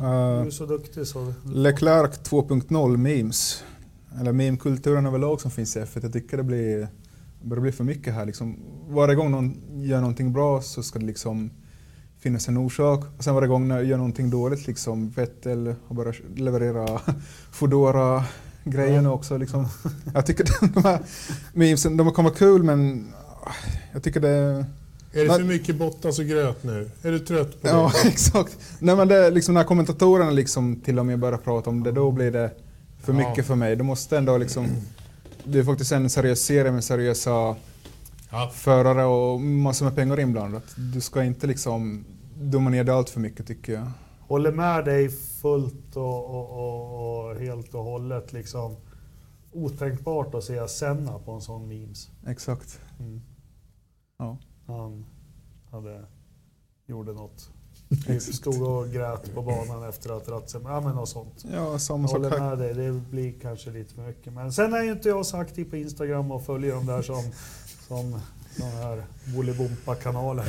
Du är så duktig så. Leclerc 2.0 memes. Eller meme-kulturen överlag som finns i F1. Jag tycker det blir för mycket här. Liksom, varje gång någon gör någonting bra så ska det liksom finnas en orsak. Och sen varje gång när gör någonting dåligt, liksom Vettel har börjat leverera Fodora grejen också liksom. Jag tycker de här memesen, de kommer kul, men jag tycker det... Är det för mycket Bottas och gröt nu? Är du trött på det? Ja, exakt. Nej, men det, liksom, när kommentatorerna liksom till och med börjar prata om det, då blir det för mycket för mig. De måste ändå liksom... Det är faktiskt en seriös serie med seriösa förare och massor med pengar inblandat. Du ska inte liksom dominera allt för mycket, tycker jag. Håller med dig fullt och helt och hållet. Liksom. Otänkbart att se Senna på en sån memes. Exakt. Mm. Ja. Han gjorde något. Stod och grät på banan efter att ratsen. Ja, men något sånt. Ja, samma sak. Håller med dig. Det blir kanske lite för mycket. Men sen är ju inte jag så aktiv på Instagram och följer de där som de här Bolibompa-kanalerna.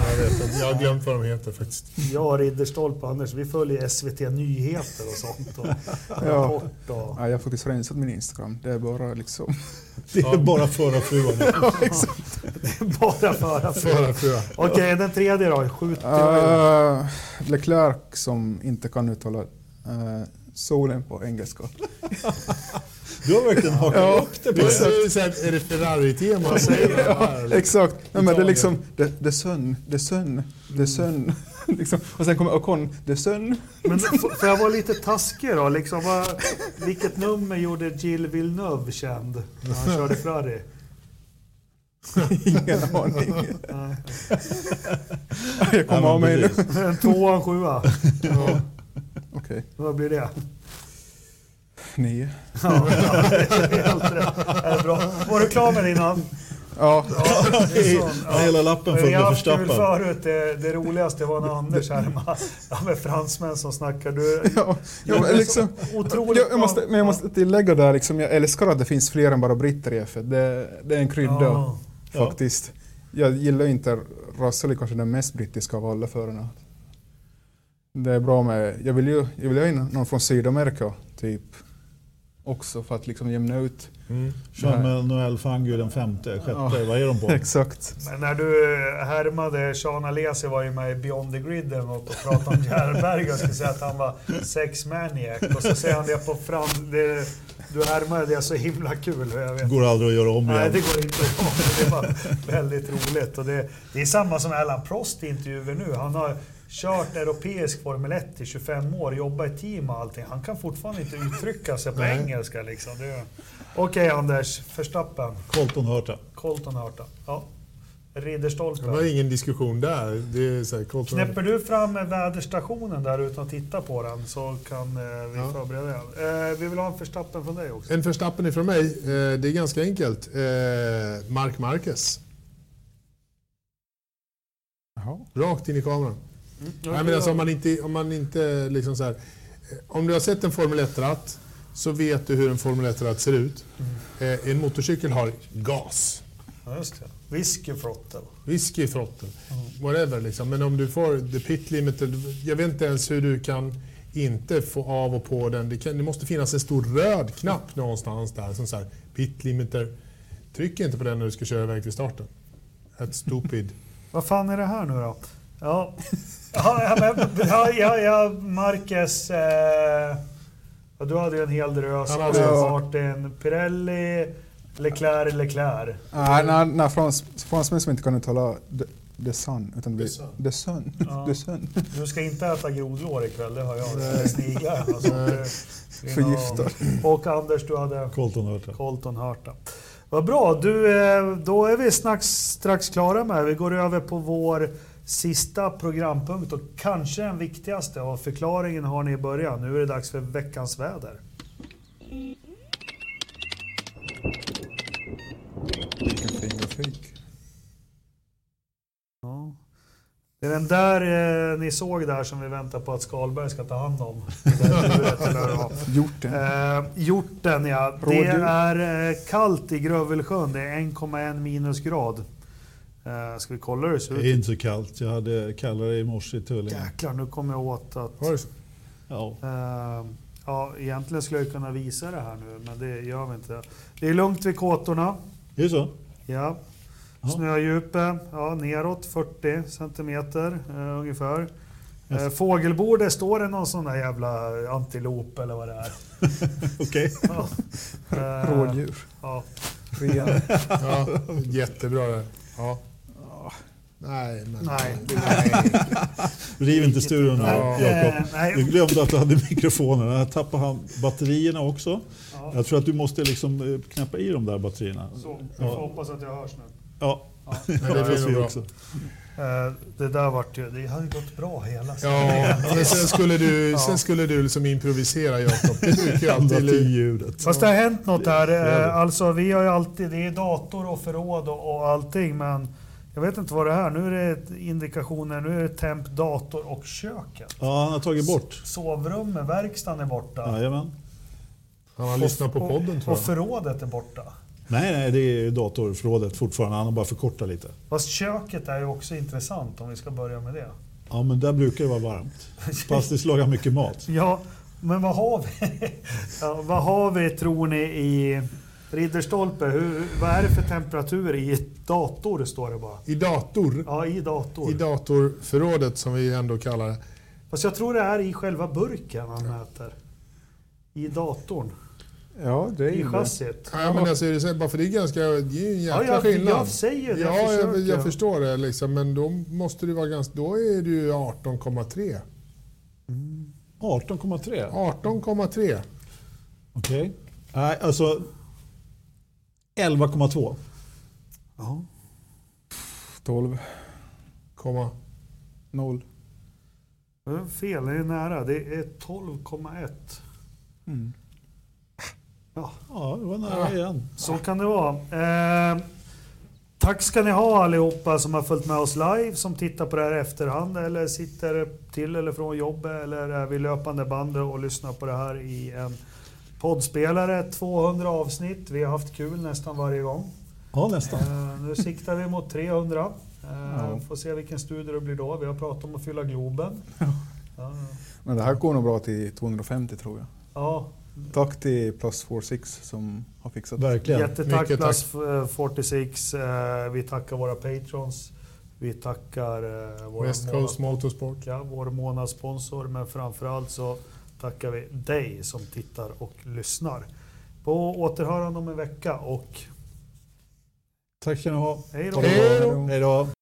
Jag har glömt vad de heter faktiskt. Jag, Riddestolpe, Anders, vi följer SVT Nyheter och sånt. Ja, jag har faktiskt rensat min Instagram. Det är bara liksom... Det är bara förarfruan. Ja, exakt. Det är bara förarfruan. Okej, den tredje då. 70. Leclerc som inte kan uttala solen på engelska. Du har verkligen hakat upp det. Är det Ferrari-tema? Exakt. Ja, men det är liksom the sun. Liksom. Och sen kommer Ocon, the sun. Men för jag var lite taskig då. Liksom, vilket nummer gjorde Gilles Villeneuve känd när han körde Ferrari? Ingen aning. Jag kommer av mig nu. En 2-7. Okej. Vad blir det? 9. Helt bra. Var du klar med din hand? Ja. Hela lappen för att förstappa. Förut, det roligaste var när Anders här med fransmän som snackar. Jag måste tillägga där, liksom, jag älskar att det finns fler än bara britter i F1. Det är en krydda faktiskt. Jag gillar inte Russell, kanske den mest brittiska av alla förarna. Det är bra med... Jag vill ju ha in någon från Sydamerika, typ också för att liksom jämna ut. Kör med Noel Fangu den femte, sjätte, vad är de på? Exakt. Men när du härmade Sean Alesi var ju med i Beyond the Grid och pratade om Järberg och skulle säga att han var sexmaniac och så säger han det på fram... Det, du härmade det så himla kul. Jag vet. Går aldrig att göra om igen. Nej, det går inte att göra om. Det var väldigt roligt. Och det är samma som Alan Prost i intervjuer nu. Han har kört europeisk Formel 1 i 25 år, jobbar i team och allting. Han kan fortfarande inte uttrycka sig på engelska. Liksom. Okej, Anders, Verstappen. Colton Hurta. Ja. Riddestolpe. Det var ingen diskussion där. Det är så här, knäpper du fram väderstationen där utan att titta på den så kan vi förbereda den. Vi vill ha en Verstappen från dig också. En Verstappen ifrån mig. Det är ganska enkelt. Marc Marquez. Jaha. Rakt in i kameran. Nej, men alltså, om man inte liksom så här, om du har sett en Formel 1-ratt så vet du hur en Formel 1-ratt ser ut. En motorcykel har gas. Ja, just det. Whiskyfrottel. Whatever liksom. Men om du får the pit limit, jag vet inte ens hur du kan inte få av och på den. Det måste finnas en stor röd knapp någonstans där som så här, pit limiter. Tryck inte på den när du ska köra iväg till starten. That's stupid. Vad fan är det här nu då? Ja, Marquez. Du hade ju en hel drös. Martin, Pirelli, Leclerc. Nej, fransmän som inte kunde tala the sun. Utan the sun. Ja. The sun. Du ska inte äta grodlår ikväll, det har jag. Det sniglar. Förgiftar. Och Anders, du hade Colton Hurta. Vad bra. Du, då är vi strax klara med. Vi går över på vår sista programpunkt och kanske den viktigaste av förklaringen har ni i början. Nu är det dags för veckans väder. Vilken fin grafik. Ja. Det är den där ni såg där som vi väntar på att Skalberg ska ta hand om. Hjorten, ja. Det är kallt i Grövelsjön. Det är 1,1 minusgrad. Ska vi kolla det? Det är inte så kallt. Jag hade kallare i morse i Tullinge. Jäklar, nu kommer jag åt att... Ja, egentligen skulle jag kunna visa det här nu, men det gör vi inte. Det är lugnt vid kåtorna. Det är så? Ja. Snödjupe, neråt 40 centimeter ungefär. Fågelbordet, står det någon sån där jävla antilop eller vad det är? Okej. Rådjur. Ja, jättebra det. Ja. Nej. Riv inte studion nu, Jakob. Du glömde att du hade mikrofonen. Jag tappade han batterierna också. Ja. Jag tror att du måste liksom knäppa i de där batterierna. Så, jag hoppas att jag hörs nu. Ja. Det blir nog också. Det där vart ju, det hade gått bra hela men sen skulle du liksom improvisera, Jakob. Det brukar alltid ljudet. Fast det har hänt något här. Alltså vi har ju alltid, det är dator och förråd och allting, men jag vet inte vad det är. Nu är det indikationer, nu är det temp, dator och köket. Ja, han har tagit bort. Sovrummet, verkstaden är borta. Jajamän. Han har lyssnat på podden tror jag. Och förrådet är borta. Nej, det är datorförrådet fortfarande. Han har bara förkortat lite. Fast köket är ju också intressant om vi ska börja med det. Ja, men där brukar det vara varmt. Fast det slagar mycket mat. Ja, men vad har vi? Vad har vi, tror ni, i Ridderstolpe? Vad är det för temperatur i dator, står det bara? I dator? Ja, i dator. I datorförrådet som vi ändå kallar det. Fast jag tror det är i själva burken man mäter. I datorn. Ja, det är ju chassit. Ja, men alltså, det är bara för det är ganska, det är en jäkla skillnad. Jag säger det. Ja, jag förstår det liksom, men då måste det vara ganska, då är det ju 18,3. 18,3. 18,3. Okej. Nej, alltså 11,2. Ja. 12,0. Fel, det är nära. Det är 12,1. Ja, det var nära igen. Så kan det vara. Tack ska ni ha allihopa som har följt med oss live, som tittar på det här efterhand eller sitter till eller från jobbet eller är vid löpande bandet och lyssnar på det här i en poddspelare. 200 avsnitt, vi har haft kul nästan varje gång. Ja, nästan. Nu siktar vi mot 300. Får se vilken studie det blir då. Vi har pratat om att fylla Globen. Men det här går nog bra till 250 tror jag. Ja. Tack till Plus 46 som har fixat. Verkligen. Jättetack Plus 46. Vi tackar våra patrons. Vi tackar våra West Coast Motorsport. Ja, vår månadssponsor. Men framförallt så tackar vi dig som tittar och lyssnar. På återhörande om en vecka och... Tack ska ni ha. Hej då.